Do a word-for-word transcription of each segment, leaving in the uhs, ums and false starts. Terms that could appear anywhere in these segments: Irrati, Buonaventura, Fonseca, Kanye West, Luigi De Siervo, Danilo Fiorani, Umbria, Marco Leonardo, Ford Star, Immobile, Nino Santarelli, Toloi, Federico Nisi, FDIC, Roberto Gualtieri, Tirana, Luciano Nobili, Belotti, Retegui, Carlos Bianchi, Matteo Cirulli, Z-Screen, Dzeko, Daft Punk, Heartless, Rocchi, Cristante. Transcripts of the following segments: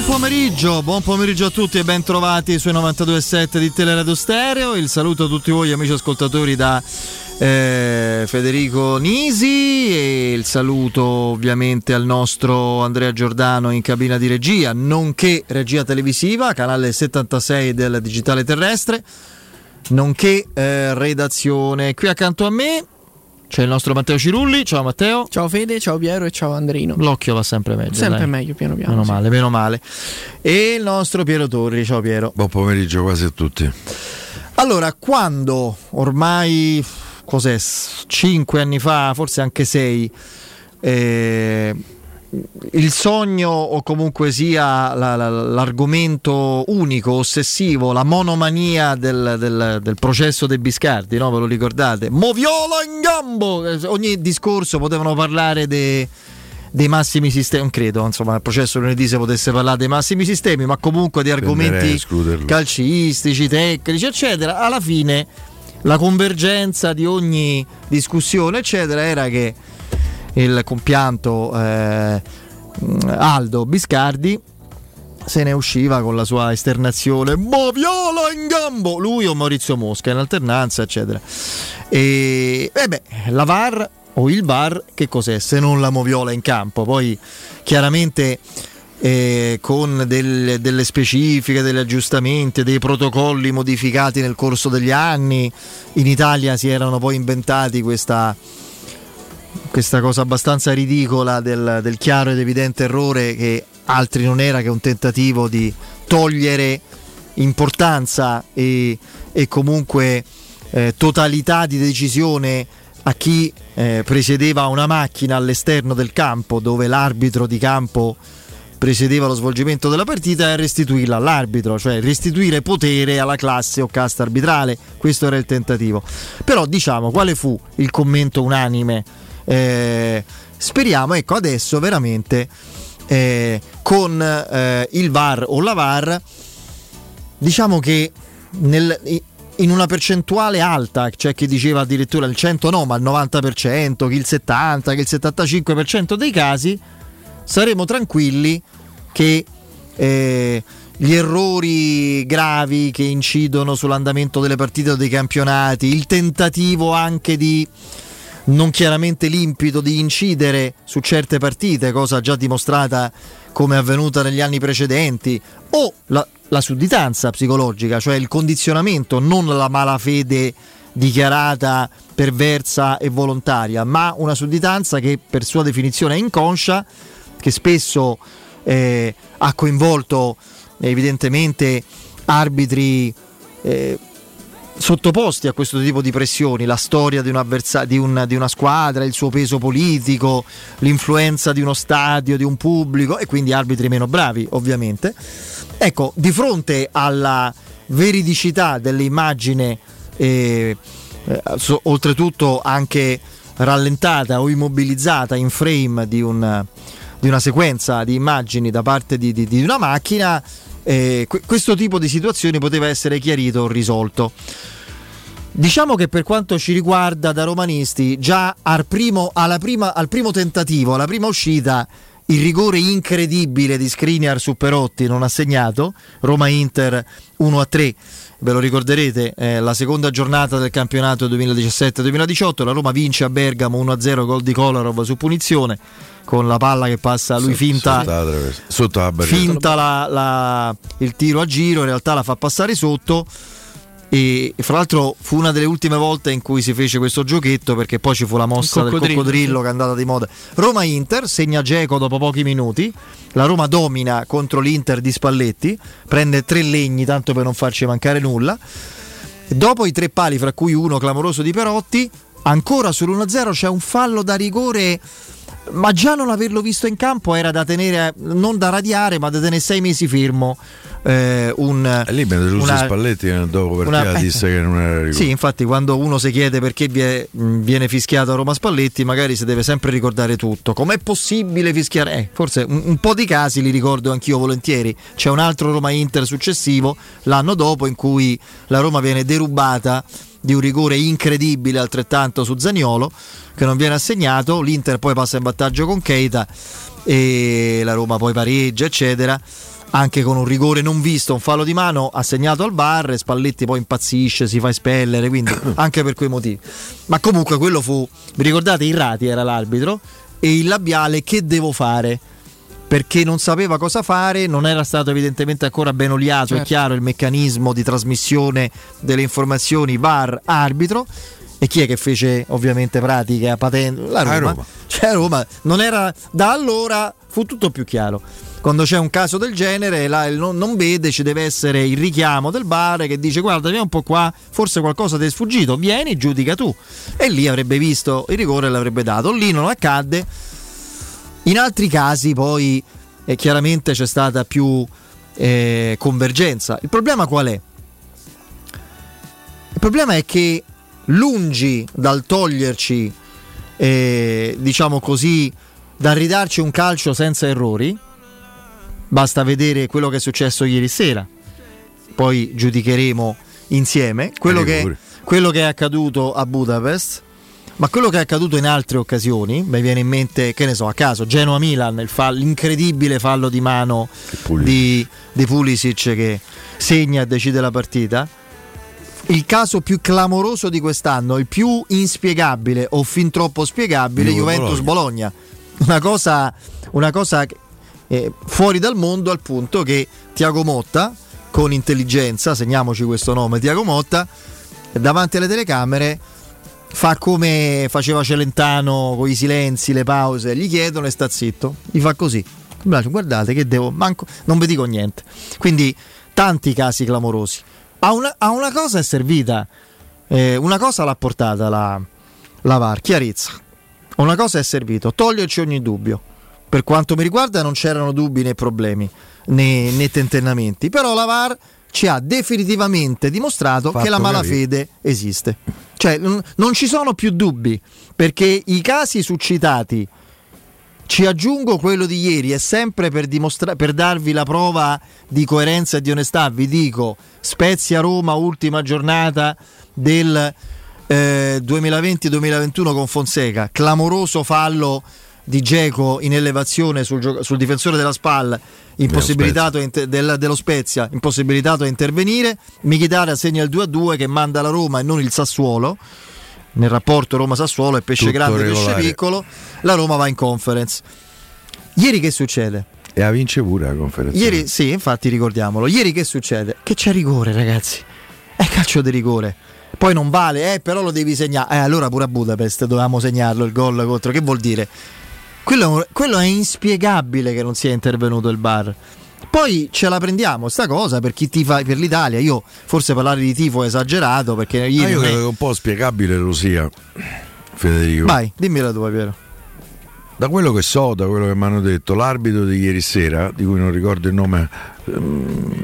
Buon pomeriggio, buon pomeriggio a tutti e ben trovati sui novantadue virgola sette di Teleradio Stereo. Il saluto a tutti voi amici ascoltatori da eh, Federico Nisi e il saluto ovviamente al nostro Andrea Giordano in cabina di regia, nonché regia televisiva, canale settantasei del digitale terrestre, nonché eh, redazione. Qui accanto a me c'è il nostro Matteo Cirulli. Ciao Matteo. Ciao Fede, ciao Piero e ciao Andrino. L'occhio va sempre meglio. Sempre dai. meglio, piano piano. Meno sì. male, meno male. E il nostro Piero Torri. Ciao Piero. Buon pomeriggio quasi a tutti. Allora, quando ormai, cos'è, cinque anni fa, forse anche sei, eh, il sogno o comunque sia la, la, l'argomento unico, ossessivo, la monomania del, del, del processo dei Biscardi, no? Ve lo ricordate? Moviola in gambo! Ogni discorso potevano parlare de, dei massimi sistemi, non credo, insomma, il processo lunedì si potesse parlare dei massimi sistemi, ma comunque di argomenti calcistici, tecnici, eccetera. Alla fine la convergenza di ogni discussione, eccetera, era che il compianto eh, Aldo Biscardi se ne usciva con la sua esternazione "Moviola in gambo", lui o Maurizio Mosca in alternanza, eccetera. E, e beh, la V A R o il V A R che cos'è se non la moviola in campo? Poi chiaramente eh, con del, delle specifiche, degli aggiustamenti, dei protocolli modificati nel corso degli anni. In Italia si erano poi inventati questa questa cosa abbastanza ridicola del, del chiaro ed evidente errore, che altri non era che un tentativo di togliere importanza e, e comunque eh, totalità di decisione a chi eh, presiedeva una macchina all'esterno del campo, dove l'arbitro di campo presiedeva lo svolgimento della partita, e restituirla all'arbitro, cioè restituire potere alla classe o casta arbitrale. Questo era il tentativo. Però diciamo, quale fu il commento unanime? Eh, speriamo, ecco, adesso veramente eh, con eh, il V A R o la V A R, diciamo che nel, in una percentuale alta c'è, cioè chi diceva addirittura il cento no, ma il novanta per cento, che il settanta, che il settantacinque per cento dei casi saremo tranquilli che eh, gli errori gravi che incidono sull'andamento delle partite o dei campionati, il tentativo anche di non chiaramente limpido di incidere su certe partite, cosa già dimostrata come avvenuta negli anni precedenti, o la, la sudditanza psicologica, cioè il condizionamento, non la malafede dichiarata, perversa e volontaria, ma una sudditanza che per sua definizione è inconscia, che spesso eh, ha coinvolto evidentemente arbitri eh, sottoposti a questo tipo di pressioni, la storia di, un avversa- di, un, di una squadra, il suo peso politico, l'influenza di uno stadio, di un pubblico, e quindi arbitri meno bravi ovviamente. Ecco, di fronte alla veridicità dell'immagine eh, eh, so, oltretutto anche rallentata o immobilizzata in frame di, un, di una sequenza di immagini da parte di, di, di una macchina, Eh, questo tipo di situazione poteva essere chiarito o risolto. Diciamo che per quanto ci riguarda da romanisti, già al primo, alla prima, al primo tentativo, alla prima uscita, il rigore incredibile di Skriniar su Perotti non assegnato, Roma-Inter uno a tre, ve lo ricorderete, eh, la seconda giornata del campionato duemiladiciassette duemiladiciotto, la Roma vince a Bergamo uno a zero, gol di Kolarov su punizione, con la palla che passa lui finta sotto, finta la, la, il tiro a giro, in realtà la fa passare sotto, e fra l'altro fu una delle ultime volte in cui si fece questo giochetto, perché poi ci fu la mossa coccodrillo. del coccodrillo che è andata di moda. Roma-Inter, segna Dzeko dopo pochi minuti, la Roma domina contro l'Inter di Spalletti, prende tre legni tanto per non farci mancare nulla, dopo i tre pali fra cui uno clamoroso di Perotti, ancora sull'uno a zero c'è un fallo da rigore, ma già non averlo visto in campo era da tenere, non da radiare, ma da tenere sei mesi fermo. Eh, un lì mi ha deluso Spalletti dopo, perché una, disse eh, che non era rigore. Sì, infatti, quando uno si chiede perché viene, viene fischiato a Roma Spalletti, magari si deve sempre ricordare tutto. Com'è possibile fischiare? Eh, forse un, un po' di casi li ricordo anch'io volentieri. C'è un altro Roma-Inter successivo l'anno dopo, in cui la Roma viene derubata di un rigore incredibile altrettanto su Zaniolo, che non viene assegnato, l'Inter poi passa in vantaggio con Keita e la Roma poi pareggia, eccetera. anche con un rigore non visto, un fallo di mano assegnato al V A R, Spalletti poi impazzisce, si fa espellere, quindi anche per quei motivi. Ma comunque quello fu, vi ricordate, Irrati era l'arbitro, e il labiale "che devo fare?", perché non sapeva cosa fare, non era stato evidentemente ancora ben oliato, certo. È chiaro il meccanismo di trasmissione delle informazioni V A R arbitro. E chi è che fece ovviamente pratica patente? La Roma. Roma. Cioè Roma non era, da allora fu tutto più chiaro. Quando c'è un caso del genere, la, non, non vede, ci deve essere il richiamo del V A R che dice: guarda, vieni un po' qua, forse qualcosa ti è sfuggito, vieni, giudica tu. E lì avrebbe visto il rigore e l'avrebbe dato. Lì non accadde. In altri casi poi eh, chiaramente c'è stata più eh, convergenza. Il problema qual è? Il problema è che lungi dal toglierci, eh, diciamo così, dal ridarci un calcio senza errori, basta vedere quello che è successo ieri sera, poi giudicheremo insieme quello, che, quello che è accaduto a Budapest, ma quello che è accaduto in altre occasioni. Mi viene in mente, che ne so, a caso Genoa-Milan, il fallo, l'incredibile fallo di mano di, di Pulisic che segna e decide la partita. Il caso più clamoroso di quest'anno, il più inspiegabile o fin troppo spiegabile, Juventus-Bologna. Una cosa, una cosa eh, fuori dal mondo, al punto che Tiago Motta, con intelligenza, segniamoci questo nome, Tiago Motta, davanti alle telecamere fa come faceva Celentano con i silenzi, le pause, gli chiedono e sta zitto, gli fa così. Guardate che devo, manco, non vi dico niente. Quindi tanti casi clamorosi. A una, a una cosa è servita, eh, una cosa l'ha portata la, la V A R, chiarezza. Una cosa è servito, toglierci ogni dubbio. Per quanto mi riguarda non c'erano dubbi né problemi né, né tentennamenti, però la V A R ci ha definitivamente dimostrato Fatto che la malafede via. esiste. Cioè n- non ci sono più dubbi, perché i casi succitati, ci aggiungo quello di ieri, è sempre per, dimostra- per darvi la prova di coerenza e di onestà. Vi dico, Spezia-Roma, ultima giornata del eh, duemilaventi duemilaventuno con Fonseca, clamoroso fallo di Dzeko in elevazione sul, gio- sul difensore della Spal, impossibilitato dello Spezia. Inter- del- dello Spezia, impossibilitato a intervenire. Mkhitaryan segna il due a due che manda la Roma e non il Sassuolo. Nel rapporto Roma-Sassuolo è pesce Tutto grande, regolare. pesce piccolo, la Roma va in Conference. Ieri che succede? E la vince pure la Conference. Ieri, sì, infatti ricordiamolo. Ieri che succede? Che c'è rigore, ragazzi. È calcio di rigore. Poi non vale, eh, però lo devi segnare. Eh, allora pure a Budapest dovevamo segnarlo il gol contro. Che vuol dire? Quello, quello è inspiegabile che non sia intervenuto il V A R. Poi ce la prendiamo sta cosa per chi tifa per l'Italia. Io forse parlare di tifo è esagerato, perché ieri ah, io credo che un po' spiegabile lo sia, Federico. Vai, dimmi la tua, Piero. Da quello che so, da quello che mi hanno detto, l'arbitro di ieri sera, di cui non ricordo il nome, ehm...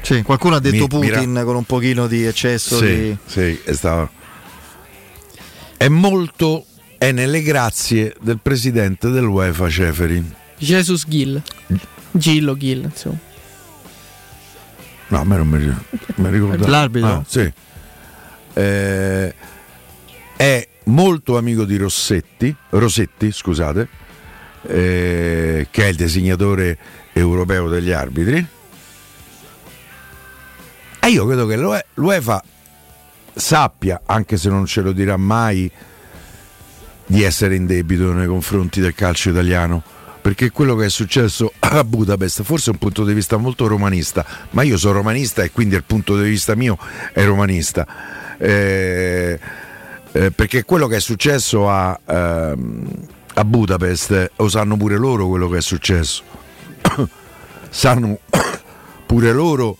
sì, qualcuno ha detto mi, Putin mira... con un pochino di eccesso, sì, di... sì, è stato... è molto è nelle grazie del presidente dell'UEFA Ceferin, Jesus Gil Gillo Gil, insomma. No, a me non mi ricordo. Mi ricordo. L'arbitro? Ah, sì. Eh, è molto amico di Rossetti, Rossetti, scusate, eh, che è il designatore europeo degli arbitri. E io credo che l'UE, l'UEFA sappia, anche se non ce lo dirà mai, di essere in debito nei confronti del calcio italiano. Perché quello che è successo a Budapest forse è un punto di vista molto romanista, ma io sono romanista e quindi il punto di vista mio è romanista, eh, eh, perché quello che è successo a, eh, a Budapest lo sanno pure loro quello che è successo sanno pure loro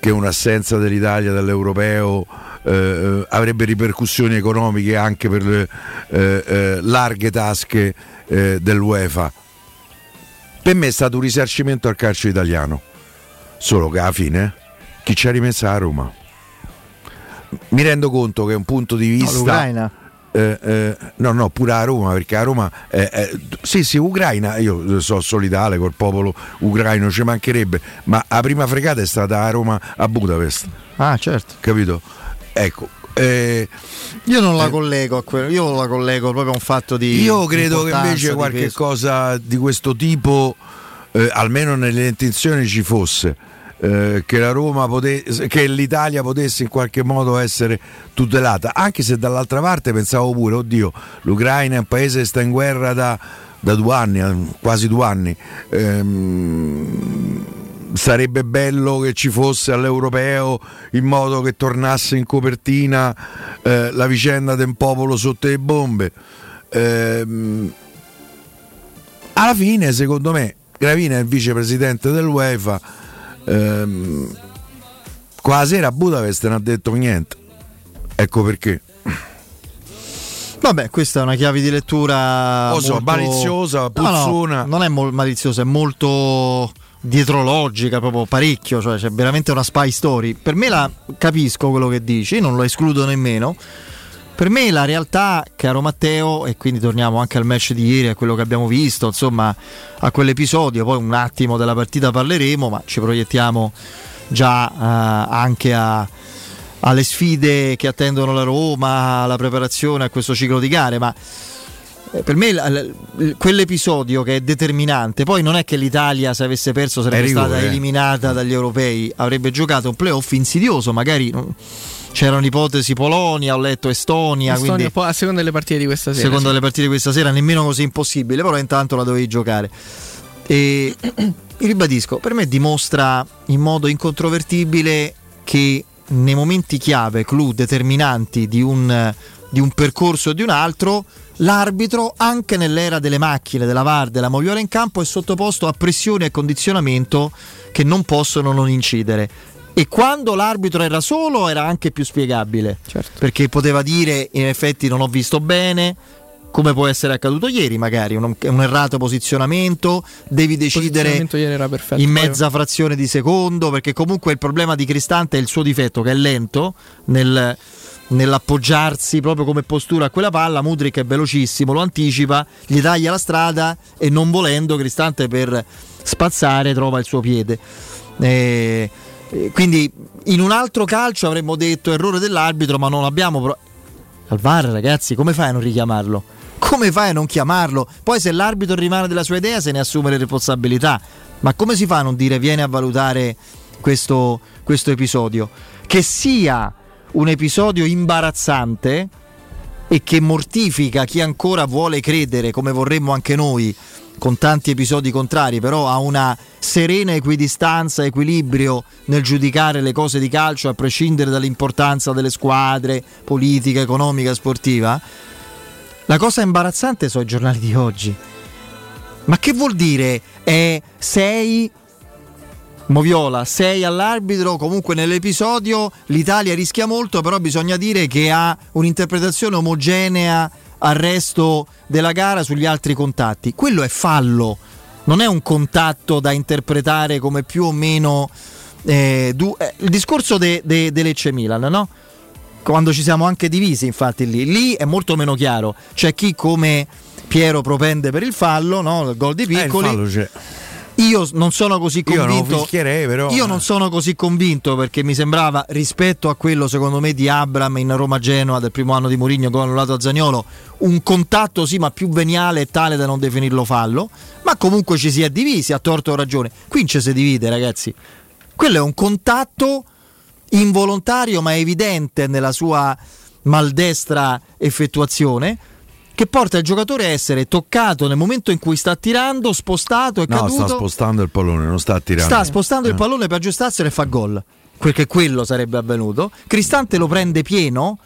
che un'assenza dell'Italia dall'Europeo eh, avrebbe ripercussioni economiche anche per le eh, eh, larghe tasche eh, dell'UEFA. Per me è stato un risarcimento al calcio italiano, solo che alla fine chi ci ha rimesso a Roma? Mi rendo conto che è un punto di vista. No, l'Ucraina. Eh, eh, no, no, pure a Roma, perché a Roma eh, eh, sì, sì, Ucraina, io sono solidale col popolo ucraino, ci mancherebbe, ma la prima fregata è stata a Roma a Budapest. Ah, certo. Capito? Ecco. Eh, io non la collego a quello, io la collego proprio a un fatto di. Io credo che invece qualche cosa di questo tipo eh, almeno nelle intenzioni ci fosse, eh, che la Roma potesse, che l'Italia potesse in qualche modo essere tutelata, anche se dall'altra parte pensavo pure, oddio, l'Ucraina è un paese che sta in guerra da, da due anni, quasi due anni, ehm, sarebbe bello che ci fosse all'europeo, in modo che tornasse in copertina eh, la vicenda del popolo sotto le bombe. Ehm, alla fine, secondo me, Gravina è il vicepresidente dell'UEFA, ehm, quasi sera a Budapest non ha detto niente, ecco perché. Vabbè, questa è una chiave di lettura, lo so, molto... maliziosa, puzzona. No, no, non è mol- maliziosa, è molto dietrologica, proprio parecchio, cioè c'è veramente una spy story. Per me, la capisco quello che dici, non lo escludo nemmeno. Per me la realtà, caro Matteo, e quindi torniamo anche al match di ieri, a quello che abbiamo visto, insomma, a quell'episodio, poi un attimo della partita parleremo, ma ci proiettiamo già eh, anche a, alle sfide che attendono la Roma, alla preparazione, a questo ciclo di gare, ma per me l- l- quell'episodio che è determinante, poi non è che l'Italia, se avesse perso, sarebbe rigore, stata eliminata eh. dagli europei, avrebbe giocato un playoff insidioso, magari... C'erano ipotesi Polonia, ho letto Estonia, Estonia quindi, po- a seconda delle partite di questa sera. Secondo sì. delle partite di questa sera, nemmeno così impossibile, però intanto la dovevi giocare. E ribadisco, per me dimostra in modo incontrovertibile che nei momenti chiave, clou, determinanti di un, di un percorso o di un altro, l'arbitro, anche nell'era delle macchine, della V A R, della moviola in campo, è sottoposto a pressione e condizionamento che non possono non incidere. E quando l'arbitro era solo era anche più spiegabile, certo, perché poteva dire in effetti non ho visto bene, come può essere accaduto ieri, magari un, un errato posizionamento, devi decidere perfetto, in mezza poi... frazione di secondo, perché comunque il problema di Cristante è il suo difetto, che è lento nel, nell'appoggiarsi proprio come postura a quella palla. Mudryk è velocissimo, lo anticipa, gli taglia la strada e non volendo Cristante, per spazzare, trova il suo piede. E... quindi in un altro calcio avremmo detto errore dell'arbitro, ma non abbiamo pro- al V A R, ragazzi, come fai a non richiamarlo? Come fai a non chiamarlo? Poi se l'arbitro rimane della sua idea se ne assume le responsabilità, ma come si fa a non dire viene a valutare questo, questo episodio, che sia un episodio imbarazzante e che mortifica chi ancora vuole credere, come vorremmo anche noi, con tanti episodi contrari, però a una serena equidistanza, equilibrio nel giudicare le cose di calcio a prescindere dall'importanza delle squadre, politica, economica, sportiva. La cosa imbarazzante sono i giornali di oggi. Ma che vuol dire? È sei moviola, sei all'arbitro, comunque nell'episodio l'Italia rischia molto, però bisogna dire che ha un'interpretazione omogenea al resto della gara sugli altri contatti. Quello è fallo, non è un contatto da interpretare come più o meno eh, du- eh, il discorso de- de- de Lecce Milan, no? Quando ci siamo anche divisi, infatti lì lì è molto meno chiaro, c'è chi come Piero propende per il fallo, no? Il gol di Piccoli, eh, il fallo c'è. Io non sono così convinto, io non, però. io non sono così convinto perché mi sembrava, rispetto a quello secondo me di Abraham in Roma-Genoa del primo anno di Mourinho, con annullato a Zaniolo, un contatto sì, ma più veniale e tale da non definirlo fallo, ma comunque ci si è divisi a torto o ragione. Qui ci si divide, ragazzi, quello è un contatto involontario ma evidente nella sua maldestra effettuazione, che porta il giocatore a essere toccato nel momento in cui sta tirando, spostato e no, caduto. No, sta spostando il pallone, non sta tirando. Sta spostando eh. il pallone per aggiustarselo e fa gol. Perché quello sarebbe avvenuto. Cristante lo prende pieno,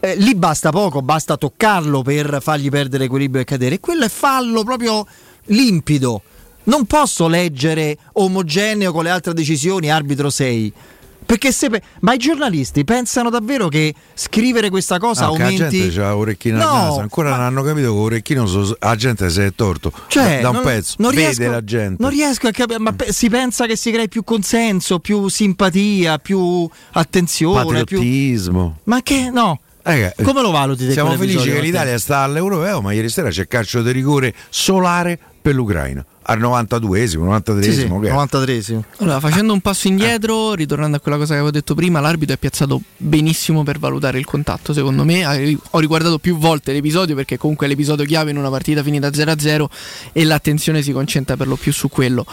eh, lì basta poco, basta toccarlo per fargli perdere equilibrio e cadere. Quello è fallo proprio limpido. Non posso leggere omogeneo con le altre decisioni, arbitro sei. Perché se pe- ma i giornalisti pensano davvero che scrivere questa cosa no, aumenti. La gente c'ha orecchino no, a casa, ancora ma... non hanno capito che orecchino so... la gente si è torto, cioè, da, da un non, pezzo, non vede riesco, la gente. Non riesco a capire, ma pe- si pensa che si crei più consenso, più simpatia, più attenzione, patriottismo. Più... Ma che no? Raga, come lo valuti? Siamo felici che l'Italia sta all'europeo, ma ieri sera c'è calcio di rigore solare per l'Ucraina. al novantaduesimo, novantatreesimo. Sì, sì, novantatreesimo. Allora, facendo ah, un passo indietro, ah. ritornando a quella cosa che avevo detto prima, l'arbitro è piazzato benissimo per valutare il contatto, secondo me. Ho riguardato più volte l'episodio perché comunque è l'episodio chiave in una partita finita zero a zero e l'attenzione si concentra per lo più su quello.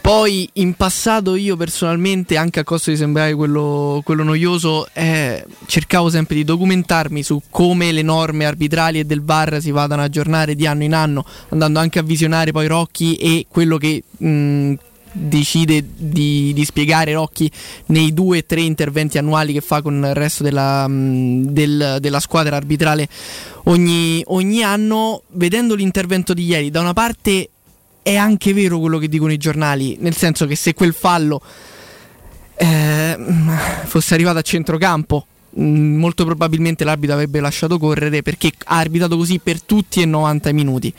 Poi in passato io personalmente, anche a costo di sembrare quello, quello noioso, eh, cercavo sempre di documentarmi su come le norme arbitrali e del V A R si vadano ad aggiornare di anno in anno, andando anche a visionare poi Rocchi e quello che mh, decide di, di spiegare Rocchi nei due o tre interventi annuali che fa con il resto della, mh, del, della squadra arbitrale ogni, ogni anno. Vedendo l'intervento di ieri, da una parte è anche vero quello che dicono i giornali, nel senso che se quel fallo eh, fosse arrivato a centrocampo, molto probabilmente l'arbitro avrebbe lasciato correre, perché ha arbitrato così per tutti e novanta minuti.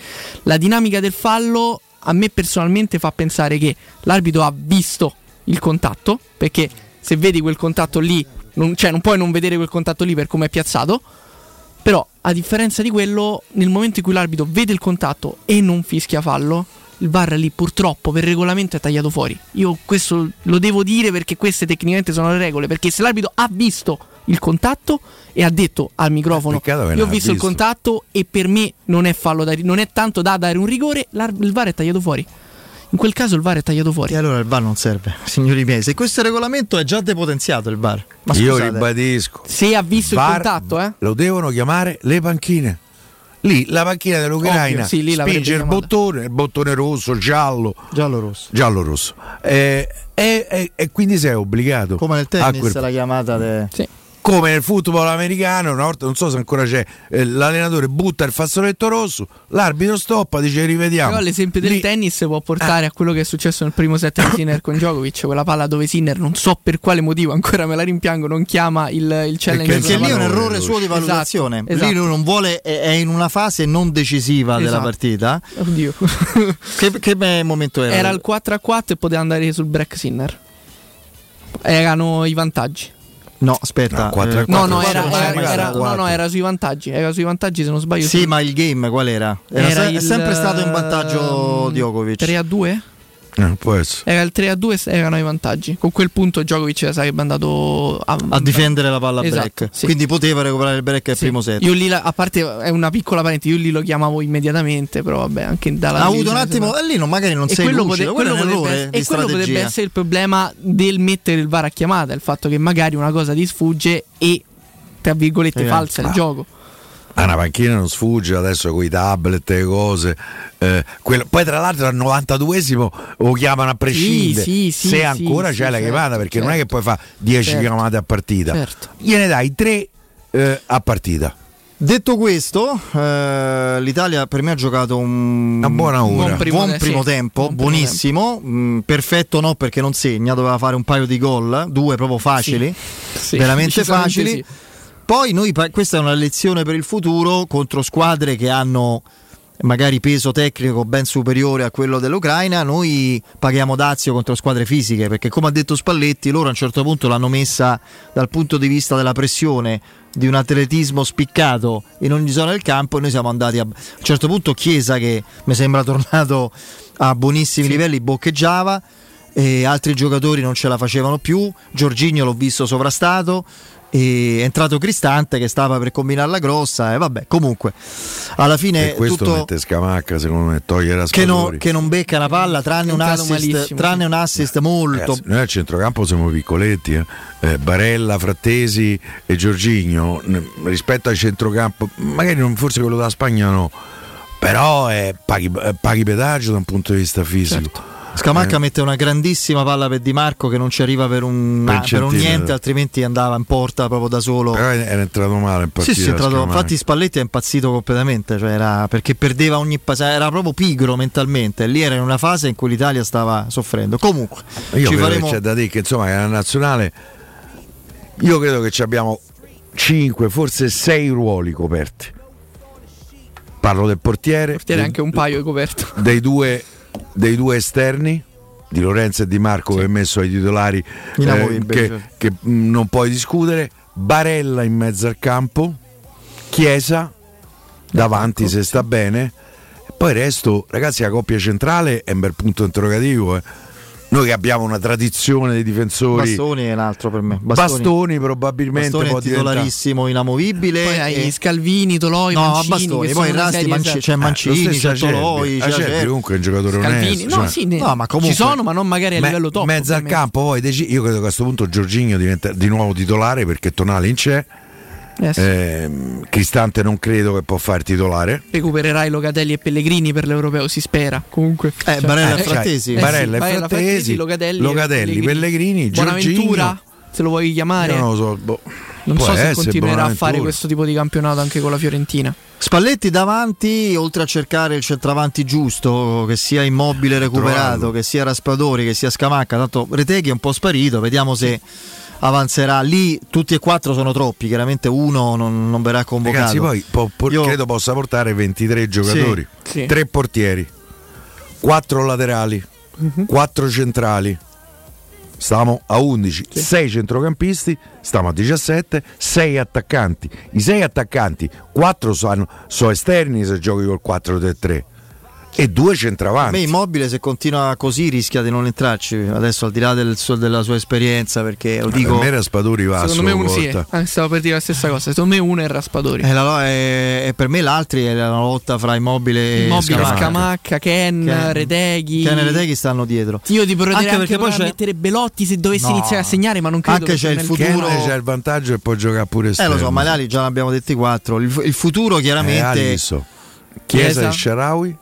La dinamica del fallo a me personalmente fa pensare che l'arbitro ha visto il contatto, perché se vedi quel contatto lì, non, cioè non puoi non vedere quel contatto lì per come è piazzato. Però a differenza di quello, nel momento in cui l'arbitro vede il contatto e non fischia fallo, il V A R lì purtroppo per regolamento è tagliato fuori. Io questo lo devo dire perché queste tecnicamente sono le regole, perché se l'arbitro ha visto il contatto e ha detto al microfono io ho visto, visto il contatto e per me non è fallo da, non è tanto da dare un rigore, il V A R è tagliato fuori. In quel caso il V A R è tagliato fuori. E allora il V A R non serve, signori miei. Se questo regolamento è già depotenziato il V A R. Ma io ribadisco, se ha visto V A R, il contatto, eh? Lo devono chiamare le panchine. Lì la panchina dell'Ucraina, ovvio, sì, lì spinge il chiamata. bottone, il bottone rosso, giallo, giallo rosso, giallo rosso. E eh, eh, eh, quindi sei obbligato. Come nel tennis quel... la chiamata de... sì. Come nel football americano, una volta, non so se ancora c'è, eh, l'allenatore butta il fazzoletto rosso, l'arbitro stoppa, dice rivediamo. Però l'esempio del Lì... tennis può portare ah. a quello che è successo nel primo set di Sinner con Djokovic, quella palla dove Sinner, non so per quale motivo, ancora me la rimpiango, non chiama il, il challenge. Perché, perché lì è un errore suo di valutazione. Esatto, esatto. Lì lui non vuole, è, è in una fase non decisiva, esatto, della partita. Oddio. che, che momento era? Era il quattro a quattro e poteva andare sul break Sinner. Erano i vantaggi. No, aspetta, no, no, era sui vantaggi, era sui vantaggi se non sbaglio. Sì, su... ma il game qual era? Era, era se- il... È sempre stato in vantaggio Djokovic. tre a due? Eh, può essere. Era il tre a due, erano i vantaggi. Con quel punto Djokovic sarebbe andato a, a difendere la palla, esatto, break, sì. Quindi poteva recuperare il break al, sì, primo set. Io lì, la, a parte è una piccola parentesi, io lì lo chiamavo immediatamente, però vabbè, anche dalla ha avuto un attimo e lì non, magari non sei quello lucido, pote- quello quello potrebbe, e quello potrebbe essere il problema del mettere il V A R a chiamata, il fatto che magari una cosa ti sfugge e tra virgolette eh, falsa ah. il gioco. Ah, una panchina non sfugge adesso con i tablet e cose. Eh, quello, poi tra l'altro al novantaduesimo lo chiamano a prescindere, sì, sì, se sì, ancora sì, c'è sì, la chiamata, certo, perché certo. non è che poi fa dieci certo. chiamate a partita. Certo. Gliene dai tre eh, a partita. Detto questo, eh, l'Italia per me ha giocato un, una buona ora, buon primo, buon primo sì, tempo, buon primo buonissimo, tempo. Mh, perfetto no perché non segna, doveva fare un paio di gol, due proprio facili, sì. Sì, veramente facili. Sì. Poi noi, questa è una lezione per il futuro contro squadre che hanno magari peso tecnico ben superiore a quello dell'Ucraina. Noi paghiamo dazio contro squadre fisiche, perché come ha detto Spalletti, loro a un certo punto l'hanno messa dal punto di vista della pressione, di un atletismo spiccato in ogni zona del campo, e noi siamo andati a, a un certo punto Chiesa, che mi sembra tornato a buonissimi, sì, livelli, boccheggiava. E altri giocatori non ce la facevano più. Jorginho l'ho visto sovrastato, e è entrato Cristante che stava per combinare la grossa, e vabbè, comunque alla fine e questo tutto mette Scamacca, secondo me, togliere a che, no, che non becca una palla, tranne un assist, tranne un assist molto. Ragazzi, noi al centrocampo siamo piccoletti, eh? Eh, Barella, Frattesi e Jorginho rispetto al centrocampo, magari non, forse quello della Spagna no, però eh, paghi, eh, paghi pedaggio da un punto di vista fisico, certo. Scamacca eh. mette una grandissima palla per Di Marco che non ci arriva per un, ah, per un niente, altrimenti andava in porta proprio da solo. Però era entrato male in partita. Sì, sì, entrato, infatti Spalletti è impazzito completamente, cioè era, perché perdeva ogni passata, era proprio pigro mentalmente. Lì era in una fase in cui l'Italia stava soffrendo. Comunque, io ci faremo... c'è da dire che insomma è una nazionale, io credo che ci abbiamo cinque, forse sei ruoli coperti. Parlo del portiere. Il portiere dei, anche un paio coperto. Dei due dei due esterni, di Lorenzo e Di Marco, sì, che è messo ai titolari, eh, che, che non puoi discutere. Barella in mezzo al campo, Chiesa davanti, ecco, se sta bene, Poi il resto, ragazzi, la coppia centrale è un bel punto interrogativo, eh. Noi che abbiamo una tradizione dei difensori, Bastoni è un altro per me. Bastoni, Bastoni probabilmente Bastoni può è titolarissimo, diventare inamovibile. Poi hai eh, Scalvini, Toloi, no, Mancini, Bastoni, poi in Rasti Manci- c'è Mancini, eh, c'è Toloi, c'è, c'è comunque un giocatore onesto, cioè. No, sì, ne- no, ma comunque ci sono, ma non magari a me- livello top. Mezzo al campo poi dec- io credo che a questo punto Jorginho diventa di nuovo titolare perché Tonali in c'è. Eh sì. eh, Cristante non credo che può far titolare. Recupererai Locatelli e Pellegrini per l'Europeo, si spera. Comunque eh, Barella, eh, Frattesi. Cioè, eh, Barella, Barella e Frattesi, Frattesi Locatelli, Locatelli, Pellegrini, Buonaventura, se lo vuoi chiamare. Io non lo so, boh. Non può so se continuerà a fare questo tipo di campionato anche con la Fiorentina. Spalletti davanti, oltre a cercare il centravanti giusto, che sia Immobile recuperato, Trovarlo. che sia Raspadori, che sia Scamacca. Tanto Retegui è un po' sparito, vediamo se avanzerà lì. Tutti e quattro sono troppi, chiaramente uno non, non verrà convocato. Ragazzi, poi po, po, Io... credo possa portare ventitré giocatori, sì, sì. tre portieri, quattro laterali, uh-huh. quattro centrali. Stiamo a undici, sì. sei centrocampisti, stiamo a diciassette, sei attaccanti. I sei attaccanti, quattro sono so esterni se giochi col quattro tre tre e due centravanti. A me Immobile, se continua così, rischia di non entrarci. Adesso, al di là del suo, della sua esperienza, perché lo dico, per me Raspadori va. Secondo me uno sì, eh, stavo per dire la stessa cosa. Secondo me uno è Raspadori e, la, e, e per me l'altro è la lotta fra Immobile, Immobile Scamacca, Scamacca Ken, Ken, Retegui Ken e Retegui stanno dietro. Io ti proverei anche, anche poi c'è... mettere Belotti se dovessi no. iniziare a segnare, ma non credo. Anche c'è il futuro, Ken, c'è il vantaggio e può giocare pure esterno. Eh lo so, ma l'ali già l'abbiamo detti quattro. Il, il futuro chiaramente eh, so. Chiesa e Sharawi,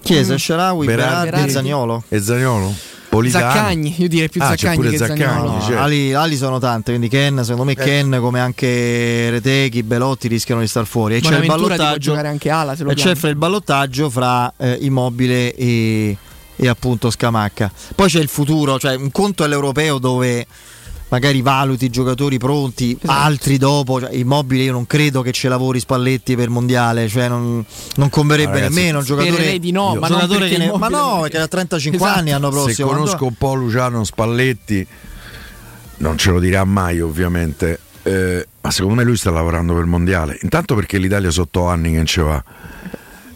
Chiesa, Sharawi, Berardi e Zaniolo. E Zaniolo? Politano. Zaccagni, io direi più ah, Zaccagni che Zaccagni, Zaniolo. Cioè. Ali, ali sono tante, quindi Ken, secondo me eh. Ken come anche Retegui, Belotti rischiano di star fuori. E c'è il ballottaggio anche ala, se lo e c'è il ballottaggio fra eh, Immobile e, e appunto Scamacca. Poi c'è il futuro, cioè un conto è l'Europeo dove magari valuti i giocatori pronti, esatto. altri dopo, cioè, Immobile io non credo che ce lavori Spalletti per mondiale, cioè non, non converrebbe ah, nemmeno un giocatore di no, ma, giocatore che ne, ma no, perché da trentacinque esatto. anni hanno prossimo. Se conosco un po' Luciano Spalletti, non ce lo dirà mai ovviamente, eh, ma secondo me lui sta lavorando per il mondiale, intanto perché l'Italia sotto anni che non ce va,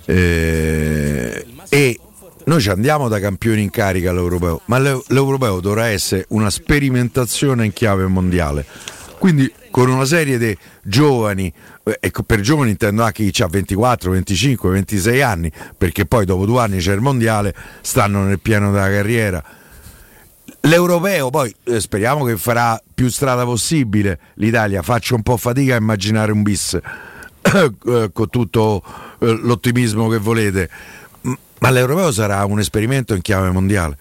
eh, e noi ci andiamo da campioni in carica all'Europeo, ma l'Europeo dovrà essere una sperimentazione in chiave mondiale, quindi con una serie di giovani, e per giovani intendo anche chi ha ventiquattro, venticinque, ventisei anni, perché poi dopo due anni c'è il mondiale, stanno nel pieno della carriera. L'Europeo poi eh, speriamo che farà più strada possibile l'Italia, faccio un po' fatica a immaginare un bis con tutto eh, l'ottimismo che volete, ma l'Europeo sarà un esperimento in chiave mondiale.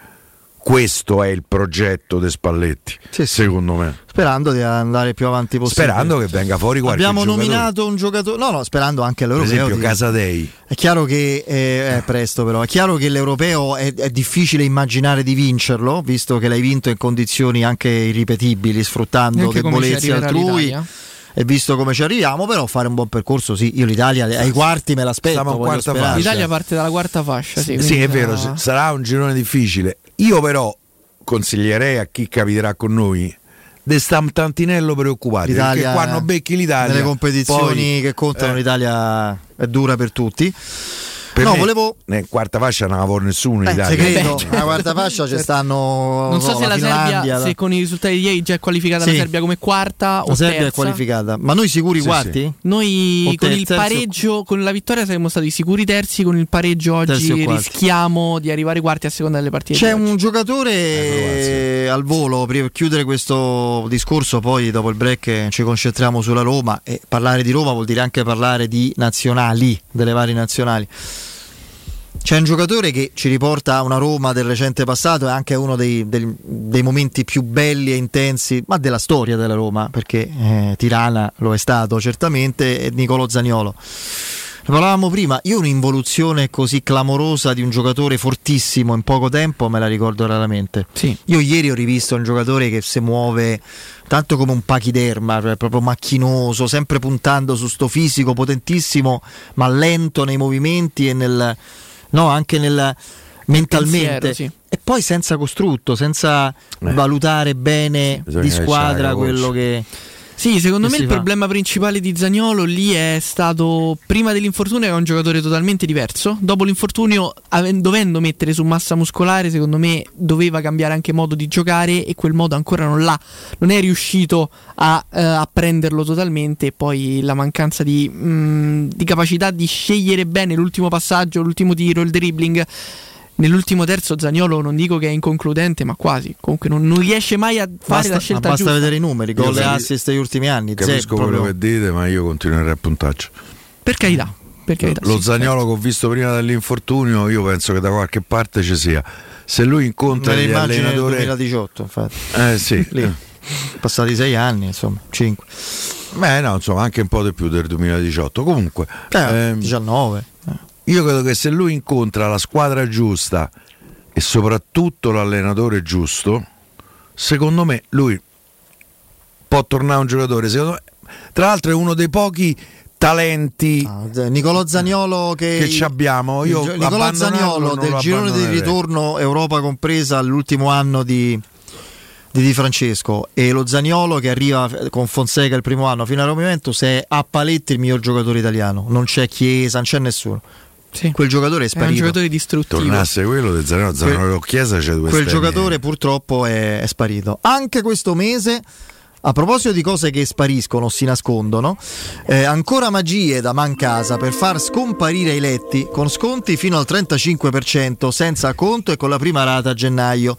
Questo è il progetto di Spalletti, sì, secondo me. Sperando di andare più avanti possibile. Sperando che venga fuori qualche Abbiamo giocatore. Nominato un giocatore. No, no, sperando anche all'Europeo. Per esempio ti... Casadei. È chiaro che eh, è presto però. È chiaro che l'Europeo è, è difficile immaginare di vincerlo, visto che l'hai vinto in condizioni anche irripetibili, sfruttando debolezze altrui. L'Italia. E visto come ci arriviamo, però fare un buon percorso, sì. Io l'Italia ai quarti me l'aspetto. L'Italia parte dalla quarta fascia, sì, sì, è vero, sarà... sarà un girone difficile. Io però consiglierei a chi capiterà con noi di stare un tantinello preoccupati, l'Italia, perché quando becchi l'Italia nelle competizioni poi, che contano eh, l'Italia è dura per tutti. Per no, me, volevo. Nel quarta fascia non avevo nessuno in eh, Italia. Credo, nella quarta fascia ci stanno. Non so no, se la, la Serbia, se con i risultati di ieri già è qualificata sì. la Serbia come quarta la o Serbia terza. È qualificata. Ma noi sicuri sì, quarti? Sì. Noi o con ter- il pareggio, o... con la vittoria saremmo stati sicuri terzi, con il pareggio oggi rischiamo di arrivare quarti a seconda delle partite. C'è un giocatore eh, al volo per chiudere questo discorso, poi dopo il break ci concentriamo sulla Roma, e parlare di Roma vuol dire anche parlare di nazionali, delle varie nazionali. C'è un giocatore che ci riporta a una Roma del recente passato, è anche uno dei, dei, dei momenti più belli e intensi, ma della storia della Roma, perché eh, Tirana lo è stato certamente, è Nicolò Zaniolo. Ne parlavamo prima, io un'involuzione così clamorosa di un giocatore fortissimo in poco tempo me la ricordo raramente. Sì. Io ieri ho rivisto un giocatore che si muove tanto come un pachiderma, cioè proprio macchinoso, sempre puntando su sto fisico potentissimo, ma lento nei movimenti e nel... no, anche nel mentalmente pensiero, sì. E poi senza costrutto, senza eh. valutare bene. Bisogna di squadra quello che Sì, secondo me il fa. problema principale di Zaniolo lì è stato, prima dell'infortunio era un giocatore totalmente diverso, dopo l'infortunio avendo, dovendo mettere su massa muscolare, secondo me doveva cambiare anche modo di giocare e quel modo ancora non l'ha, non è riuscito a, eh, a prenderlo totalmente, e poi la mancanza di, mh, di capacità di scegliere bene l'ultimo passaggio, l'ultimo tiro, il dribbling. Nell'ultimo terzo Zaniolo non dico che è inconcludente, ma quasi. Comunque non, non riesce mai a fare basta, la scelta basta giusta. Basta vedere i numeri, gol e assist negli ultimi anni. Capisco zero, quello che dite, ma io continuerei a puntarci. Per carità, per carità. Lo sì, Zaniolo sì. che ho visto prima dell'infortunio, io penso che da qualche parte ci sia. Se lui incontra gli allenatori nel duemiladiciotto, infatti. Eh sì. Lì. Passati sei anni, insomma, cinque. Beh no, insomma, anche un po' di più del duemiladiciotto. Comunque eh, ehm... diciannove. Io credo che se lui incontra la squadra giusta e soprattutto l'allenatore giusto, secondo me lui può tornare un giocatore. Secondo me, tra l'altro è uno dei pochi talenti ah, Nicolò Zaniolo che, che ci abbiamo. Io Nicolò Zaniolo del girone di ritorno Europa compresa all'ultimo anno di, di Di Francesco, e lo Zaniolo che arriva con Fonseca il primo anno fino al momento se a Paletti il miglior giocatore italiano, non c'è Chiesa, non c'è nessuno. Sì. Quel giocatore è sparito, è un giocatore distruttivo. Tornasse quello del Zaniolo, Zaniolo quel, Chiesa c'è due quel stemmi. Giocatore purtroppo è, è sparito anche questo mese. A proposito di cose che spariscono, si nascondono, eh, ancora magie da Man Casa per far scomparire i letti con sconti fino al trentacinque per cento senza conto e con la prima rata a gennaio.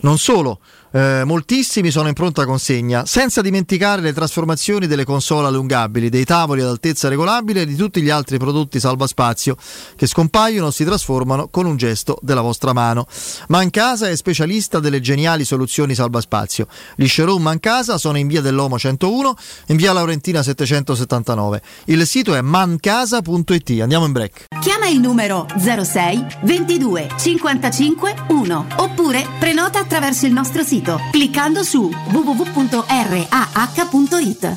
Non solo, eh, moltissimi sono in pronta consegna, senza dimenticare le trasformazioni delle console allungabili, dei tavoli ad altezza regolabile e di tutti gli altri prodotti salvaspazio che scompaiono o si trasformano con un gesto della vostra mano. Man Casa è specialista delle geniali soluzioni salvaspazio. Gli showroom Man Casa sono in via dell'Omo centouno, in via Laurentina settecentosettantanove. Il sito è mancasa punto it. Andiamo in break. Chiama il numero zero sei ventidue cinquantacinque uno oppure prenota attraverso il nostro sito cliccando su w w w punto r a h punto it.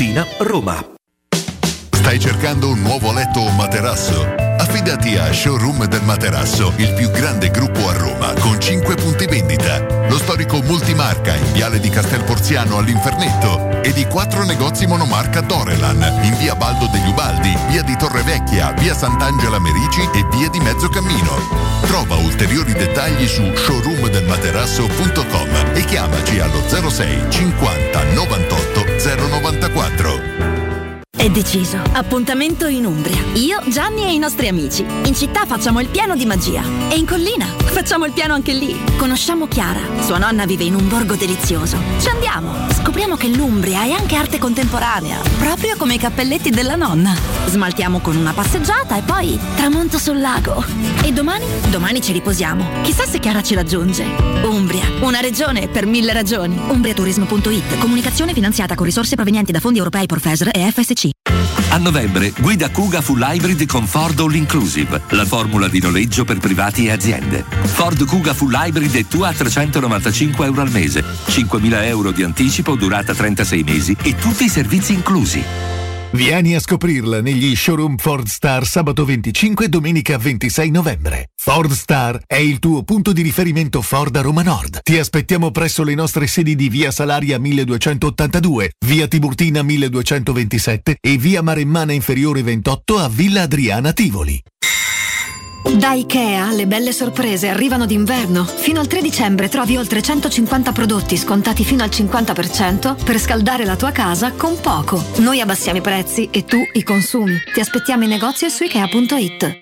Roma. Stai cercando un nuovo letto o materasso? Affidati a Showroom del Materasso, il più grande gruppo a Roma con cinque punti vendita. Lo storico multimarca in Viale di Castel Porziano all'Infernetto e di quattro negozi monomarca Dorelan in Via Baldo degli Ubaldi, Via di Torrevecchia, Via Sant'Angela Merici e Via di Mezzocammino. Trova ulteriori dettagli su showroom del materasso punto com e chiamaci allo zero sei cinquanta novantotto zero novantaquattro. È deciso, appuntamento in Umbria. Io, Gianni e i nostri amici. In città facciamo il piano di magia. E in collina facciamo il piano anche lì. Conosciamo Chiara, sua nonna vive in un borgo delizioso. Ci andiamo, scopriamo che l'Umbria è anche arte contemporanea, proprio come i cappelletti della nonna. Smaltiamo con una passeggiata e poi tramonto sul lago. E domani? Domani ci riposiamo. Chissà se Chiara ci raggiunge. Umbria, una regione per mille ragioni. Umbria turismo punto it. Comunicazione finanziata con risorse provenienti da fondi europei Profesor e F S C. A novembre guida Kuga full hybrid con Ford All Inclusive, la formula di noleggio per privati e aziende. Ford Kuga full hybrid è tua a trecentonovantacinque euro al mese, cinquemila euro di anticipo, durata trentasei mesi e tutti i servizi inclusi. Vieni a scoprirla negli showroom Ford Star sabato venticinque e domenica ventisei novembre. Ford Star è il tuo punto di riferimento Ford a Roma Nord. Ti aspettiamo presso le nostre sedi di via Salaria milleduecentottantadue, via Tiburtina milleduecentoventisette e via Maremmana Inferiore ventotto a Villa Adriana Tivoli. Da Ikea le belle sorprese arrivano d'inverno. Fino al tre dicembre trovi oltre centocinquanta prodotti scontati fino al cinquanta per cento per scaldare la tua casa con poco. Noi abbassiamo i prezzi e tu i consumi. Ti aspettiamo in negozio e su ikea punto it.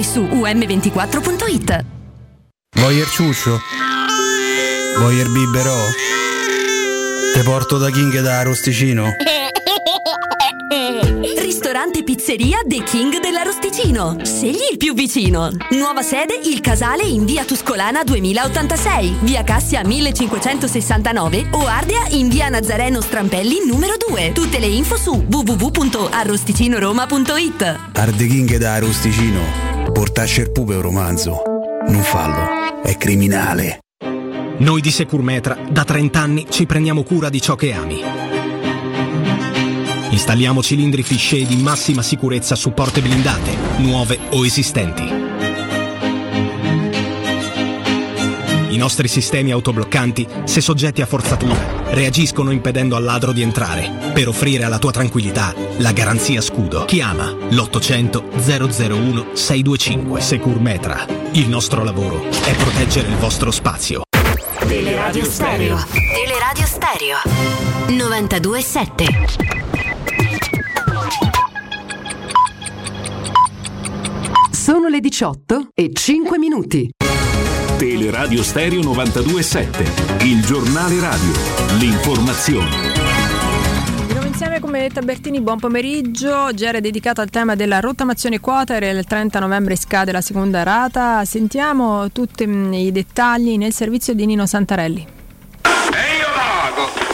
su U M ventiquattro punto it. Voyer ciuccio? Voyer biberò? Te porto da King e da Rosticino? Ristorante Pizzeria The King dell'Arosticino. Scegli il più vicino. Nuova sede, il Casale in via Tuscolana duemilaottantasei, via Cassia millecinquecentosessantanove o Ardea in via Nazareno Strampelli numero due. Tutte le info su w w w punto arrosticinoroma punto it. Arde King da Arosticino. Portasce pube un romanzo. Non fallo, è criminale. Noi di Securmetra da trent'anni ci prendiamo cura di ciò che ami. Installiamo cilindri Fichet di massima sicurezza su porte blindate, nuove o esistenti. I nostri sistemi autobloccanti, se soggetti a forzatura, reagiscono impedendo al ladro di entrare, per offrire alla tua tranquillità la garanzia scudo. Chiama l'ottocento zero zero uno sei due cinque. Securmetra. Il nostro lavoro è proteggere il vostro spazio. Teleradio Stereo. Teleradio Stereo. novantadue sette. Sono le diciotto e cinque minuti. Teleradio Stereo novantadue sette, il giornale radio, l'informazione. Come Tabertini, buon pomeriggio. Oggi era dedicato al tema della rottamazione quote. Il trenta novembre scade la seconda rata. Sentiamo tutti i dettagli nel servizio di Nino Santarelli. E io pago!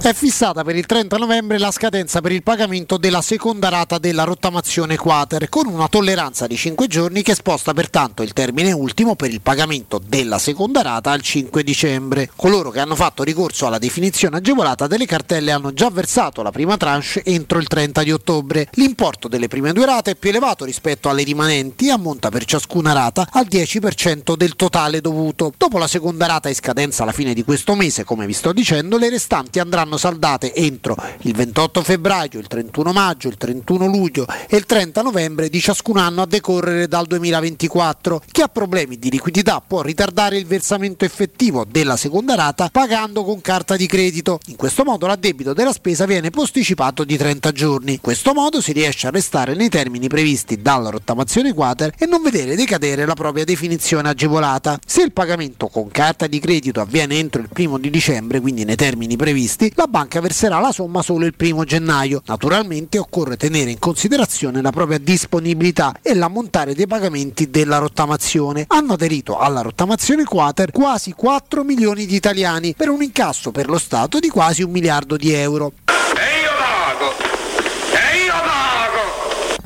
È fissata per il trenta novembre la scadenza per il pagamento della seconda rata della rottamazione quater, con una tolleranza di cinque giorni che sposta pertanto il termine ultimo per il pagamento della seconda rata al cinque dicembre. Coloro che hanno fatto ricorso alla definizione agevolata delle cartelle hanno già versato la prima tranche entro il trenta di ottobre. L'importo delle prime due rate è più elevato rispetto alle rimanenti e ammonta per ciascuna rata al dieci per cento del totale dovuto. Dopo la seconda rata in scadenza alla fine di questo mese, come vi sto dicendo, le restanti andranno saldate entro il ventotto febbraio, il trentuno maggio, il trentuno luglio e il trenta novembre di ciascun anno a decorrere dal duemilaventiquattro. Chi ha problemi di liquidità può ritardare il versamento effettivo della seconda rata pagando con carta di credito. In questo modo l'addebito della spesa viene posticipato di trenta giorni. In questo modo si riesce a restare nei termini previsti dalla rottamazione quater e non vedere decadere la propria definizione agevolata. Se il pagamento con carta di credito avviene entro il primo di dicembre, quindi nei termini previsti, la banca verserà la somma solo il primo gennaio. Naturalmente occorre tenere in considerazione la propria disponibilità e l'ammontare dei pagamenti della rottamazione. Hanno aderito alla rottamazione quater quasi quattro milioni di italiani, per un incasso per lo Stato di quasi un miliardo di euro.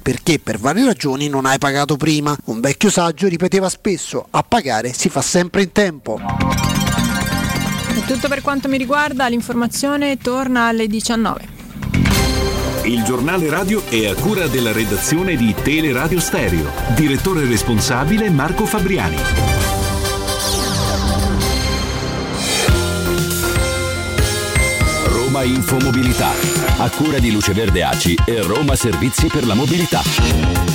Perché per varie ragioni non hai pagato prima. Un vecchio saggio ripeteva spesso: a pagare si fa sempre in tempo. È tutto per quanto mi riguarda, l'informazione torna alle diciannove. Il giornale radio è a cura della redazione di Teleradio Stereo. Direttore responsabile Marco Fabriani. Roma Infomobilità, a cura di Luce Verde A C I e Roma Servizi per la Mobilità.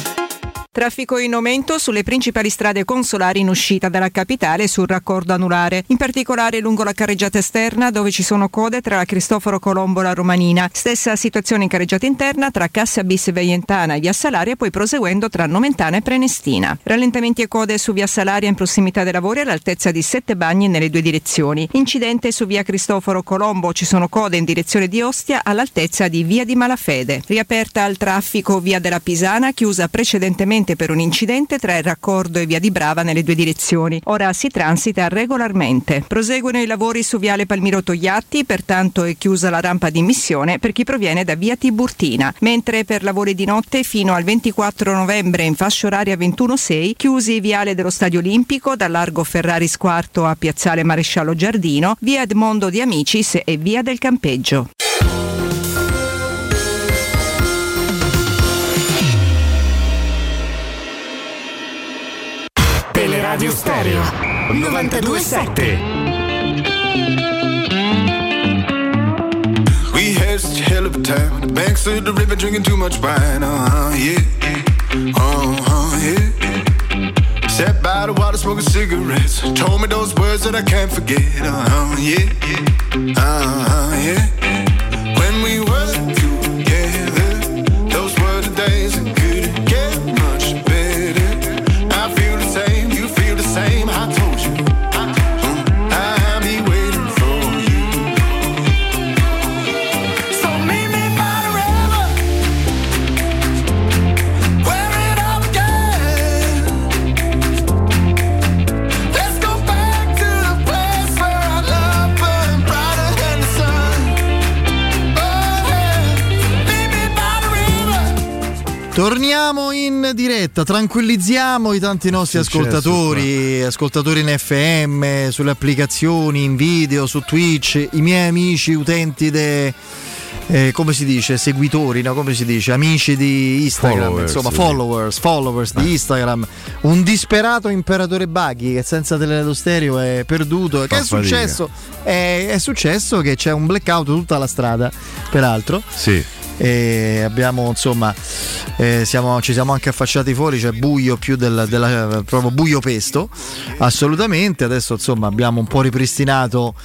Traffico in aumento sulle principali strade consolari in uscita dalla capitale sul raccordo anulare, in particolare lungo la carreggiata esterna dove ci sono code tra la Cristoforo Colombo e la Romanina. Stessa situazione in carreggiata interna tra Cassia Bis Veientana e Via Salaria, poi proseguendo tra Nomentana e Prenestina. Rallentamenti e code su Via Salaria in prossimità dei lavori all'altezza di Sette Bagni nelle due direzioni. Incidente su Via Cristoforo Colombo, ci sono code in direzione di Ostia all'altezza di Via di Malafede. Riaperta al traffico Via della Pisana, chiusa precedentemente per un incidente tra il raccordo e via di Brava nelle due direzioni. Ora si transita regolarmente. Proseguono i lavori su viale Palmiro Togliatti, pertanto è chiusa la rampa di immissione per chi proviene da via Tiburtina, mentre per lavori di notte fino al ventiquattro novembre in fascia oraria ventuno sei chiusi viale dello Stadio Olimpico da largo Ferrari Squarto a piazzale Maresciallo Giardino, via Edmondo di Amicis e via del Campeggio. novantadue sette. We had such a hell of a time. The banks of the river drinking too much wine. Uh-huh, yeah. Uh-huh, yeah. Sat by the water smoking cigarettes. Told me those words that I can't forget. Uh-huh, yeah. Uh-huh, yeah. Torniamo in diretta, tranquillizziamo i tanti nostri ascoltatori, ascoltatori in effe emme, sulle applicazioni, in video, su Twitch, i miei amici utenti de eh, come si dice, seguitori, no, come si dice, amici di Instagram, followers, insomma, sì. followers, followers ah. di Instagram. Un disperato imperatore Baghi che senza Teleradio Stereo è perduto. Fa che fatica. È successo? È, è successo che c'è un blackout tutta la strada, peraltro. Sì. E abbiamo insomma eh, siamo, ci siamo anche affacciati fuori, c'è cioè buio più del, della, proprio buio pesto assolutamente. Adesso insomma abbiamo un po' ripristinato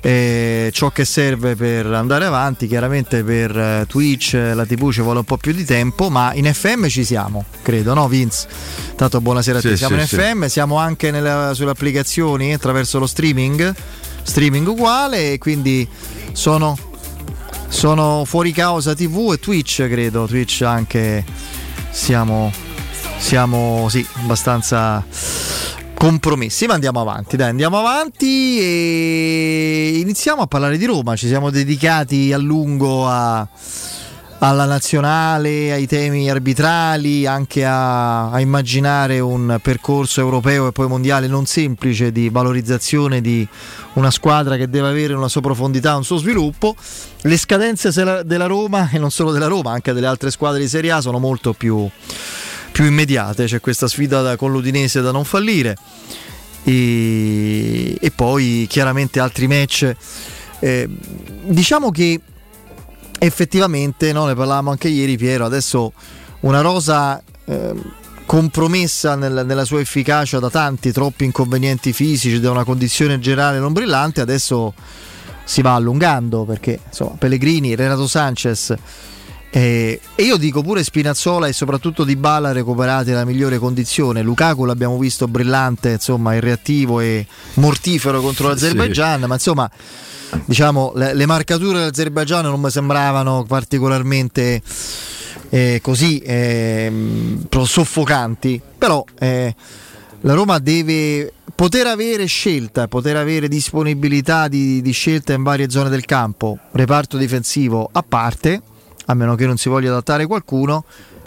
eh, ciò che serve per andare avanti, chiaramente per eh, Twitch la tivù ci vuole un po' più di tempo, ma in effe emme ci siamo, credo, no Vince? Tanto buonasera a te, sì, siamo sì, in sì. effe emme, siamo anche nella, sulle applicazioni attraverso lo streaming streaming uguale, quindi sono Sono fuori causa tivù e Twitch, credo. Twitch anche siamo siamo sì, abbastanza compromessi, ma andiamo avanti, dai, andiamo avanti e iniziamo a parlare di Roma. Ci siamo dedicati a lungo a alla nazionale, ai temi arbitrali, anche a, a immaginare un percorso europeo e poi mondiale non semplice di valorizzazione di una squadra che deve avere una sua profondità, un suo sviluppo. Le scadenze della Roma, e non solo della Roma, anche delle altre squadre di Serie A, sono molto più, più immediate. C'è questa sfida da, con l'Udinese da non fallire e, e poi chiaramente altri match. Eh, diciamo che effettivamente, no, ne parlavamo anche ieri Piero, adesso una rosa eh, compromessa nel, nella sua efficacia da tanti, troppi inconvenienti fisici, da una condizione generale non brillante, adesso si va allungando perché insomma Pellegrini, Renato Sanchez eh, e io dico pure Spinazzola e soprattutto Dybala recuperati nella migliore condizione. Lukaku l'abbiamo visto brillante, insomma, irreattivo e mortifero contro l'Azerbaigian, sì. Ma insomma diciamo le, le marcature dell'Azerbaigian non mi sembravano particolarmente eh, così eh, soffocanti, però eh, la Roma deve poter avere scelta, poter avere disponibilità di, di scelta in varie zone del campo, reparto difensivo a parte, a meno che non si voglia adattare qualcuno.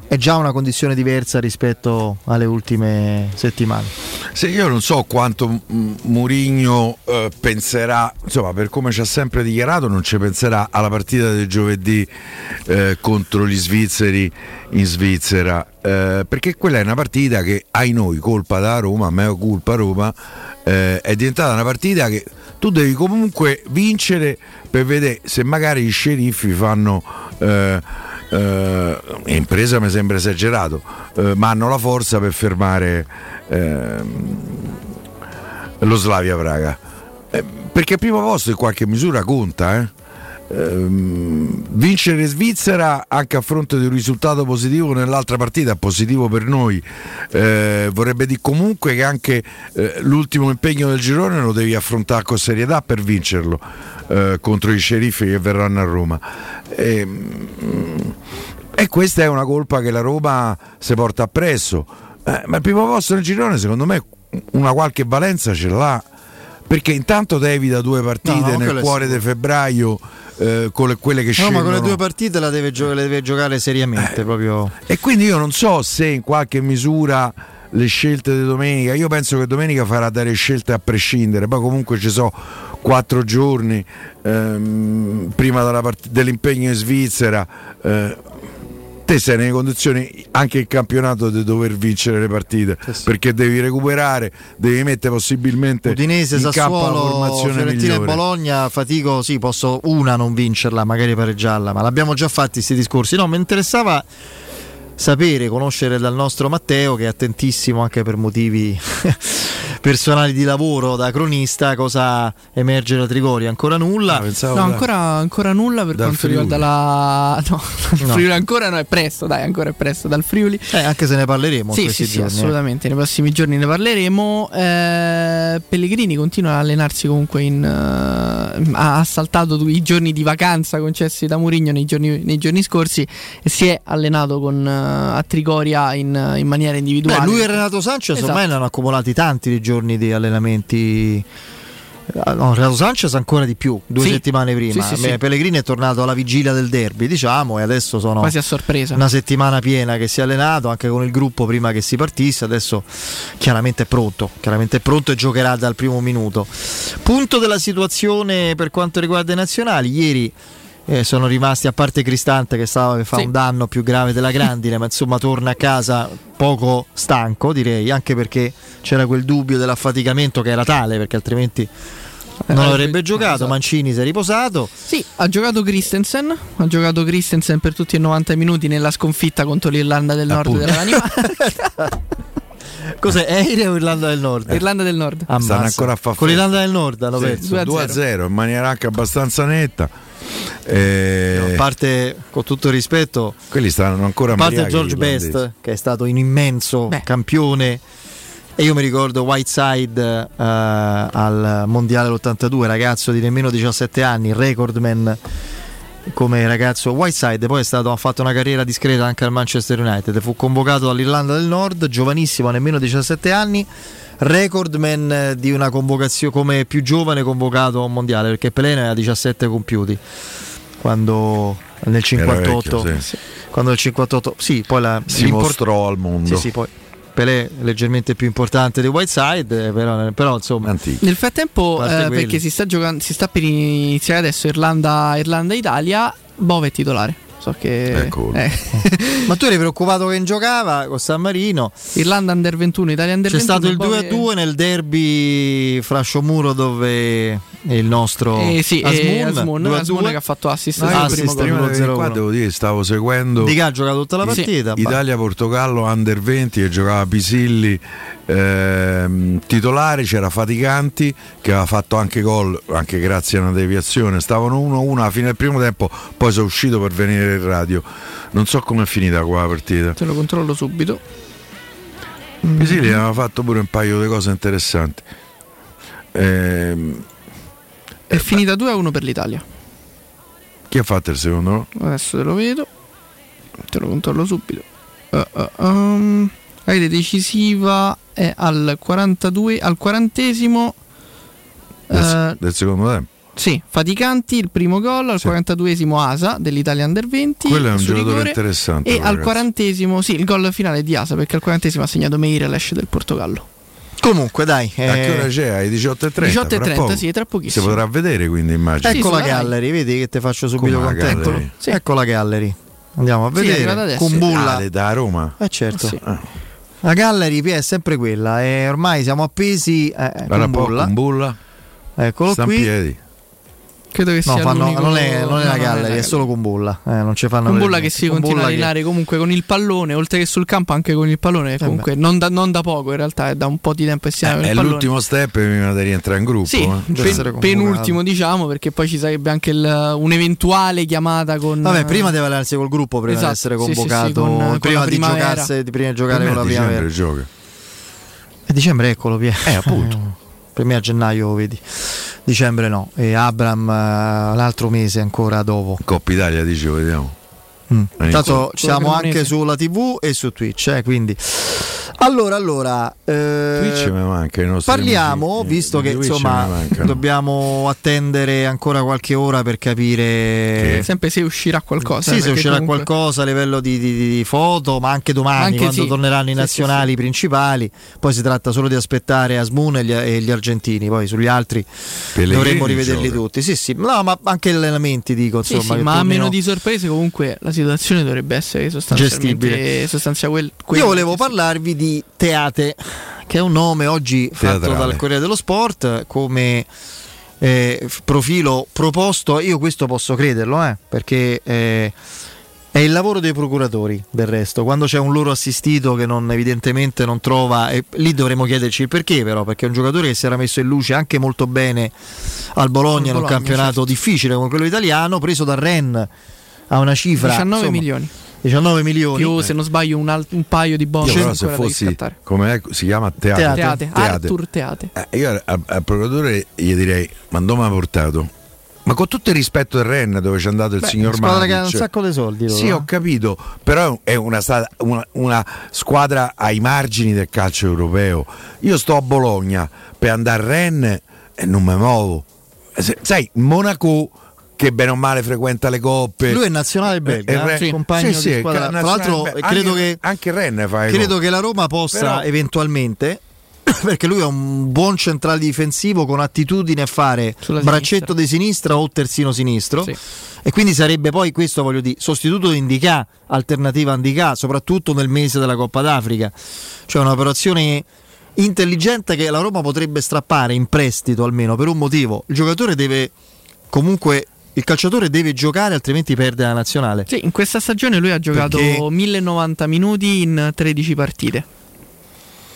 È già una condizione diversa rispetto alle ultime settimane. Sì, io non so quanto Mourinho eh, penserà, insomma, per come ci ha sempre dichiarato, non ci penserà alla partita del giovedì eh, contro gli svizzeri in Svizzera, eh, perché quella è una partita che ai noi, colpa da Roma, a me colpa Roma, eh, è diventata una partita che tu devi comunque vincere per vedere se magari gli sceriffi fanno... Eh, Eh, impresa mi sembra esagerato, eh, ma hanno la forza per fermare eh, lo Slavia Praga, eh, perché il primo posto in qualche misura conta, eh. Eh, vincere Svizzera anche a fronte di un risultato positivo nell'altra partita, positivo per noi, eh, vorrebbe dire comunque che anche eh, l'ultimo impegno del girone lo devi affrontare con serietà per vincerlo contro i sceriffi che verranno a Roma, e, e questa è una colpa che la Roma si porta appresso, eh, ma il primo posto nel girone secondo me una qualche valenza ce l'ha, perché intanto te evita due partite no, no, nel cuore di febbraio eh, con le, quelle che no, scendono, ma con le due partite la deve gio- le deve giocare seriamente eh, proprio. E quindi io non so se in qualche misura le scelte di domenica, io penso che domenica farà delle scelte a prescindere, poi comunque ci sono quattro giorni ehm, prima della part- dell'impegno in Svizzera, eh, te sei nelle condizioni anche il campionato di dover vincere le partite, sì, sì, perché devi recuperare, devi mettere possibilmente Udinese, in Sassuolo, campo la formazione Fiorentina migliore. E Bologna fatico, sì, posso una non vincerla, magari pareggiarla, ma l'abbiamo già fatti questi discorsi. No, mi interessava sapere, conoscere dal nostro Matteo, che è attentissimo anche per motivi personali di lavoro da cronista, cosa emerge da Trigori. Ancora nulla? No, no ancora, ancora nulla per quanto Friuli. Riguarda la no, no. Friuli ancora no, è presto, dai, ancora è presto dal Friuli. Eh, anche se ne parleremo. Sì, sì, sì, assolutamente, nei prossimi giorni ne parleremo. Eh, Pellegrini continua a allenarsi comunque in uh, ha saltato i giorni di vacanza concessi da Mourinho nei giorni, nei giorni scorsi, e si è allenato con uh, a Trigoria in, in maniera individuale. Beh, lui e Renato Sanchez, esatto, ormai ne hanno accumulati tanti di giorni di allenamenti. No, Renato Sanchez ancora di più, due sì. settimane prima. Sì, sì, sì. Pellegrini è tornato alla vigilia del derby, diciamo, e adesso sono quasi a sorpresa. Una settimana piena che si è allenato anche con il gruppo prima che si partisse. Adesso chiaramente è pronto, chiaramente è pronto e giocherà dal primo minuto. Punto della situazione per quanto riguarda i nazionali. Ieri Eh, sono rimasti, a parte Cristante che stava che fa sì. un danno più grave della grandine, ma insomma torna a casa poco stanco, direi, anche perché c'era quel dubbio dell'affaticamento che era tale, perché altrimenti non avrebbe giocato. Mancini si è riposato. Sì, ha giocato Christensen, ha giocato Christensen per tutti i novanta minuti nella sconfitta contro l'Irlanda del Nord. Appunto. Della Danimarca. Cos'è? È o Irlanda del Nord? Eh. Irlanda del Nord. Ammazza. Stanno ancora a fare con l'Irlanda del Nord, hanno sì, perso due a zero in maniera anche abbastanza netta. Eh, a parte, con tutto rispetto, quelli stanno ancora a parte George Best, Best che è stato un immenso Beh. campione, e io mi ricordo Whiteside uh, al mondiale ottantadue, ragazzo di nemmeno diciassette anni, recordman come ragazzo Whiteside. Poi è stato, ha fatto una carriera discreta anche al Manchester United, fu convocato dall'Irlanda del Nord giovanissimo, nemmeno diciassette anni, recordman di una convocazione come più giovane convocato a un mondiale, perché Pelé ne aveva diciassette compiuti quando nel cinquantotto vecchio, sì. quando nel cinquantotto sì, poi la, si mostrò al mondo. Sì, sì, poi Pelé leggermente più importante di Whiteside, però, però insomma antico. Nel frattempo eh, perché si sta giocando, si sta per iniziare adesso Irlanda Irlanda Italia, Bove è titolare. So che ecco. eh. Ma tu eri preoccupato che giocava con San Marino. Irlanda under ventuno, Italia under ventuno. C'è stato il due a due che... nel derby fra Sciomuro, dove il nostro eh sì, Asmun, eh, Asmun che ha fatto assist, no, assist prima prima qua, devo dire, stavo seguendo Di Gà, ha giocato tutta la partita. Sì. Italia-Portogallo under venti, che giocava Pisilli ehm, titolare, c'era Faticanti che aveva fatto anche gol, anche grazie a una deviazione. Stavano uno a uno alla fine del primo tempo, poi sono uscito per venire in radio. Non so com'è finita qua la partita. Te lo controllo subito. Pisilli aveva fatto pure un paio di cose interessanti. Ehm È eh, finita due a uno per l'Italia. Chi ha fatto il secondo? Adesso te lo vedo, te lo controllo subito. Uh, uh, um. La rete decisiva è al quarantadue, al quarantesimo del, uh, del secondo tempo. Sì, Faticanti il primo gol, al sì. quarantaduesimo Asa dell'Italia Under venti. Quello è un giocatore rigore, interessante. E al quarantesimo, sì, il gol finale di Asa, perché al quarantesimo ha segnato Meireles del Portogallo. Comunque dai, eh... a che ora c'è? Ai diciotto e trenta diciotto e trenta, sì, tra pochissimo si potrà vedere, quindi immagino. Ecco sì, la gallery, vedi che te faccio subito contento. Sì. Ecco la gallery, andiamo a vedere. Sì, con Bulla ah, da Roma. Eh certo. Sì. Ah. La gallery è sempre quella, e ormai siamo appesi eh, con Bulla. Con Bulla. Eccolo San qui. Piedi. Credo che no, sia fanno, non è, non è la gallery, è, è solo con Bulla. Eh, non ci fanno con Bulla che si con continua a allenare che... comunque con il pallone, oltre che sul campo anche con il pallone. Eh comunque non da, non da poco, in realtà, è da un po' di tempo che si eh, con il È pallone. L'ultimo step prima di rientrare in gruppo. Sì, eh. pen, penultimo, diciamo, perché poi ci sarebbe anche il, un'eventualchiamata con. Vabbè, prima deve allenarsi col gruppo prima esatto, di essere convocato. Sì, sì, sì, con, prima, con prima di giocarsi, di prima giocare con la primavera. A dicembre eccolo Pier. Eh, appunto. Per me a gennaio, vedi, dicembre no, e Abram uh, l'altro mese ancora dopo. Coppa Italia dicevo, vediamo. Mm. Intanto siamo anche sulla tivù e su Twitch, eh, quindi Allora, allora eh, manca, parliamo, amici, visto che Twitch insomma dobbiamo attendere ancora qualche ora per capire che... sempre se uscirà qualcosa. Sì, se uscirà comunque... qualcosa a livello di, di, di foto, ma anche domani, ma anche quando sì. torneranno i sì, nazionali sì, sì. principali. Poi si tratta solo di aspettare Asmun e gli, e gli argentini, poi sugli altri Pellegrini dovremmo rivederli gioca. tutti. Sì, sì, no, ma anche gli allenamenti dico, insomma, sì, sì, ma a meno no... di sorprese comunque la situazione dovrebbe essere sostanzialmente gestibile. Sostanzia quel, quel Io volevo gestibile. parlarvi di Teate, che è un nome oggi Teatrale. fatto dal Corriere dello Sport come eh, profilo proposto. Io questo posso crederlo, eh, perché eh, è il lavoro dei procuratori, del resto, quando c'è un loro assistito che non evidentemente non trova, e lì dovremmo chiederci il perché, però, perché è un giocatore che si era messo in luce anche molto bene al Bologna, Bologna in un campionato certo. difficile come quello italiano, preso dal Rennes a una cifra diciannove insomma, milioni diciannove milioni più, se non sbaglio, un, alt- un paio di bonus. Io però se fossi, come si chiama, Teate, Teate. Teate. Teate. Arthur Teate, eh, io al procuratore gli direi: ma dove mi ha portato? Ma con tutto il rispetto del Rennes, dove c'è andato il Beh, signor Matic, che ha un sacco di soldi loro, sì, eh? Ho capito, però è una, una, una squadra ai margini del calcio europeo. Io sto a Bologna per andare a Rennes e non mi muovo. Se, sai, Monaco, che bene o male frequenta le coppe. Lui è nazionale belga, eh, sì. compagno sì, di sì, squadra. Tra l'altro be- credo anche, che anche Rennes fa credo gol. che la Roma possa Però... eventualmente, perché lui è un buon centrale difensivo con attitudine a fare Sulla braccetto sinistra. di sinistra o terzino sinistro. Sì. E quindi sarebbe poi questo, voglio dire, sostituto di Ndicà, alternativa a Ndicà, soprattutto nel mese della Coppa d'Africa. Cioè un'operazione intelligente che la Roma potrebbe strappare in prestito, almeno per un motivo. Il giocatore deve comunque Il calciatore deve giocare, altrimenti perde la nazionale. Sì, in questa stagione lui ha giocato Perché... mille novanta minuti in tredici partite.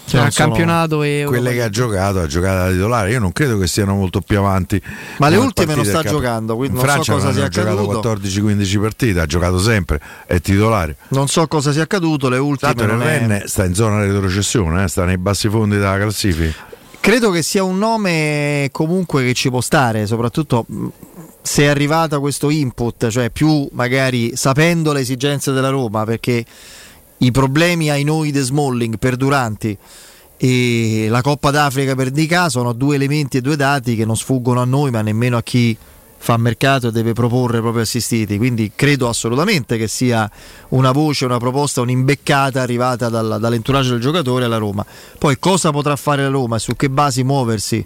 Cioè, al campionato e quelle che ha giocato, ha giocato da titolare. Io non credo che siano molto più avanti. Ma le ultime non sta giocando, quindi non so cosa sia accaduto. Ha giocato quattordici quindici partite, ha giocato sempre, è titolare. Non so cosa sia accaduto, le ultime Tanto non è... sta in zona retrocessione, eh, sta nei bassi fondi della classifica. Credo che sia un nome comunque che ci può stare, soprattutto se è arrivata questo input, cioè più magari sapendo le esigenze della Roma, perché i problemi ai noi de Smalling perduranti e la Coppa d'Africa per Ndicà sono due elementi e due dati che non sfuggono a noi, ma nemmeno a chi fa mercato e deve proporre i propri assistiti. Quindi credo assolutamente che sia una voce, una proposta, un'imbeccata arrivata dalla, dall'entourage del giocatore alla Roma. Poi cosa potrà fare la Roma e su che basi muoversi?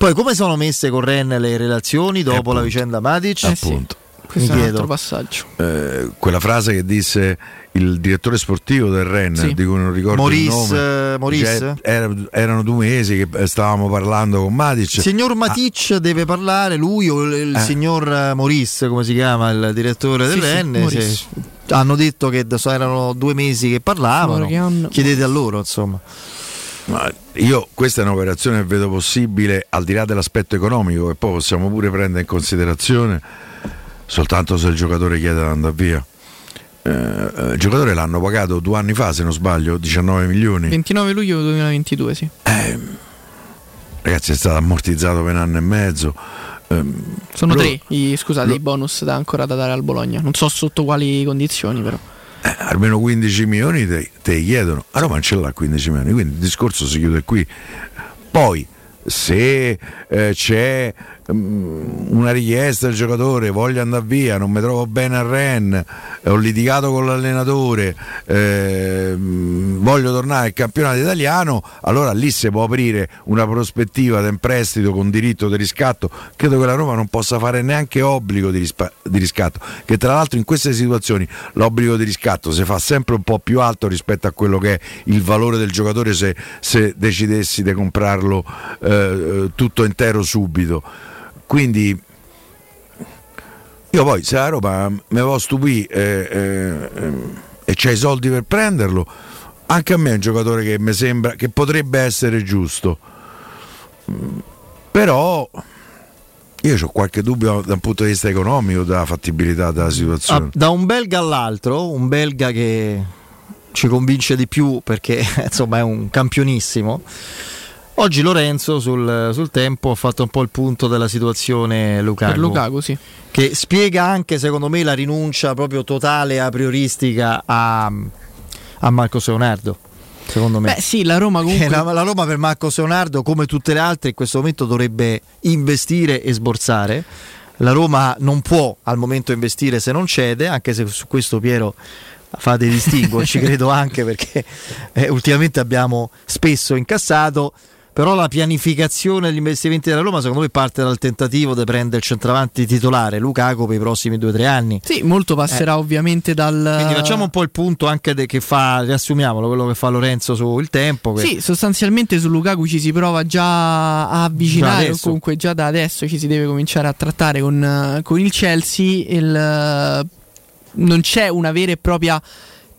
Poi come sono messe con Rennes le relazioni dopo appunto, la vicenda Matic? Eh appunto. Sì, questo mi è un altro passaggio. Eh, quella frase che disse il direttore sportivo del Rennes, sì. di cui non ricordo Maurice, il nome. Maurice? Era, erano due mesi che stavamo parlando con Matic. Il signor Matic ah. deve parlare, lui o il eh. signor Maurice, come si chiama, il direttore del sì, Rennes. Sì, se, hanno detto che erano due mesi che parlavano, Morgan... chiedete a loro insomma. Ma io questa è un'operazione che vedo possibile, al di là dell'aspetto economico, che poi possiamo pure prendere in considerazione, soltanto se il giocatore chiede di andare via. Eh, il giocatore l'hanno pagato due anni fa, se non sbaglio, diciannove milioni ventinove luglio duemilaventidue sì. Eh, ragazzi, è stato ammortizzato per un anno e mezzo. Eh, Sono lo, tre, i, scusate, lo, i bonus da ancora da dare al Bologna, non so sotto quali condizioni però. Eh, almeno quindici milioni te, te chiedono, a Roma non ce l'ha quindici milioni, quindi il discorso si chiude qui. Poi se eh, c'è mh, una richiesta del giocatore, voglio andare via, non mi trovo bene a Rennes, ho litigato con l'allenatore, eh, voglio tornare al campionato italiano, allora lì si può aprire una prospettiva di un prestito con diritto di riscatto. Credo che la Roma non possa fare neanche obbligo di, rispa- di riscatto, che tra l'altro in queste situazioni l'obbligo di riscatto si fa sempre un po' più alto rispetto a quello che è il valore del giocatore se, se decidessi di comprarlo eh, tutto intero subito. Quindi io poi se la roba mi può stupire eh, eh, e c'hai i soldi per prenderlo, anche a me è un giocatore che mi sembra che potrebbe essere giusto, però io ho qualche dubbio da un punto di vista economico della fattibilità della situazione. Ah, da un belga all'altro, un belga che ci convince di più perché insomma è un campionissimo. Oggi Lorenzo sul, sul Tempo ha fatto un po' il punto della situazione Lukaku, per Lukaku sì. che spiega anche secondo me la rinuncia proprio totale a prioristica a, a Marco Leonardo. secondo me. Beh sì, la Roma comunque... la, la Roma per Marco Leonardo, come tutte le altre, in questo momento dovrebbe investire e sborsare. La Roma non può al momento investire se non cede, anche se su questo Piero fa dei distinguo, ci credo anche perché eh, ultimamente abbiamo spesso incassato. Però la pianificazione degli investimenti della Roma secondo me parte dal tentativo di prendere il centravanti titolare Lukaku per i prossimi due o tre anni. Sì, molto passerà eh. ovviamente dal... Quindi facciamo un po' il punto anche de- che fa, riassumiamolo, quello che fa Lorenzo sul tempo. Che... Sì, sostanzialmente su Lukaku ci si prova già a avvicinare, o comunque già da adesso ci si deve cominciare a trattare con, con il Chelsea. Il, non c'è una vera e propria...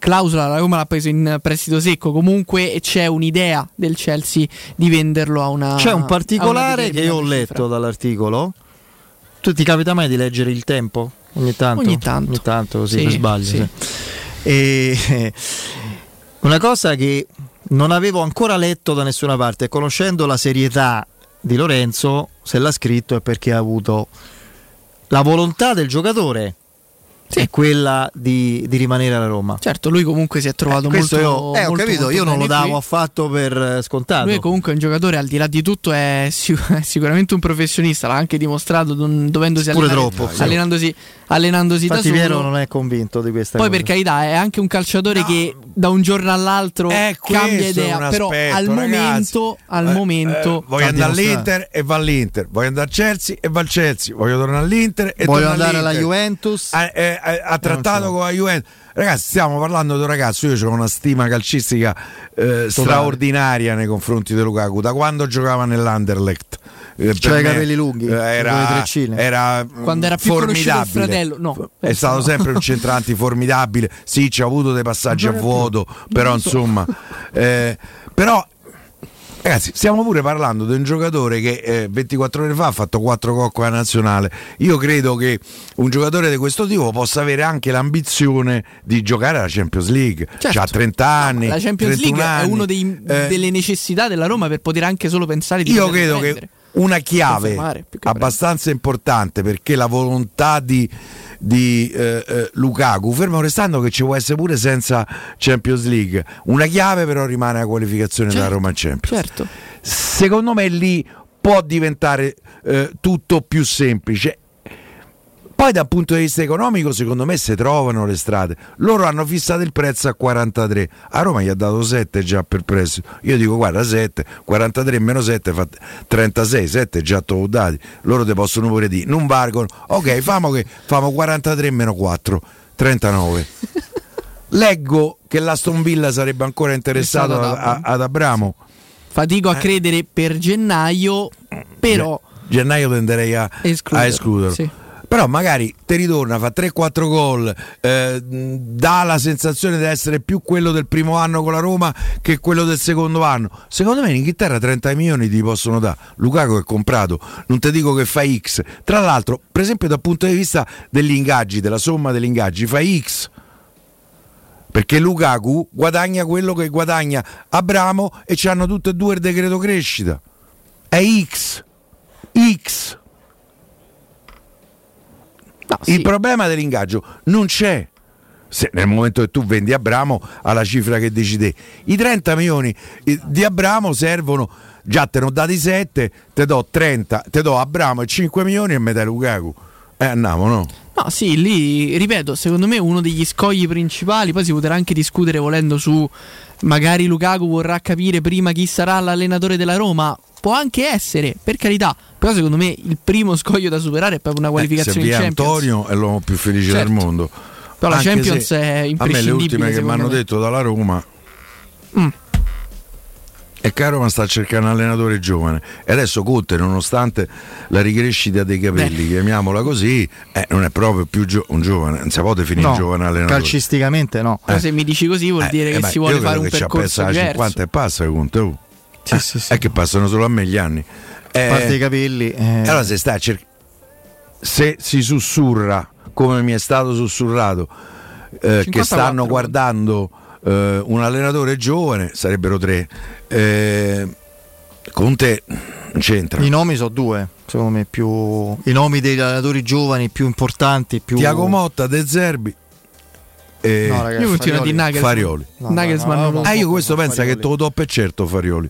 clausola, la Roma l'ha preso in prestito secco, comunque c'è un'idea del Chelsea di venderlo a una... C'è un particolare che io ho letto cifra. Dall'articolo. Tu ti capita mai di leggere Il Tempo? Ogni tanto? Ogni tanto, ogni tanto così sì, per sbaglio. Sì. Sì. E... una cosa che non avevo ancora letto da nessuna parte, conoscendo la serietà di Lorenzo, se l'ha scritto è perché ha avuto la volontà del giocatore. Sì. È quella di, di rimanere alla Roma. Certo, lui comunque si è trovato eh, molto io, eh, molto, ho capito, molto io non lo davo qui. Affatto per scontato. Lui comunque è un giocatore, al di là di tutto è, sic- è sicuramente un professionista, l'ha anche dimostrato don- dovendosi pure allenare, troppo, sì. allenandosi allenandosi Infatti, da solo. Piero non è convinto di questa poi cosa. Per carità è anche un calciatore no. che da un giorno all'altro eh, cambia idea, aspetto, però al ragazzi, momento al eh, momento eh, voglio andare all'Inter e va all'Inter, voglio andare al Chelsea e va al Chelsea, voglio tornare all'Inter e voglio andare all'Inter. Alla Juventus eh, eh, ha trattato so. Con la Juventus. Ragazzi, stiamo parlando di un ragazzo, io ho una stima calcistica eh, straordinaria nei confronti di Lukaku da quando giocava nell'Anderlecht, eh, cioè i capelli lunghi era, era quando era più conosciuto il fratello no, è stato no. sempre un centrante formidabile, sì ci ha avuto dei passaggi a vuoto più. Però so. Insomma eh, però ragazzi, stiamo pure parlando di un giocatore che eh, ventiquattro ore fa ha fatto quattro gol con la nazionale. Io credo che un giocatore di questo tipo possa avere anche l'ambizione di giocare alla Champions League. Certo. C'ha trenta anni. No, la Champions League anni. È una eh, delle necessità della Roma per poter anche solo pensare di... Io credo prendere. Che una chiave che che abbastanza prendere. Importante, perché la volontà di... di eh, eh, Lukaku, fermo restando che ci può essere pure senza Champions League, una chiave però rimane la qualificazione certo, della Roma Champions. Certo. Secondo me lì può diventare eh, tutto più semplice. Poi dal punto di vista economico secondo me si trovano le strade. Loro hanno fissato il prezzo a quarantatré, a Roma gli ha dato sette già per prezzo, io dico guarda sette, quarantatré meno sette fa trentasei, sette già te l'ho dati, loro te possono pure dire non valgono, ok famo che famo quarantatré meno quattro, trentanove. Leggo che l'Aston Villa sarebbe ancora interessato ad, a, ad Abramo, fatico a credere per gennaio, però gennaio tenderei a escluderlo, a escluderlo. Sì. Però magari te ritorna, fa tre quattro gol, eh, dà la sensazione di essere più quello del primo anno con la Roma che quello del secondo anno. Secondo me in Inghilterra trenta milioni ti possono dare. Lukaku è comprato, non ti dico che fa X. Tra l'altro, per esempio dal punto di vista degli ingaggi, della somma degli ingaggi, fa X. Perché Lukaku guadagna quello che guadagna Abramo e ci hanno tutte e due il decreto crescita. È X. X. No, il sì. problema dell'ingaggio non c'è. Se nel momento che tu vendi Abramo alla cifra che decidi, i trenta milioni di Abramo servono, già te ne ho dati sette, te do trenta, te do Abramo e cinque milioni e me dai Lukaku. Eh, andiamo, no? No, sì, lì ripeto, secondo me uno degli scogli principali, poi si potrà anche discutere volendo su magari Lukaku vorrà capire prima chi sarà l'allenatore della Roma. Può anche essere, per carità, però secondo me il primo scoglio da superare è proprio una qualificazione eh, in Champions. Antonio è l'uomo più felice certo. del mondo. Però anche la Champions è imprescindibile. A me le ultime che mi hanno detto dalla Roma mm. è che la Roma sta cercando un allenatore giovane e adesso Conte, nonostante la ricrescita dei capelli, Beh. chiamiamola così, eh, non è proprio più gio- un giovane, non si può definire no, un giovane allenatore. Calcisticamente no. Eh. Però se mi dici così vuol eh, dire eh, che beh, si vuole fare un percorso diverso. cinquanta e passa Conte, uh. Sì, eh, sì, sì. È che passano solo a me gli anni eh, parte i capelli eh. Allora se sta cer- se si sussurra come mi è stato sussurrato eh, che stanno guardando eh, un allenatore giovane, sarebbero tre eh, Conte non c'entra. I nomi sono due secondo me, più i nomi degli allenatori giovani più importanti, più Tiago Motta, De Zerbi eh, no, ragazzi, io continuo di Nuggets Farioli. No, Nuggets no, no, no, no, ah, io questo penso Farioli. Che te lo do per certo Farioli.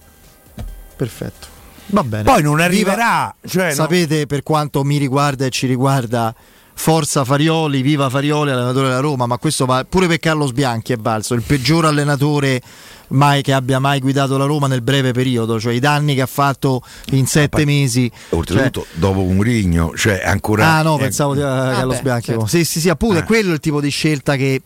Perfetto. Va bene. Poi non arriverà, cioè, sapete, no. Per quanto mi riguarda e ci riguarda, forza Farioli, viva Farioli, allenatore della Roma, ma questo va pure per Carlos Bianchi, è valso, il peggior allenatore mai che abbia mai guidato la Roma nel breve periodo, cioè i danni che ha fatto in sette ah, mesi. Oltretutto, cioè, dopo Mourinho, cioè ancora. Ah no, eh, pensavo di eh, ah, Carlos beh, Bianchi. Certo. Sì, sì, sì, appunto, ah. è quello il tipo di scelta che,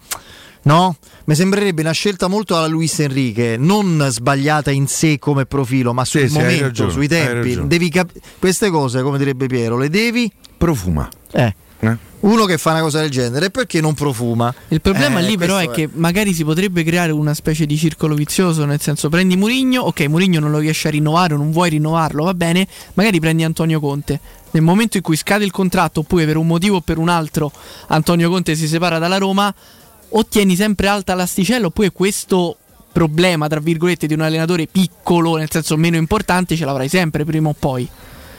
no? Mi sembrerebbe una scelta molto alla Luis Enrique, non sbagliata in sé come profilo, ma sul sì, momento, sì, ragione, sui tempi. Devi cap- queste cose, come direbbe Piero, le devi profuma. Eh. Eh. Uno che fa una cosa del genere, perché non profuma? Il problema eh, lì però è, è che magari si potrebbe creare una specie di circolo vizioso, nel senso, prendi Mourinho, ok, Mourinho non lo riesci a rinnovare o non vuoi rinnovarlo, va bene, magari prendi Antonio Conte. Nel momento in cui scade il contratto, oppure per un motivo o per un altro Antonio Conte si separa dalla Roma, o tieni sempre alta l'asticella, oppure questo problema, tra virgolette, di un allenatore piccolo, nel senso meno importante, ce l'avrai sempre prima o poi.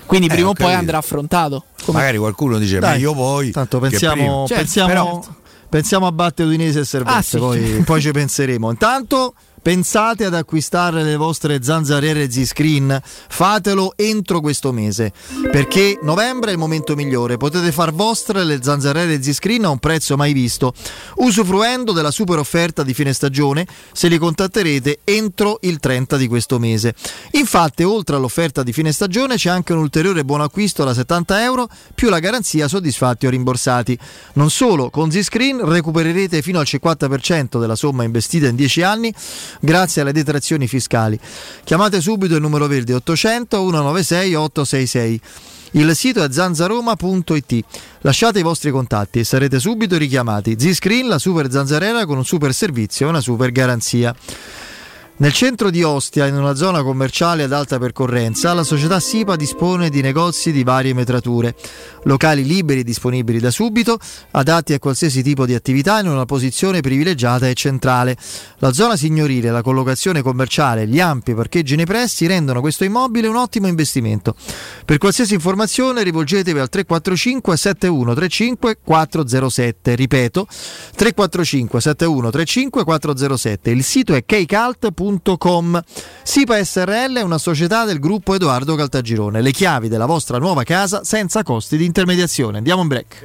Quindi eh, prima o poi andrà affrontato. Come? Magari qualcuno dice dai, meglio voi. Tanto pensiamo, cioè, pensiamo, però... pensiamo a battere Udinese e Servette, ah, sì, poi, sì. poi ci penseremo. Intanto pensate ad acquistare le vostre zanzariere Z-Screen, fatelo entro questo mese, perché novembre è il momento migliore. Potete far vostre le zanzariere Z-Screen a un prezzo mai visto, usufruendo della super offerta di fine stagione se li contatterete entro il trenta di questo mese. Infatti, oltre all'offerta di fine stagione, c'è anche un ulteriore buon acquisto da settanta euro, più la garanzia soddisfatti o rimborsati. Non solo, con Z-Screen recupererete fino al cinquanta per cento della somma investita in dieci anni, grazie alle detrazioni fiscali. Chiamate subito il numero verde ottocento centonovantasei ottocentosettantasei. Il sito è zanzaroma punto it. Lasciate i vostri contatti e sarete subito richiamati. Z-Screen, la super zanzarera con un super servizio e una super garanzia. Nel centro di Ostia, in una zona commerciale ad alta percorrenza, la società SIPA dispone di negozi di varie metrature, locali liberi e disponibili da subito, adatti a qualsiasi tipo di attività in una posizione privilegiata e centrale. La zona signorile, la collocazione commerciale, gli ampi parcheggi nei pressi rendono questo immobile un ottimo investimento. Per qualsiasi informazione rivolgetevi al tre quattro cinque sette uno tre cinque quattro zero sette, ripeto tre quattro cinque sette uno tre cinque quattro zero sette. Il sito è keycult punto com. SIPA S R L è una società del gruppo Edoardo Caltagirone. Le chiavi della vostra nuova casa senza costi di intermediazione. Andiamo in break.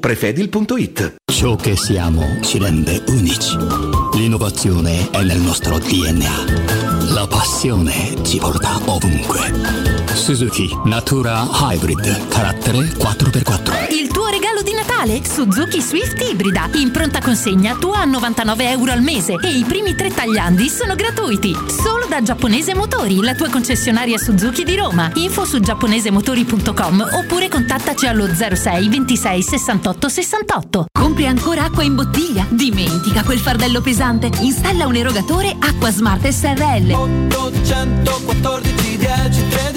prefedil punto it. Ciò che siamo ci rende unici. L'innovazione è nel nostro D N A. La passione ci porta ovunque. Suzuki Natura Hybrid, carattere quattro per quattro. Il tuo regalo di Natale? Suzuki Swift Ibrida, in pronta consegna tua a novantanove euro al mese e i primi tre tagliandi sono gratuiti. Solo da Giapponese Motori, la tua concessionaria Suzuki di Roma. Info su giapponesemotori punto com oppure contattaci allo zero sei ventisei sessantotto sessantotto. Compri ancora acqua in bottiglia? Dimentica quel fardello pesante. Installa un erogatore Acqua Smart S R L. otto uno quattro uno zero uno tre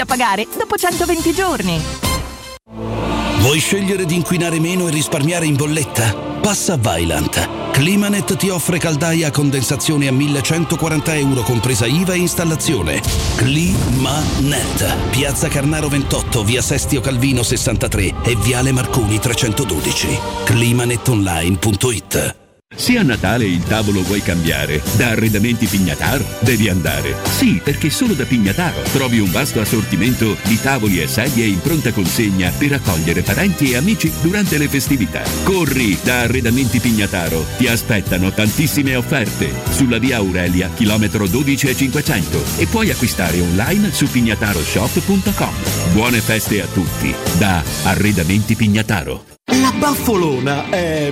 a pagare dopo centoventi giorni. Vuoi scegliere di inquinare meno e risparmiare in bolletta? Passa a Vaillant. Climanet ti offre caldaia a condensazione a millecentoquaranta euro compresa I V A e installazione. Climanet, Piazza Carnaro ventotto, via Sestio Calvino sessantatré e viale Marconi trecentododici. climanetonline punto it. Se a Natale il tavolo vuoi cambiare, da Arredamenti Pignataro devi andare. Sì, perché solo da Pignataro trovi un vasto assortimento di tavoli e sedie in pronta consegna per accogliere parenti e amici durante le festività. Corri da Arredamenti Pignataro, ti aspettano tantissime offerte. Sulla via Aurelia, chilometro dodici e cinquecento, e puoi acquistare online su pignataroshop punto com. Buone feste a tutti, da Arredamenti Pignataro. La Baffolona è...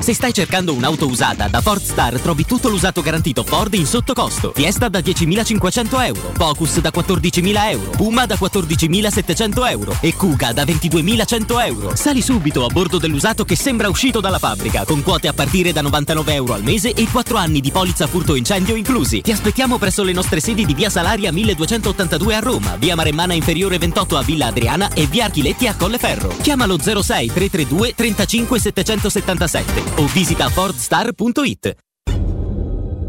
Se stai cercando un'auto usata, da Ford Star trovi tutto l'usato garantito Ford in sottocosto. Fiesta da diecimilacinquecento euro, Focus da quattordicimila euro, Puma da quattordicimilasettecento euro e Kuga da ventiduemilacento euro. Sali subito a bordo dell'usato che sembra uscito dalla fabbrica, con quote a partire da novantanove euro al mese e quattro anni di polizza furto incendio inclusi. Ti aspettiamo presso le nostre sedi di via Salaria milleduecentottantadue a Roma, via Maremmana Inferiore ventotto a Villa Adriana e via Archiletti a Colleferro. Chiamalo zero sei trecentotrentadue trentacinque settecentosettantasette. O visita fordstar punto it.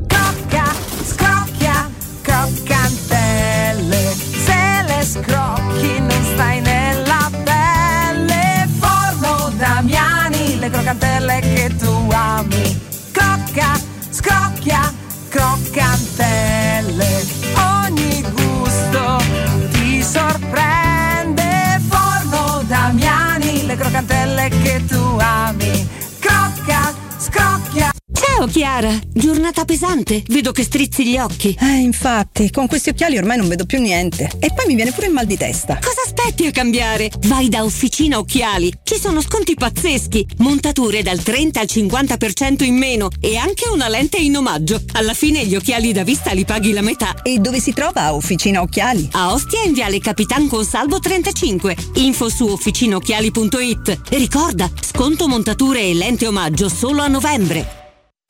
Scrocca, scrocchia, croccantelle. Se le scrocchi non stai nella pelle. Forno Damiani, le croccantelle che tu ami. Crocca, scrocchia, croccantelle. Ogni gusto ti sorprende. Forno Damiani, le croccantelle che tu ami. Scocchia. Ciao Chiara, giornata pesante, vedo che strizzi gli occhi. Eh, infatti, con questi occhiali ormai non vedo più niente. E poi mi viene pure il mal di testa. Cosa aspetti a cambiare? Vai da Officina Occhiali, ci sono sconti pazzeschi, montature dal trenta al cinquanta per cento in meno e anche una lente in omaggio. Alla fine gli occhiali da vista li paghi la metà. E dove si trova Officina Occhiali? A Ostia in viale Capitan Consalvo trentacinque, info su officinaocchiali punto it. E ricorda, sconto montature e lente omaggio solo a novembre.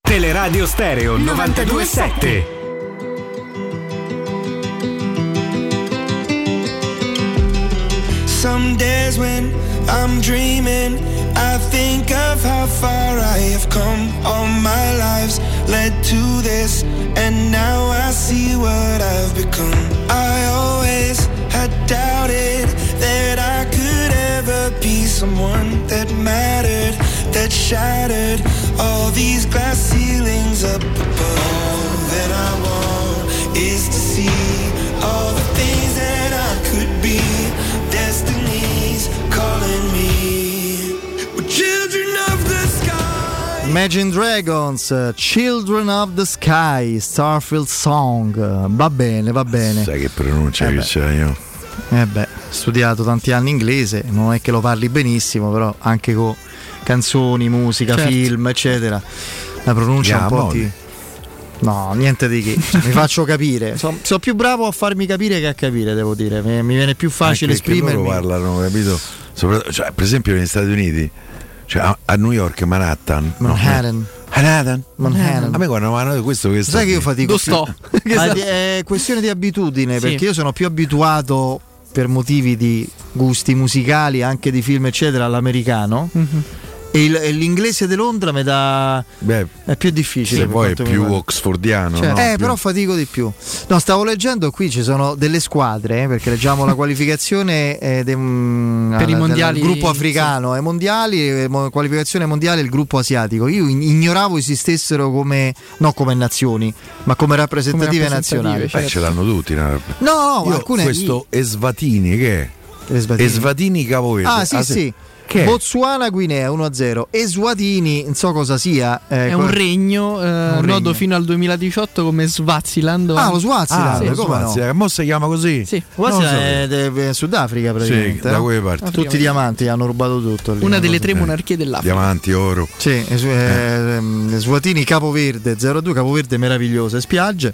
Teleradio Stereo novantadue sette. Some days when I'm dreaming, I think of how far I have come. All my lives led to this, and now I see what I've become. I always had doubted that I could ever be someone that mattered, that shattered all these glass ceilings up above. All that I want is to see all the things that I could be. Calling me, we're children of the sky. Imagine Dragons, Children of the Sky, Starfield Song. Va bene, va bene. Sai che pronuncia eh che c'è io? Eh beh, studiato tanti anni inglese, non è che lo parli benissimo, però anche con canzoni, musica, certo, film, eccetera. La pronuncia yeah, un po' ti... No, niente di che, mi faccio capire. Sono so più bravo a farmi capire che a capire, devo dire. Mi, mi viene più facile anche esprimermi. Loro parlano, capito? Sopr- cioè, per esempio negli Stati Uniti, cioè a, a New York, Manhattan. Manhattan. No, Manhattan. Manhattan. A me quando mi hanno detto questo, questo sai che io fatico. Lo sto. È questione di abitudine, sì, perché io sono più abituato per motivi di gusti musicali, anche di film, eccetera, all'americano. Mm-hmm. E, il, e l'inglese di Londra mi dà. Beh, è più difficile. Se poi è più oxfordiano, cioè, no? Eh, più. Però fatico di più. No, stavo leggendo qui ci sono delle squadre, eh, perché leggiamo la qualificazione eh, de, mh, per alla, i mondiali, del gruppo africano, sì, e mondiali, e mo, qualificazione mondiale il gruppo asiatico. Io ignoravo esistessero come no come nazioni, ma come rappresentative, come rappresentative nazionali. Certo. Eh, ce l'hanno tutti. No, no, io, alcune. Questo io... Esvatini che è? Esvatini, Esvatini Capoverde. Ah, sì, ah, sì. sì. Che Botswana Guinea uno a zero. Eswatini, non so cosa sia. Eh, è un regno, eh, noto fino al duemiladiciotto come Swaziland. Ah, lo Swaziland, ah, sì, come Swaziland. No? Mo si chiama così? Sì. Swaziland so. È de, de Sudafrica praticamente. Sì, da quelle parti. Tutti Africa, i diamanti hanno rubato tutto lì. Una delle tre monarchie eh. dell'Africa. Diamanti, oro. Sì, es- eh. Eswatini Capoverde zero a due, Capoverde meravigliose spiagge.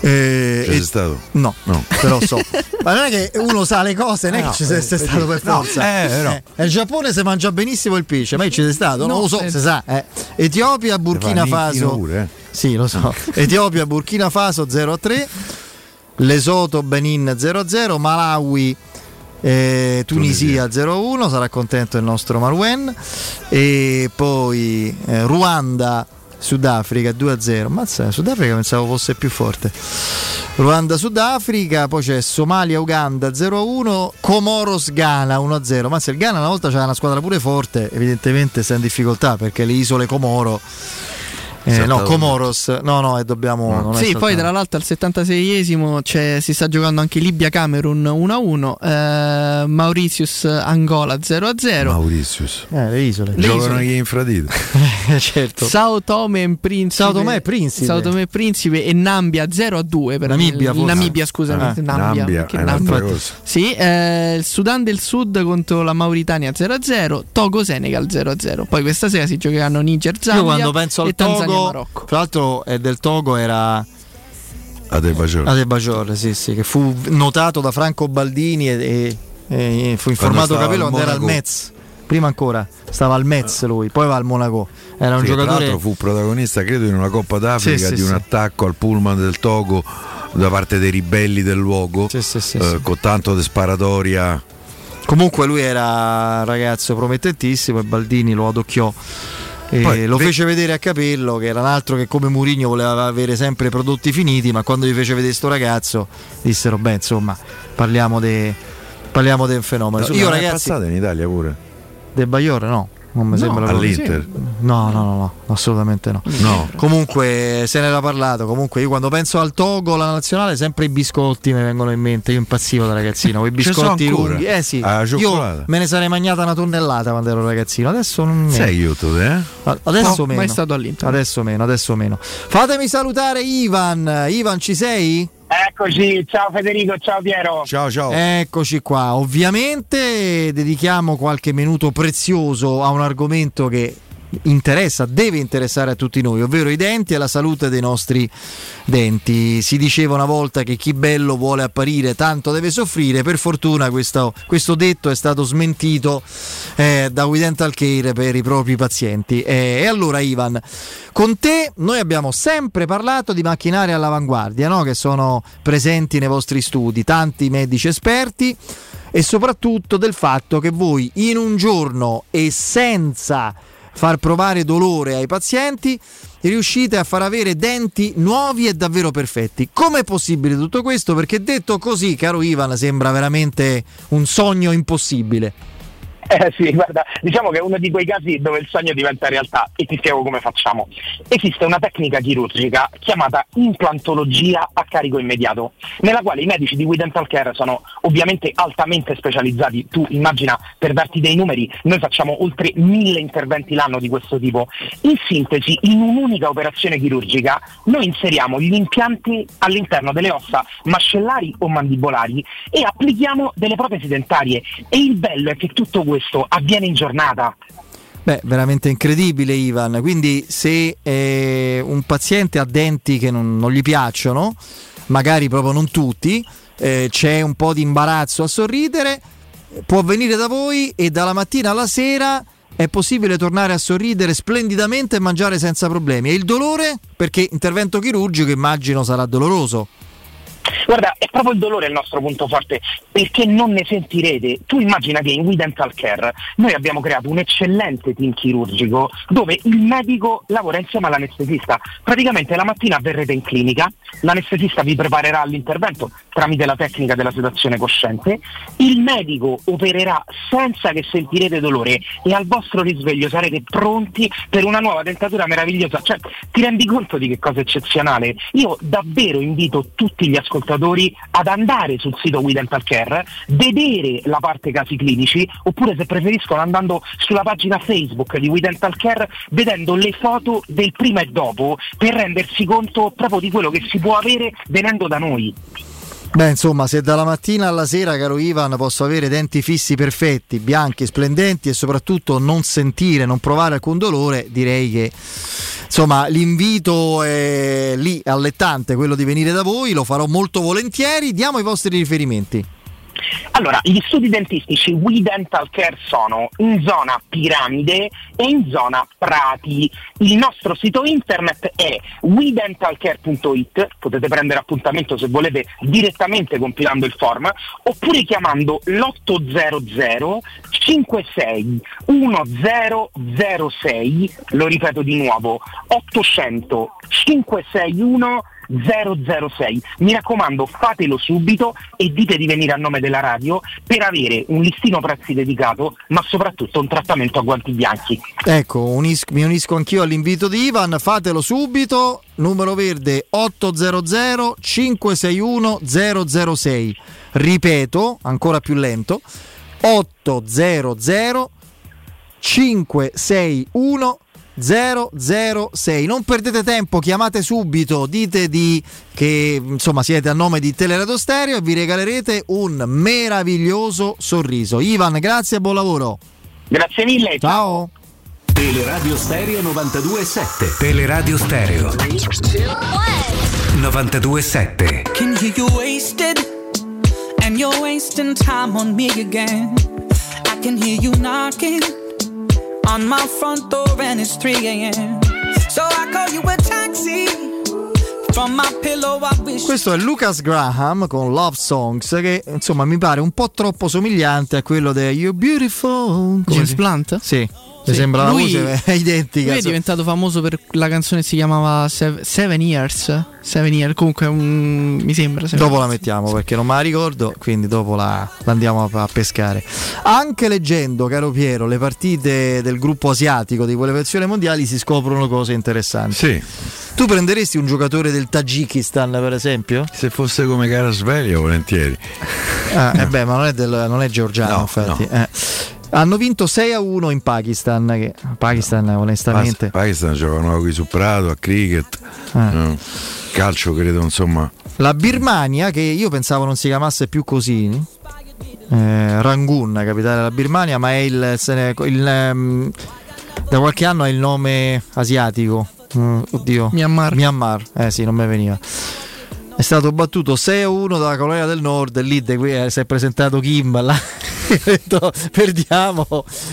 Eh, ci sei stato? No, no, però so. Ma non è che uno sa le cose, non è no, che ci sei, eh, sei stato per forza. No, eh, però. Eh, il Giappone si mangia benissimo il pesce, ma ci sei stato? No, non lo so, eh. si sa. Eh. Etiopia, Burkina Faso. Pure, eh. Sì, lo so. Etiopia, Burkina Faso zero a tre. Lesotho, Benin zero a zero. Malawi, eh, Tunisia, Tunisia zero a uno. Sarà contento il nostro Marwen. E poi eh, Ruanda. Sudafrica due a zero. Mazza, Sudafrica pensavo fosse più forte. Ruanda Sudafrica, poi c'è Somalia Uganda zero a uno, Comoros Ghana uno a zero. Mazza, il Ghana una volta c'era una squadra pure forte, evidentemente sta in difficoltà perché le isole Comoro eh, no, Comoros, no, no, e dobbiamo. No. Sì, poi tra l'altro al settantaseiesimo c'è, si sta giocando anche Libia Camerun uno a uno, eh, Mauritius Angola zero a zero. Mauritius, eh, le isole, le giocano gli infradito. Certo. Sao Tome e Principe, Sao Tome e Principe, Sao Tome e Principe e Nambia zero a due per Namibia, il, Namibia, scusami, ah, Nambia, Nambia è un'altra cosa. Sì, eh, il Sudan del Sud contro la Mauritania zero a zero, Togo Senegal zero a zero. Poi questa sera si giocheranno Niger Zambia. Io quando penso al Togo, tra l'altro è del Togo, era Adebayor, Adebayor sì, sì, che fu notato da Franco Baldini e, e, e fu informato Capello quando era al Metz, prima ancora stava al Metz lui, poi va al Monaco, era un sì, giocatore, tra l'altro fu protagonista credo in una Coppa d'Africa, sì, di sì, un sì. attacco al pullman del Togo da parte dei ribelli del luogo, sì, sì, sì, eh, sì. con tanto di sparatoria. Comunque lui era un ragazzo promettentissimo e Baldini lo adocchiò. E poi, lo fece ve- vedere a Capello, che era un altro che come Mourinho voleva avere sempre prodotti finiti, ma quando gli fece vedere sto ragazzo dissero beh insomma parliamo de- parliamo del fenomeno. Insomma, io ragazzi, è passato in Italia pure De Bayor, no, non mi no, sembra all'Inter. No, no, no, no, assolutamente no. no. Comunque se ne era parlato. Comunque io quando penso al Togo, la nazionale, sempre i biscotti mi vengono in mente. Io impazzivo da ragazzino, quei biscotti lunghi. Eh sì. Io me ne sarei mangiata una tonnellata quando ero ragazzino. Adesso non sei aiuto, eh? Adesso no, meno. Ma è stato all'Inter. Adesso meno, adesso meno. Fatemi salutare Ivan. Ivan, ci sei? Eccoci, ciao Federico, ciao Piero. Ciao ciao. Eccoci qua. Ovviamente dedichiamo qualche minuto prezioso a un argomento che interessa, deve interessare a tutti noi, ovvero i denti e la salute dei nostri denti. Si diceva una volta che chi bello vuole apparire tanto deve soffrire. Per fortuna questo, questo detto è stato smentito eh, da We Dental Care per i propri pazienti. eh, E allora Ivan, con te noi abbiamo sempre parlato di macchinari all'avanguardia, no? Che sono presenti nei vostri studi, tanti medici esperti, e soprattutto del fatto che voi in un giorno e senza far provare dolore ai pazienti riuscite a far avere denti nuovi e davvero perfetti. Come è possibile tutto questo? Perché detto così, caro Ivan, sembra veramente un sogno impossibile. Eh sì, guarda, diciamo che è uno di quei casi dove il sogno diventa realtà, e ti spiego come facciamo. Esiste una tecnica chirurgica chiamata implantologia a carico immediato, nella quale i medici di We Dental Care sono ovviamente altamente specializzati. Tu immagina, per darti dei numeri, noi facciamo oltre mille interventi l'anno di questo tipo. In sintesi, in un'unica operazione chirurgica noi inseriamo gli impianti all'interno delle ossa mascellari o mandibolari e applichiamo delle protesi dentarie, e il bello è che tutto questo avviene in giornata. Beh, veramente incredibile, Ivan. Quindi se eh, un paziente ha denti che non, non gli piacciono, magari proprio non tutti, eh, c'è un po' di imbarazzo a sorridere, può venire da voi e dalla mattina alla sera è possibile tornare a sorridere splendidamente e mangiare senza problemi. E il dolore? Perché intervento chirurgico immagino sarà doloroso. Guarda, è proprio il dolore il nostro punto forte, perché non ne sentirete. Tu immagina che in We Dental Care noi abbiamo creato un eccellente team chirurgico dove il medico lavora insieme all'anestesista. Praticamente la mattina verrete in clinica, l'anestesista vi preparerà all'intervento tramite la tecnica della sedazione cosciente, il medico opererà senza che sentirete dolore e al vostro risveglio sarete pronti per una nuova dentatura meravigliosa. Cioè, ti rendi conto di che cosa eccezionale? Io davvero invito tutti gli ascoltatori ad andare sul sito We Dental Care, vedere la parte casi clinici, oppure se preferiscono andando sulla pagina Facebook di We Dental Care, vedendo le foto del prima e dopo, per rendersi conto proprio di quello che si può avere venendo da noi. Beh, insomma, se dalla mattina alla sera, caro Ivan, posso avere denti fissi perfetti, bianchi, splendenti, e soprattutto non sentire, non provare alcun dolore, direi che insomma l'invito è lì, allettante, quello di venire da voi. Lo farò molto volentieri. Diamo i vostri riferimenti. Allora, gli studi dentistici We Dental Care sono in zona Piramide e in zona Prati. Il nostro sito internet è we dental care punto it, potete prendere appuntamento se volete direttamente compilando il form, oppure chiamando l'otto zero zero cinque sei uno zero zero sei, lo ripeto di nuovo, ottocento cinquecentosessantuno zero zero sei. Mi raccomando, fatelo subito e dite di venire a nome della radio per avere un listino prezzi dedicato, ma soprattutto un trattamento a guanti bianchi. Ecco, unis- mi unisco anch'io all'invito di Ivan, fatelo subito. Numero verde ottocento cinquecentosessantuno zero zero sei, ripeto ancora più lento, ottocento cinquecentosessantuno zero zero sei. Non perdete tempo, chiamate subito, dite di che insomma siete a nome di Teleradio Stereo e vi regalerete un meraviglioso sorriso. Ivan, grazie e buon lavoro. Grazie mille. Ciao. Teleradio Stereo novantadue virgola sette. Teleradio Stereo novantadue virgola sette. Can you get wasted and you're wasting time on me again. I can hear you knocking on my front door and it's three a.m. So I call you a taxi from my pillow. I wish. Questo è Lucas Graham con Love Songs, che insomma mi pare un po' troppo somigliante a quello di You Beautiful James Blunt? Sì, sì. Mi sembra lui, la voce è identica. Lui è diventato famoso per la canzone che si chiamava Seven Years. Seven Years, comunque um, mi sembra. Dopo la mettiamo, sì, perché non me la ricordo, quindi dopo la, la andiamo a, a pescare. Anche leggendo, caro Piero, le partite del gruppo asiatico di quelle versioni mondiali, si scoprono cose interessanti. Sì. Tu prenderesti un giocatore del Tagikistan, per esempio? Se fosse come Carasveglia, volentieri. Ah, eh beh, ma non è, del, non è georgiano, no, infatti. No. Eh. Hanno vinto sei a uno in Pakistan, che Pakistan no, onestamente Pakistan giocano qui su Prato, a cricket, ah. no, calcio credo, insomma. La Birmania, che io pensavo non si chiamasse più così, eh, Rangoon, capitale della Birmania, ma è il, il um, da qualche anno è il nome asiatico, mm, oddio, Myanmar. Myanmar, eh sì, non mi veniva. È stato battuto sei a uno dalla Corea del Nord, e lì de qui, eh, si è presentato Kim là. Perdiamo,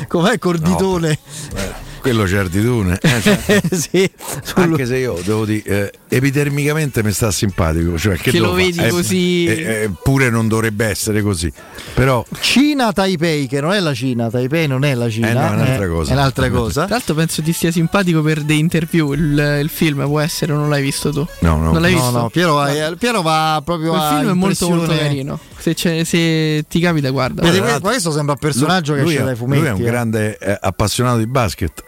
com'è Corditone? No, quello c'è Arditone, eh, cioè, sì, sul... anche se io devo dire, eh, epidermicamente mi sta simpatico, cioè che, che lo vedi eh, così eh, eh, pure non dovrebbe essere così, però Cina Taipei, che non è la Cina, Taipei non è la Cina, eh no, è un'altra è, cosa, è un'altra cosa. Tra l'altro penso ti stia simpatico per The Interview, il, il film, può essere, non l'hai visto tu? No, no, non l'hai no, visto? No, Piero va, no. Piero va proprio a il film è molto molto carino, se, c'è, se ti capita guarda. Guarda, questo sembra un personaggio lui, che c'è dai fumetti. Lui è un eh. grande eh, appassionato di basket.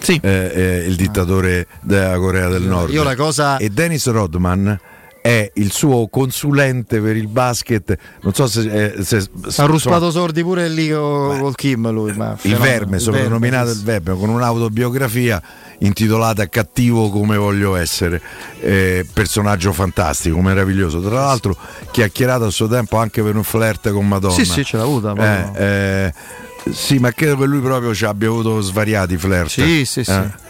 Sì. Eh, eh, il dittatore ah. della Corea del Nord. Io la cosa... E Dennis Rodman è il suo consulente per il basket. Non so se, eh, se ha ruspato so... sordi pure lì col, col Kim. Lui, ma il verme, soprannominato il verme, con un'autobiografia intitolata Cattivo come voglio essere. Eh, personaggio fantastico, meraviglioso. Tra l'altro, chiacchierato a suo tempo anche per un flirt con Madonna. Sì, sì, ce l'ha avuta. Ma... Eh, eh, sì, ma credo che lui proprio ci abbia avuto svariati flirt. Sì, sì, sì. Eh?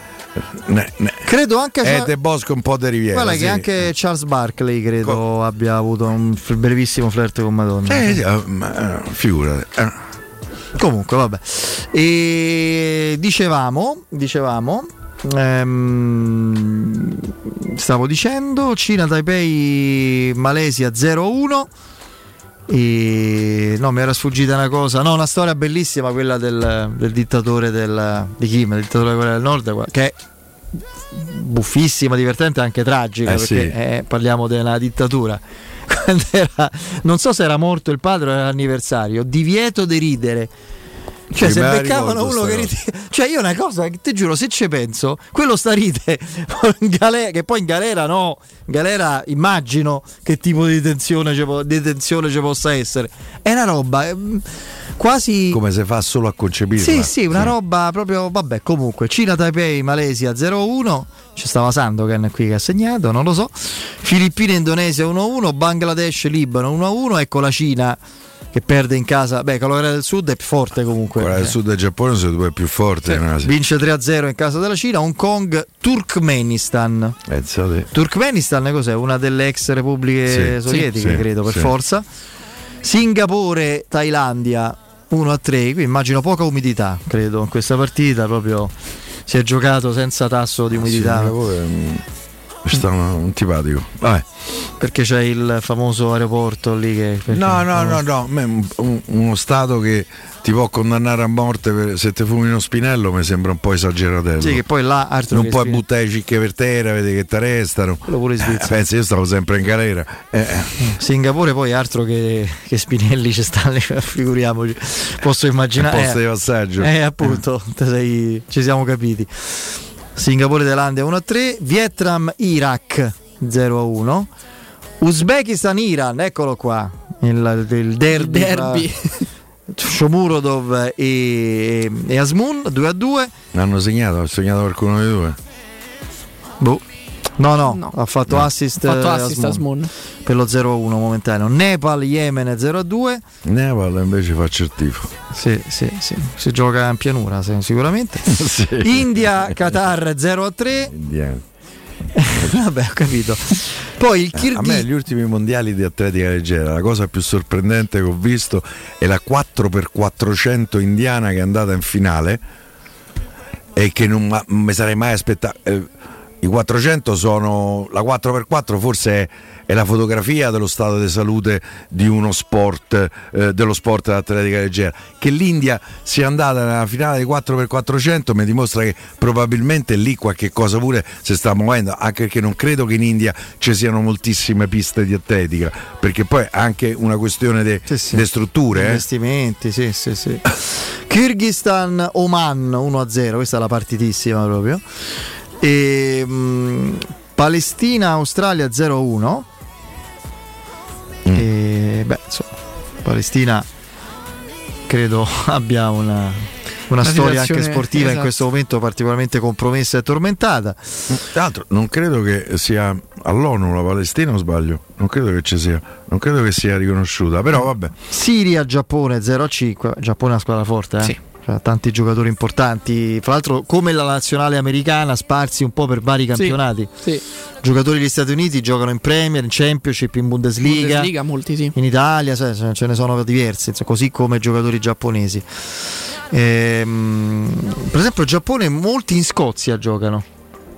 Ne, ne. Credo anche eh, De Bosco un po' di Riviera. Guarda sì. che anche Charles Barkley credo Co- abbia avuto un brevissimo flirt con Madonna. Eh, sì, ma, figurati. Eh. Comunque, vabbè. E dicevamo, dicevamo ehm, stavo dicendo Cina Taipei Malesia zero uno. E... no, mi era sfuggita una cosa. No, una storia bellissima, quella del, del dittatore del, di Kim, il dittatore della Corea del Nord, che è buffissima, divertente, anche tragica, eh, perché sì. eh, parliamo della dittatura. Quando era, non so se era morto il padre o era l'anniversario, divieto di ridere. Cioè, se beccavano uno che ride, cioè io una cosa, ti giuro, se ci penso, quello sta ride in galera, che poi in galera no, in galera immagino che tipo di detenzione ci po- possa essere. È una roba eh, quasi come se fa solo a concepire. Sì, sì, una sì. roba proprio, vabbè, comunque Cina Taipei Malesia zero uno, ci stava Sandokan qui che ha segnato, non lo so. Filippine Indonesia uno uno, Bangladesh Libano uno a uno, ecco la Cina che perde in casa, beh, con la Corea del Sud è più forte comunque. Corea del Sud e il Giappone sono due più forti. Sì. Vince tre a zero in casa della Cina. Hong Kong, Turkmenistan. Pezzate. Turkmenistan cos'è? Una delle ex repubbliche sì, sovietiche, sì, credo, per sì. forza. Singapore, Thailandia uno a tre. Qui immagino poca umidità, credo, in questa partita proprio si è giocato senza tasso di umidità. Singapore sta antipatico, vabbè. Perché c'è il famoso aeroporto lì che no no no no un, un, uno stato che ti può condannare a morte per, se te fumi uno spinello mi sembra un po' esageratello. Sì, che poi là altro non puoi spinello. Buttare le cicche per terra, vedi che ti arrestano. Quello pure in Svizzera. Eh, pensi, io stavo sempre in galera. Eh. Singapore poi altro che, che spinelli ci stanno, figuriamoci. Posso immaginare. Il posto eh, di passaggio. Eh appunto, te sei, ci siamo capiti. Singapore Thailandia uno a tre, Vietnam Iraq zero a uno, Uzbekistan Iran, eccolo qua, il, il derby, derby. Shomurodov e, e Asmun due a due. Hanno segnato, ha segnato qualcuno dei due? Boh. No, no, no, ha fatto no. assist, fatto assist Asmun. Asmun per lo zero a uno momentaneo. Nepal, Yemen zero a due. Nepal invece fa certifo. Sì, sì, sì. Si gioca in pianura sicuramente. Sì. India, Qatar zero a tre. Indiana. Vabbè, ho capito. Poi il Kirghis... A me gli ultimi mondiali di atletica leggera, la cosa più sorprendente che ho visto è la quattro per quattrocento indiana che è andata in finale e che non ma, mi sarei mai aspettato. Eh, I quattrocento sono la quattro per quattro, forse è, è la fotografia dello stato di salute di uno sport, eh, dello sport dell'atletica leggera. Che l'India sia andata nella finale dei quattro per quattrocento mi dimostra che probabilmente lì qualche cosa pure si sta muovendo, anche perché non credo che in India ci siano moltissime piste di atletica, perché poi è anche una questione di sì, sì. strutture, investimenti, eh. sì, sì, sì. Kyrgyzstan Oman uno a zero, questa è la partitissima proprio. E, mh, Palestina Australia zero a uno. mm. E beh, insomma, Palestina credo abbia una, una storia anche sportiva, esatto, in questo momento particolarmente compromessa e tormentata. Tra l'altro non credo che sia all'ONU la Palestina, o sbaglio? Non credo che ci sia, non credo che sia riconosciuta, però vabbè. Siria Giappone zero a cinque. Giappone è una squadra forte, eh? Sì, tanti giocatori importanti, fra l'altro come la nazionale americana, sparsi un po' per vari campionati. Sì, sì. Giocatori degli Stati Uniti giocano in Premier, in Championship, in Bundesliga, Bundesliga molti, sì. in Italia, cioè, ce ne sono diversi, così come giocatori giapponesi. Ehm, per esempio il Giappone molti in Scozia giocano.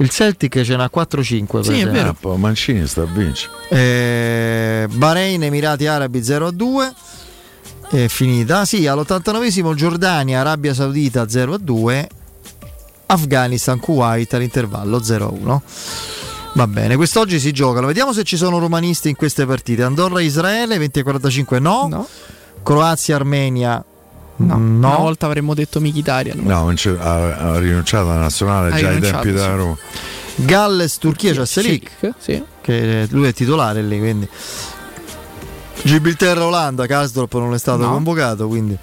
Il Celtic ce n'ha quattro cinque. Sì, è vero, Mancini sta a vincere. eh, Bahrain, Emirati Arabi zero a due, è finita. Sì, all'ottantanovesimo Giordania, Arabia Saudita zero a due, Afghanistan, Kuwait all'intervallo zero a uno. Va bene, quest'oggi si giocano. Vediamo se ci sono romanisti in queste partite. Andorra Israele venti e quarantacinque no, no. Croazia Armenia no. No, una volta avremmo detto Mkhitaryan. No, ha, ha rinunciato alla nazionale, ha già ai tempi della Roma. Sì. Galles Turchia, c'è Selic, sì, che lui è titolare lì, quindi. Gibilterra Olanda, Karsdorp non è stato no. convocato, quindi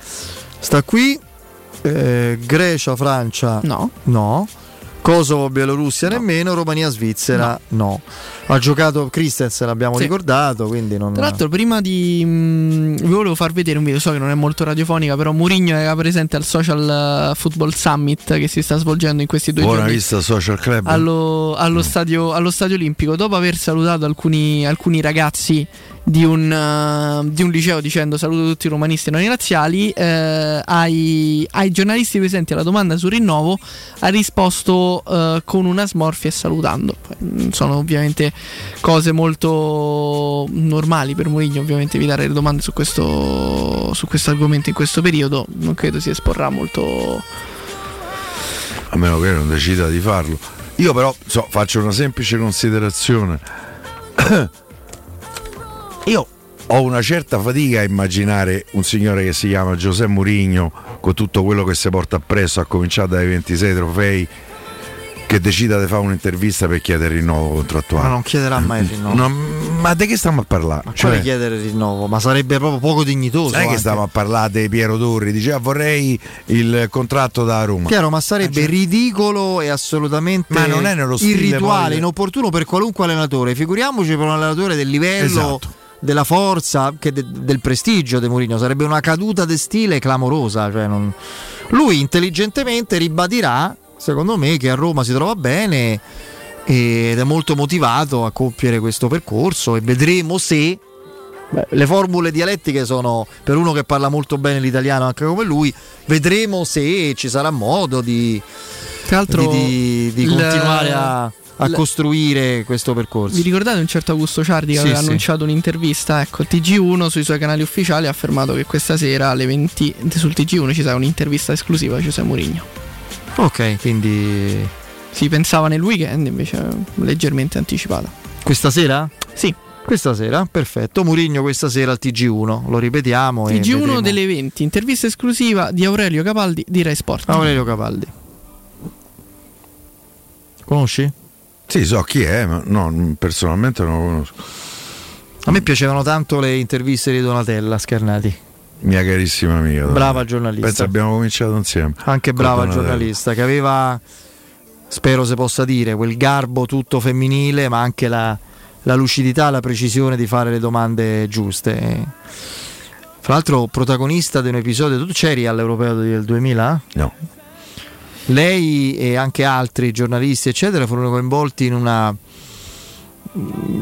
sta qui. Eh, Grecia Francia no, no. Kosovo Bielorussia no. nemmeno. Romania Svizzera no. no Ha giocato Christensen, l'abbiamo sì. ricordato, quindi non... Tra l'altro prima di mh, vi volevo far vedere un video, so che non è molto radiofonica, però Mourinho era presente al Social Football Summit che si sta svolgendo in questi due Buona giorni Buona Vista Social Club allo, allo, mm. stadio, allo stadio olimpico, dopo aver salutato alcuni, alcuni ragazzi di un, uh, di un liceo dicendo saluto tutti i romanisti e non i razziali, eh, ai, ai giornalisti presenti alla domanda sul rinnovo ha risposto uh, con una smorfia e salutando. Sono ovviamente cose molto normali per Mourinho, ovviamente evitare le domande su questo, su questo argomento in questo periodo, non credo si esporrà molto, a meno che non decida di farlo. Io però so, faccio una semplice considerazione. Io ho una certa fatica a immaginare un signore che si chiama Giuseppe Mourinho, con tutto quello che si porta appresso, a cominciare dai ventisei trofei, che decida di fare un'intervista per chiedere il rinnovo contrattuale. Ma non chiederà mai il rinnovo. No, ma di che stiamo a parlare? Ma cioè, chiedere il rinnovo? Ma sarebbe proprio poco dignitoso. Non è che stiamo a parlare di Piero Torri, diceva vorrei il contratto da Roma. Chiaro, ma sarebbe ah, cioè... ridicolo e assolutamente, ma non è nello stile irrituale, poi... inopportuno per qualunque allenatore. Figuriamoci per un allenatore del livello... Esatto. Della forza, che de, del prestigio di Mourinho, sarebbe una caduta di stile clamorosa. Cioè non... Lui intelligentemente ribadirà, secondo me, che a Roma si trova bene ed è molto motivato a compiere questo percorso. E vedremo se... Beh, le formule dialettiche sono per uno che parla molto bene l'italiano, anche come lui. Vedremo se ci sarà modo di, tra l'altro, di, di, di continuare la... a. a costruire questo percorso. Vi ricordate un certo Augusto Ciardi che sì, aveva sì. annunciato un'intervista? Ecco, T G uno sui suoi canali ufficiali ha affermato che questa sera alle venti sul T G uno ci sarà un'intervista esclusiva a Giuseppe Mourinho. Ok, quindi si pensava nel weekend, invece leggermente anticipata. Questa sera? Sì. Questa sera, perfetto. Mourinho questa sera al T G uno, lo ripetiamo. T G uno delle venti, intervista esclusiva di Aurelio Capaldi di Rai Sport. Aurelio Capaldi. Conosci? Sì, so chi è, ma no, personalmente non lo conosco. A me piacevano tanto le interviste di Donatella Scarnati, mia carissima amica. Brava giornalista. Penso abbiamo cominciato insieme. Anche brava giornalista, che aveva, spero si possa dire, quel garbo tutto femminile, ma anche la, la lucidità, la precisione di fare le domande giuste. Fra l'altro protagonista di un episodio, tu c'eri all'Europeo del duemila? No. Lei e anche altri giornalisti eccetera furono coinvolti in una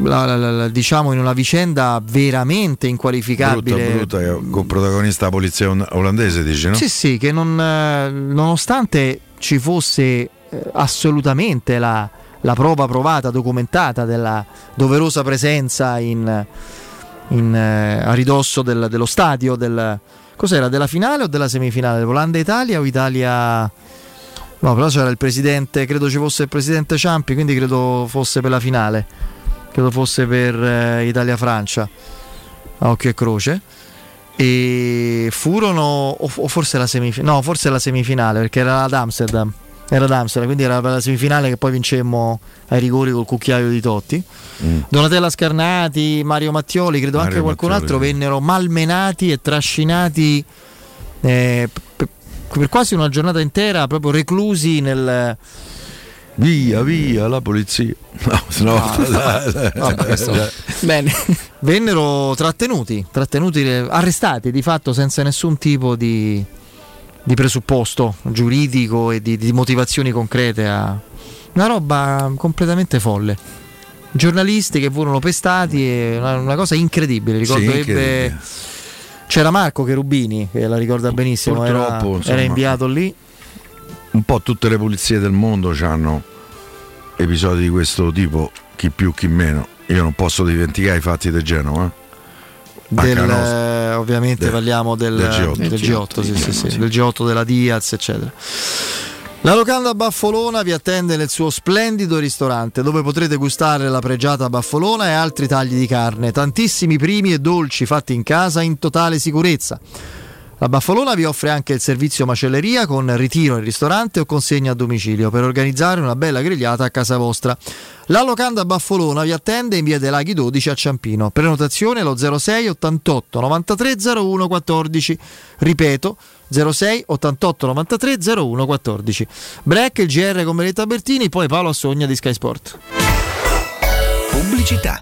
la, la, la, la, diciamo in una vicenda veramente inqualificabile, brutta, brutta, con protagonista la polizia olandese, dici, no? Sì, sì, che non, nonostante ci fosse assolutamente la, la prova provata, documentata della doverosa presenza in, in, a ridosso del, dello stadio del, cos'era, della finale o della semifinale, Olanda-Italia o Italia... No, però c'era il presidente, credo ci fosse il presidente Ciampi, quindi credo fosse per la finale, credo fosse per eh, Italia-Francia, a occhio e croce. E furono, o, o forse la semifinale, no, forse la semifinale, perché era ad Amsterdam, era ad Amsterdam, quindi era per la semifinale che poi vincemmo ai rigori col cucchiaio di Totti. Mm. Donatella Scarnati, Mario Mattioli, credo Mario anche qualcun Mattioli. altro, vennero malmenati e trascinati eh, per per quasi una giornata intera, proprio reclusi nel... Via, via, la polizia. No, no. no Bene. Vennero trattenuti, trattenuti, arrestati di fatto senza nessun tipo di, di presupposto giuridico e di, di motivazioni concrete. A... Una roba completamente folle. Giornalisti che furono pestati, è una, una cosa incredibile, ricorderebbe... Sì, c'era Marco Cherubini che la ricorda benissimo, era, insomma, era inviato lì. Un po' tutte le polizie del mondo c'hanno episodi di questo tipo, chi più chi meno. Io non posso dimenticare i fatti del Genova. Del, ovviamente del, parliamo del, del G otto, del G otto, sì, sì, sì, sì. Del G otto della Diaz, eccetera. La locanda Baffolona vi attende nel suo splendido ristorante, dove potrete gustare la pregiata Baffolona e altri tagli di carne, tantissimi primi e dolci fatti in casa in totale sicurezza. La Baffolona vi offre anche il servizio macelleria con ritiro in ristorante o consegna a domicilio per organizzare una bella grigliata a casa vostra. La locanda Baffolona vi attende in via dei Laghi dodici a Ciampino. Prenotazione allo zero sei ottantotto novantatré zero uno quattordici. Ripeto, zero sei ottantotto novantatré zero uno quattordici. Break, il G R con Benetta Bertini, poi Paolo Assogna di Sky Sport. Pubblicità.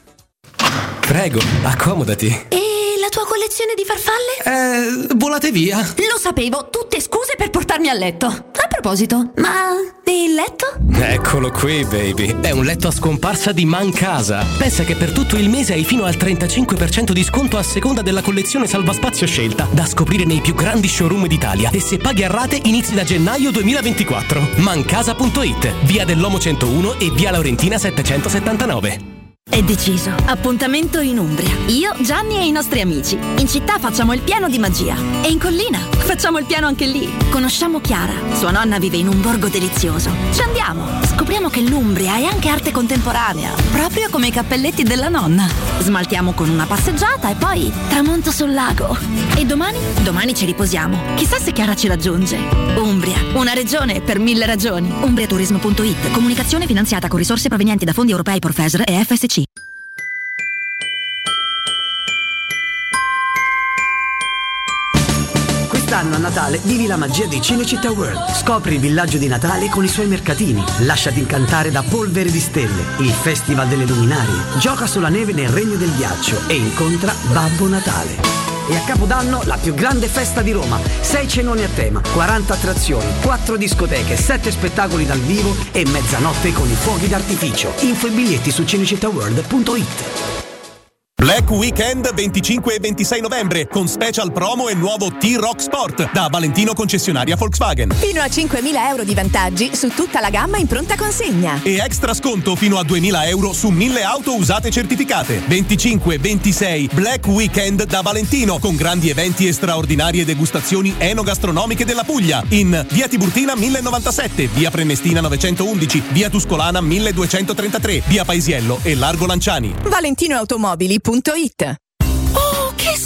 Prego, accomodati. E la tua collezione di farfalle? Eh, volate via. Lo sapevo, tutte scuse per portarmi a letto. A proposito, ma il letto? Eccolo qui, baby. È un letto a scomparsa di Man Casa. Pensa che per tutto il mese hai fino al trentacinque per cento di sconto a seconda della collezione salvaspazio scelta, da scoprire nei più grandi showroom d'Italia. E se paghi a rate inizi da gennaio duemilaventiquattro. mancasa punto it, via dell'Omo centouno e via Laurentina settecentosettantanove. È deciso, appuntamento in Umbria. Io, Gianni e i nostri amici. In città facciamo il piano di magia. E in collina facciamo il piano anche lì. Conosciamo Chiara, sua nonna vive in un borgo delizioso. Ci andiamo, scopriamo che l'Umbria è anche arte contemporanea, proprio come i cappelletti della nonna. Smaltiamo con una passeggiata e poi tramonto sul lago. E domani? Domani ci riposiamo. Chissà se Chiara ci raggiunge. Umbria, una regione per mille ragioni. Umbriaturismo punto it, comunicazione finanziata con risorse provenienti da fondi europei Profesr e F S C. Quest'anno a Natale vivi la magia di Cinecittà World. Scopri il villaggio di Natale con i suoi mercatini. Lasciati incantare da Polvere di Stelle, il festival delle luminarie. Gioca sulla neve nel regno del ghiaccio e incontra Babbo Natale. E a Capodanno la più grande festa di Roma. sei cenoni a tema, quaranta attrazioni, quattro discoteche, sette spettacoli dal vivo e mezzanotte con i fuochi d'artificio. Info e biglietti su cinecittà world punto it. Black Weekend venticinque e ventisei novembre con special promo e nuovo T-Rock Sport da Valentino concessionaria Volkswagen. Fino a cinquemila euro di vantaggi su tutta la gamma in pronta consegna. E extra sconto fino a duemila euro su mille auto usate certificate. venticinque ventisei Black Weekend da Valentino con grandi eventi e straordinarie degustazioni enogastronomiche della Puglia in via Tiburtina mille e novantasette, via Prenestina novecentoundici, via Tuscolana milleduecentotrentatré, via Paesiello e Largo Lanciani. Valentino Automobili It. Oh, che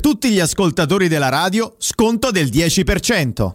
tutti gli ascoltatori della radio, sconto del dieci per cento.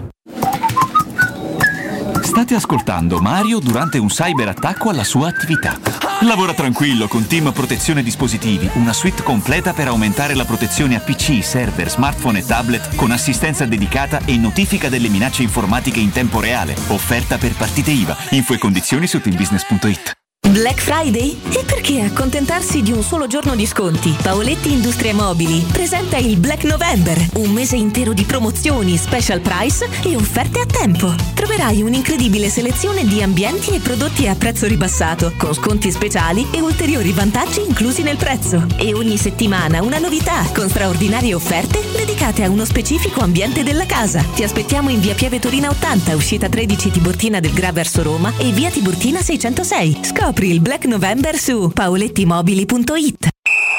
State ascoltando Mario durante un cyberattacco alla sua attività. Lavora tranquillo con Team Protezione Dispositivi, una suite completa per aumentare la protezione a P C, server, smartphone e tablet con assistenza dedicata e notifica delle minacce informatiche in tempo reale. Offerta per partite I V A. Info e condizioni su team business punto it. Black Friday? E perché accontentarsi di un solo giorno di sconti? Paoletti Industrie Mobili presenta il Black November, un mese intero di promozioni, special price e offerte a tempo. Troverai un'incredibile selezione di ambienti e prodotti a prezzo ribassato, con sconti speciali e ulteriori vantaggi inclusi nel prezzo. E ogni settimana una novità, con straordinarie offerte dedicate a uno specifico ambiente della casa. Ti aspettiamo in via Pieve Torina ottanta, uscita tredici Tiburtina del Gra verso Roma e via Tiburtina seicentosei. Scopri il Black November su paolettimobili punto it.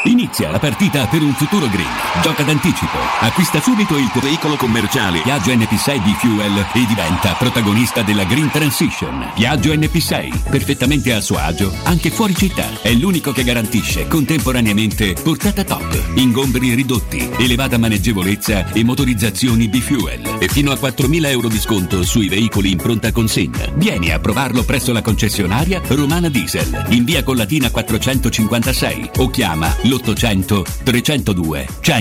Inizia la partita per un futuro green. Gioca d'anticipo, acquista subito il tuo veicolo commerciale Piaggio N P sei di Fuel e diventa protagonista della Green Transition. Piaggio N P sei, perfettamente a suo agio anche fuori città, è l'unico che garantisce contemporaneamente portata top, ingombri ridotti, elevata maneggevolezza e motorizzazioni B-Fuel e fino a quattromila euro di sconto sui veicoli in pronta consegna. Vieni a provarlo presso la concessionaria Romana Diesel in via Collatina quattrocentocinquantasei o chiama l'ottocento trecentodue cento.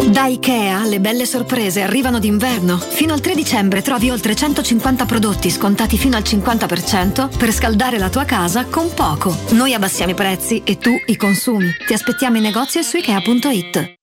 Da Ikea le belle sorprese arrivano d'inverno. Fino al tre dicembre trovi oltre centocinquanta prodotti scontati fino al cinquanta per cento per scaldare la tua casa con poco. Noi abbassiamo i prezzi e tu i consumi. Ti aspettiamo in negozio e su ikea punto it.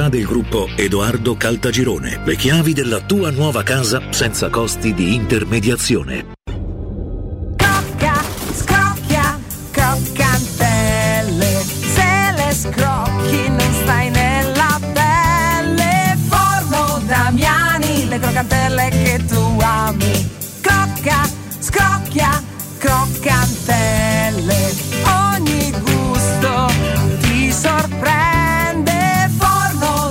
del gruppo Edoardo Caltagirone. Le chiavi della tua nuova casa senza costi di intermediazione. Scocca, scocca, croccantelle, se le scrocchi non stai nella pelle. Forno Damiani, le croccantelle che tu ami. Scocca, scocca, croccantelle, ogni gusto ti sorprende.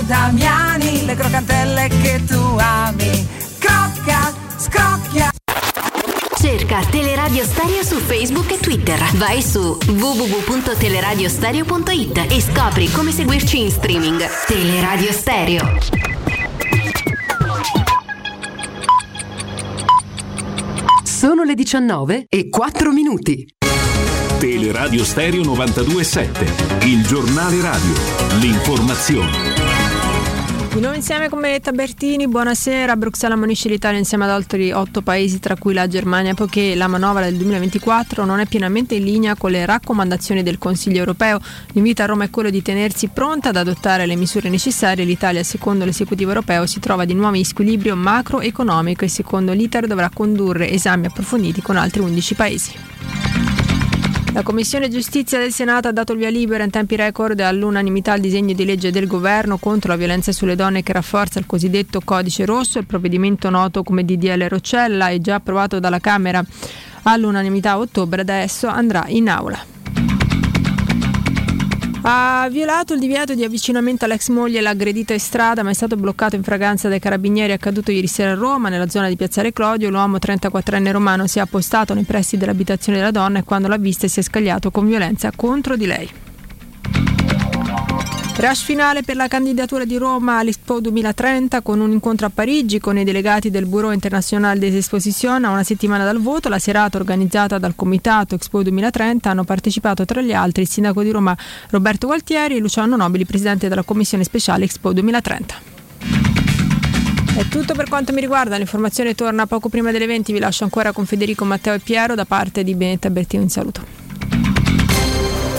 Damiani, le croccantelle che tu ami. Crocca, scrocchia. Cerca Teleradio Stereo su Facebook e Twitter. Vai su w w w punto teleradiostereo punto it e scopri come seguirci in streaming. Teleradio Stereo. Sono le diciannove e quattro minuti. Teleradio Stereo novantadue e sette, il giornale radio, l'informazione. Di nuovo insieme con me Tabertini, buonasera. Bruxelles ammonisce l'Italia insieme ad altri otto paesi, tra cui la Germania, poiché la manovra del duemilaventiquattro non è pienamente in linea con le raccomandazioni del Consiglio europeo. L'invito a Roma è quello di tenersi pronta ad adottare le misure necessarie. L'Italia, secondo l'esecutivo europeo, si trova di nuovo in squilibrio macroeconomico e secondo l'iter dovrà condurre esami approfonditi con altri undici paesi. La Commissione Giustizia del Senato ha dato il via libera in tempi record all'unanimità al disegno di legge del governo contro la violenza sulle donne che rafforza il cosiddetto codice rosso, il provvedimento noto come D D L Roccella è già approvato dalla Camera all'unanimità a ottobre, adesso andrà in aula. Ha violato il divieto di avvicinamento all'ex moglie, l'ha aggredito in strada ma è stato bloccato in fragranza dai carabinieri, accaduto ieri sera a Roma nella zona di Piazzale Clodio. L'uomo trentaquattrenne romano si è appostato nei pressi dell'abitazione della donna e quando l'ha vista si è scagliato con violenza contro di lei. Rush finale per la candidatura di Roma all'Expo duemilatrenta con un incontro a Parigi con i delegati del Bureau International des Expositions a una settimana dal voto. La serata organizzata dal Comitato Expo duemilatrenta hanno partecipato tra gli altri il sindaco di Roma Roberto Gualtieri e Luciano Nobili, presidente della Commissione Speciale Expo duemilatrenta. È tutto per quanto mi riguarda, l'informazione torna poco prima delle venti, vi lascio ancora con Federico, Matteo e Piero. Da parte di Benetta Bertino un saluto.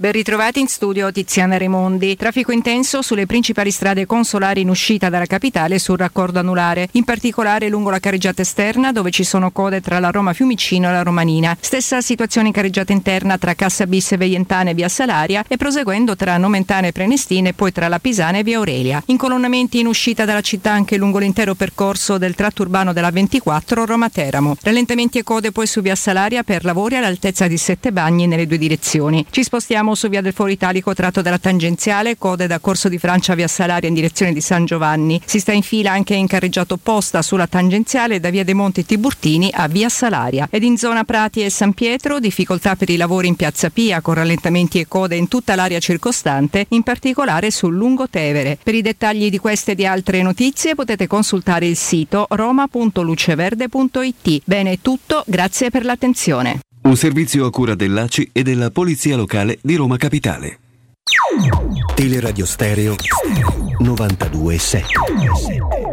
Ben ritrovati in studio Tiziana Remondi. Traffico intenso sulle principali strade consolari in uscita dalla capitale sul raccordo anulare, in particolare lungo la carreggiata esterna dove ci sono code tra la Roma Fiumicino e la Romanina. Stessa situazione in carreggiata interna tra Cassa Bis e Veientana e via Salaria e proseguendo tra Nomentana e Prenestina e poi tra la Pisana e via Aurelia. Incolonnamenti in uscita dalla città anche lungo l'intero percorso del tratto urbano della ventiquattro Roma-Teramo. Rallentamenti e code poi su via Salaria per lavori all'altezza di Sette Bagni nelle due direzioni. Ci spostiamo su via del Foro Italico tratto dalla tangenziale, code da Corso di Francia via Salaria in direzione di San Giovanni. Si sta in fila anche in carreggiata opposta sulla tangenziale da via dei Monti Tiburtini a via Salaria. Ed in zona Prati e San Pietro difficoltà per i lavori in piazza Pia con rallentamenti e code in tutta l'area circostante, in particolare sul Lungotevere. Per i dettagli di queste e di altre notizie potete consultare il sito roma punto luceverde punto it. Bene è tutto, grazie per l'attenzione. Un servizio a cura dell'A C I e della Polizia Locale di Roma Capitale. Teleradio Stereo novantadue virgola sette.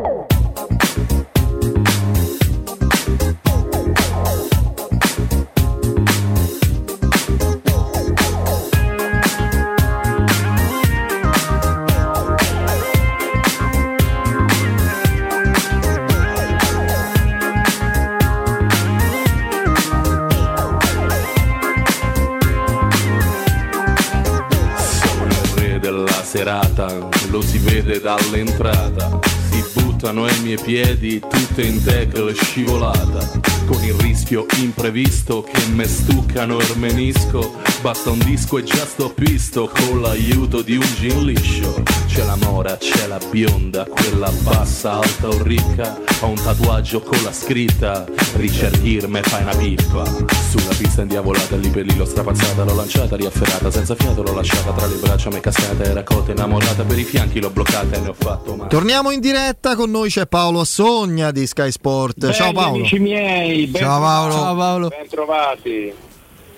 Serata, lo si vede dall'entrata, si buttano ai miei piedi tutte in tackle scivolata, con il rischio imprevisto che me stuccano il menisco, basta un disco e già sto pisto con l'aiuto di un gin liscio, c'è la mora, c'è la bionda, quella bassa, alta o ricca, ho un tatuaggio con la scritta Richard Gere me fai una pippa, sulla pista indiavolata lì per lì l'ho strapazzata, l'ho lanciata, riafferrata, senza fiato l'ho lasciata, tra le braccia mi è cascata, era cotta innamorata, per i fianchi l'ho bloccata e ne ho fatto male. Torniamo in diretta, con noi c'è Paolo Assogna di Sky Sport. Belli, ciao Paolo. Amici miei, ben ciao Paolo. Ciao Paolo. Ben trovati.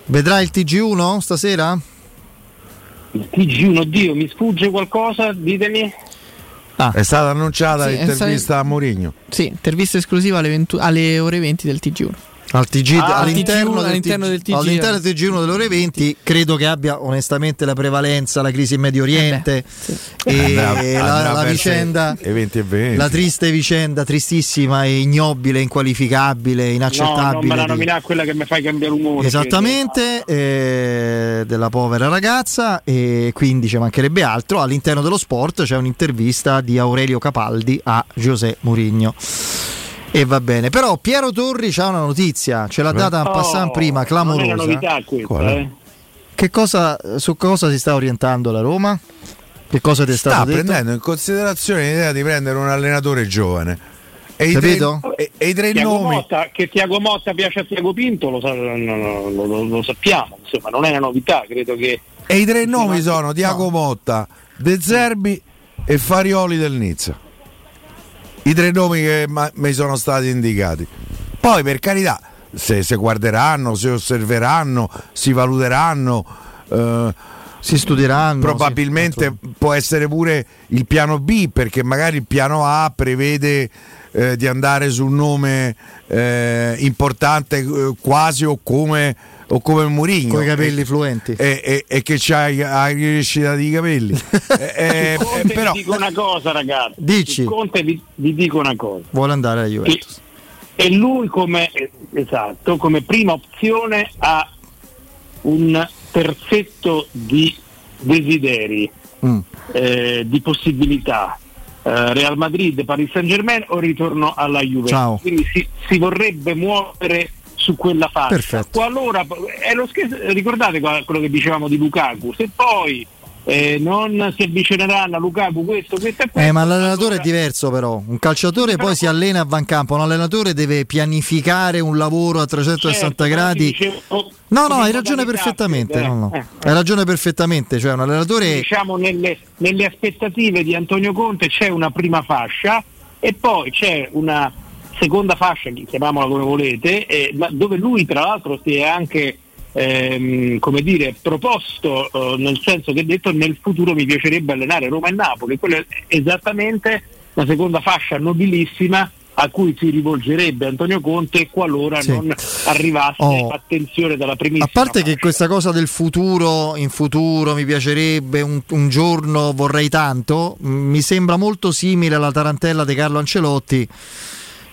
Vedrai il T G uno stasera? Il T G uno, oddio, mi sfugge qualcosa, ditemi. Ah. È stata annunciata sì, l'intervista sare... a Mourinho. Sì, intervista esclusiva alle, venti... alle ore venti del T G uno. Al T G... ah, all'interno, T G uno, del all'interno del T G uno, all'interno del T G uno delle ore venti, credo che abbia onestamente la prevalenza la crisi in Medio Oriente, eh beh, sì. e andrà, la, andrà la vicenda venti e venti. La triste vicenda, tristissima e ignobile, inqualificabile, inaccettabile. No, non me la nominare quella che mi fai cambiare umore. Esattamente, eh, della povera ragazza, e quindi ci mancherebbe altro. All'interno dello sport c'è un'intervista di Aurelio Capaldi a José Mourinho. E va bene, però Piero Torri c'ha una notizia, ce l'ha data oh, passando prima, clamorosa. Non è una novità questa, eh. Che cosa, su cosa si sta orientando la Roma? Che cosa ti è stato sta detto? Sta prendendo in considerazione l'idea di prendere un allenatore giovane. E Capito? i tre, e, e i tre Tiago nomi Motta, che Tiago Motta piace a Tiago Pinto lo, lo, lo, lo sappiamo, insomma, non è una novità, credo che. E i tre nomi sono Tiago no. Motta, De Zerbi e Farioli del Nizza. I tre nomi che ma- mi sono stati indicati. Poi per carità, se, se guarderanno, se osserveranno, si valuteranno, eh, si studieranno. Probabilmente sì, può essere pure il piano B, perché magari il piano A prevede eh, di andare su un nome eh, importante eh, quasi o come o come Mourinho, con i capelli fluenti e, e, e che c'ha la crescita di capelli. eh, Conte, però vi dico una cosa ragazzi, dici Conte, vi, vi dico una cosa, vuole andare alla Juventus e, e lui come esatto come prima opzione ha un terzetto di desideri, mm. eh, di possibilità, eh, Real Madrid, Paris Saint Germain o ritorno alla Juventus. Ciao. Quindi si, si vorrebbe muovere su quella fascia. Qualora è lo scherzo, ricordate quello che dicevamo di Lukaku, se poi eh, non si avvicineranno a Lukaku questo, questo e questo. Eh, ma l'allenatore allora... è diverso però, un calciatore però... poi si allena a van campo, un allenatore deve pianificare un lavoro a trecentosessanta certo, gradi. Dicevo, oh, no, no, hai ragione perfettamente, eh. no, no. Eh. hai ragione perfettamente, cioè un allenatore diciamo nelle, nelle aspettative di Antonio Conte c'è una prima fascia e poi c'è una seconda fascia, chiamiamola come volete, eh, dove lui tra l'altro si è anche ehm, come dire proposto, eh, nel senso che ha detto nel futuro mi piacerebbe allenare Roma e Napoli, quella è esattamente la seconda fascia nobilissima a cui si rivolgerebbe Antonio Conte qualora sì. non arrivasse oh. attenzione dalla primissima. A parte fascia. Che questa cosa del futuro, in futuro mi piacerebbe, un, un giorno vorrei tanto, mi sembra molto simile alla tarantella di Carlo Ancelotti,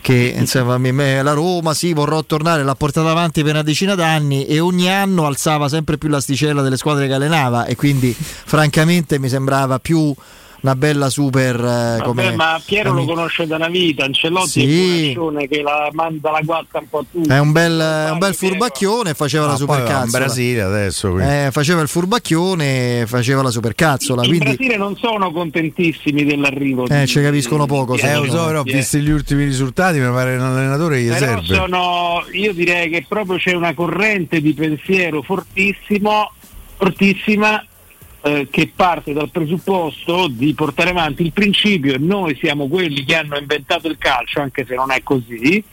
che insomma la Roma sì vorrò tornare, l'ha portata avanti per una decina d'anni e ogni anno alzava sempre più l'asticella delle squadre che allenava, e quindi francamente mi sembrava più una bella super. Eh, come ma Piero amico. Lo conosce da una vita, Ancelotti sì. è un che la manda la guatta un po' a tutti. È un bel, ah, un bel furbacchione, faceva no, la supercazzola. In Brasile adesso eh, faceva il furbacchione, faceva la supercazzola. In quindi... Brasile non sono contentissimi dell'arrivo. Eh, di... ci capiscono poco. Eh, lo so, però, visti gli ultimi risultati, mi pare che un allenatore gli però serve. Sono, io direi che proprio c'è una corrente di pensiero fortissimo, fortissima. Che parte dal presupposto di portare avanti il principio e noi siamo quelli che hanno inventato il calcio, anche se non è così,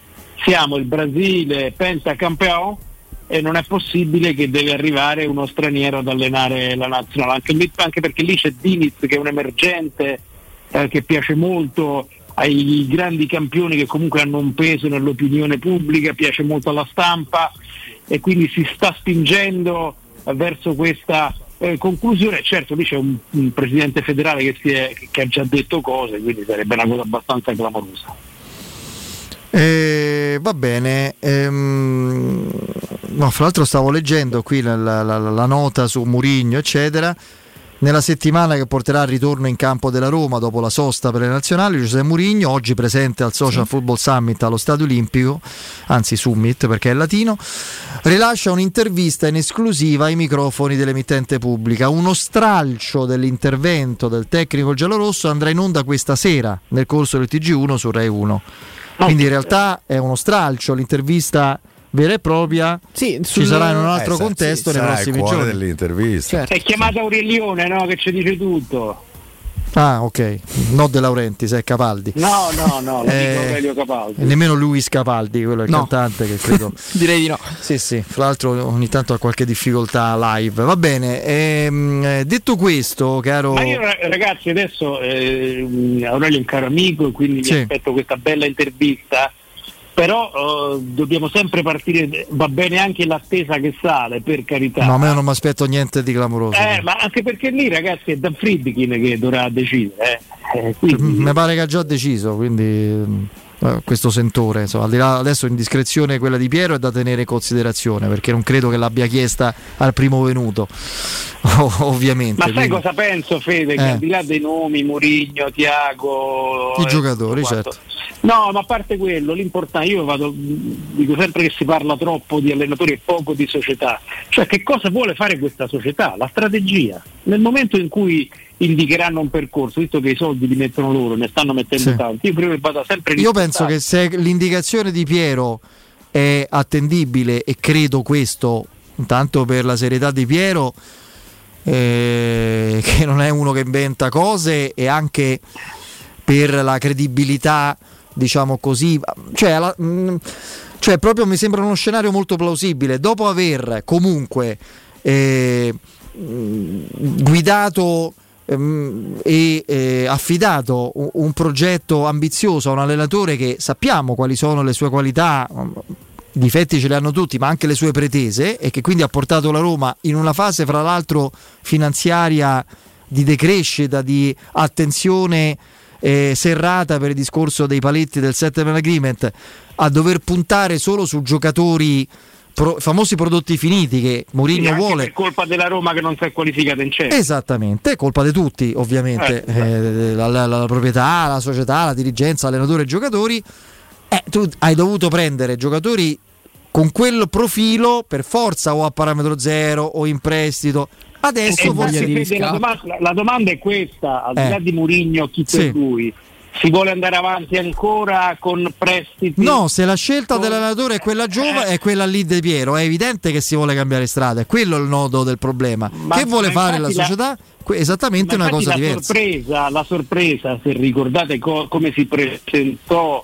siamo il Brasile pentacampione e non è possibile che deve arrivare uno straniero ad allenare la nazionale, anche, lì, anche perché lì c'è Diniz che è un emergente eh, che piace molto ai grandi campioni che comunque hanno un peso nell'opinione pubblica, piace molto alla stampa e quindi si sta spingendo verso questa Eh, conclusione. Certo lì c'è un, un presidente federale che, si è, che ha già detto cose, quindi sarebbe una cosa abbastanza clamorosa. Eh, va bene ehm, no, fra l'altro stavo leggendo qui la, la, la, la nota su Mourinho eccetera. Nella settimana che porterà il ritorno in campo della Roma dopo la sosta per le nazionali, Giuseppe Mourinho, oggi presente al Social sì. Football Summit allo Stadio Olimpico, anzi Summit perché è latino, rilascia un'intervista in esclusiva ai microfoni dell'emittente pubblica. Uno stralcio dell'intervento del tecnico giallorosso andrà in onda questa sera nel corso del T G uno su Rai uno. Quindi in realtà è uno stralcio, l'intervista vera e propria sì, sul... ci sarà in un altro eh, contesto sì, nei prossimi giorni dell'intervista. Certo. È chiamata Aurelione, no? Che ci dice tutto. Ah, ok. No De Laurenti, se è Capaldi. No, no, no, lo eh, dico Aurelio Capaldi. Nemmeno Luis Capaldi, quello è il no. cantante che credo. Direi di no. Sì, sì. Fra l'altro ogni tanto ha qualche difficoltà live. Va bene. Ehm, detto questo, caro. Ma io ragazzi adesso eh, Aurelio è un caro amico e quindi sì. mi aspetto questa bella intervista. Però eh, dobbiamo sempre partire, va bene anche l'attesa che sale, per carità. No, a me non mi aspetto niente di clamoroso. Eh, ma anche perché lì, ragazzi, è Dan Friedkin che dovrà decidere. Eh. Eh, mi pare che ha già deciso, quindi eh, questo sentore, insomma, al di là adesso indiscrezione quella di Piero è da tenere in considerazione, perché non credo che l'abbia chiesta al primo venuto, ovviamente. Ma sai quindi... cosa penso, Fede? Che eh. al di là dei nomi, Mourinho, Tiago... I giocatori, certo. No, ma a parte quello, l'importante, io vado, dico sempre che si parla troppo di allenatori e poco di società, cioè che cosa vuole fare questa società, la strategia, nel momento in cui indicheranno un percorso, visto che i soldi li mettono loro, ne stanno mettendo sì. tanti, io prima vado sempre io penso che se l'indicazione di Piero è attendibile, e credo questo, intanto per la serietà di Piero, eh, che non è uno che inventa cose, e anche per la credibilità diciamo così, cioè, la, cioè proprio mi sembra uno scenario molto plausibile, dopo aver comunque eh, guidato ehm, e eh, affidato un, un progetto ambizioso a un allenatore che sappiamo quali sono le sue qualità, i difetti ce li hanno tutti, ma anche le sue pretese, e che quindi ha portato la Roma in una fase fra l'altro finanziaria di decrescita, di attenzione Eh, serrata per il discorso dei paletti del settlement agreement, a dover puntare solo su giocatori pro, famosi prodotti finiti che Mourinho vuole. È colpa della Roma che non si è qualificata in Champions. Esattamente, è colpa di tutti ovviamente, eh, eh, la, la, la proprietà, la società, la dirigenza, allenatore e giocatori. Eh, tu hai dovuto prendere giocatori con quel profilo per forza, o a parametro zero o in prestito. Adesso voglio dire, la, domanda, la domanda è questa, al eh. di là di Mourinho, chi sì. per lui si vuole andare avanti ancora con prestiti? No, se la scelta con... dell'allenatore è quella giovane, eh. è quella lì De Piero, è evidente che si vuole cambiare strada, è quello il nodo del problema. Ma che vuole fare la società? La... esattamente una cosa la diversa. Sorpresa, la sorpresa, se ricordate co- come si presentò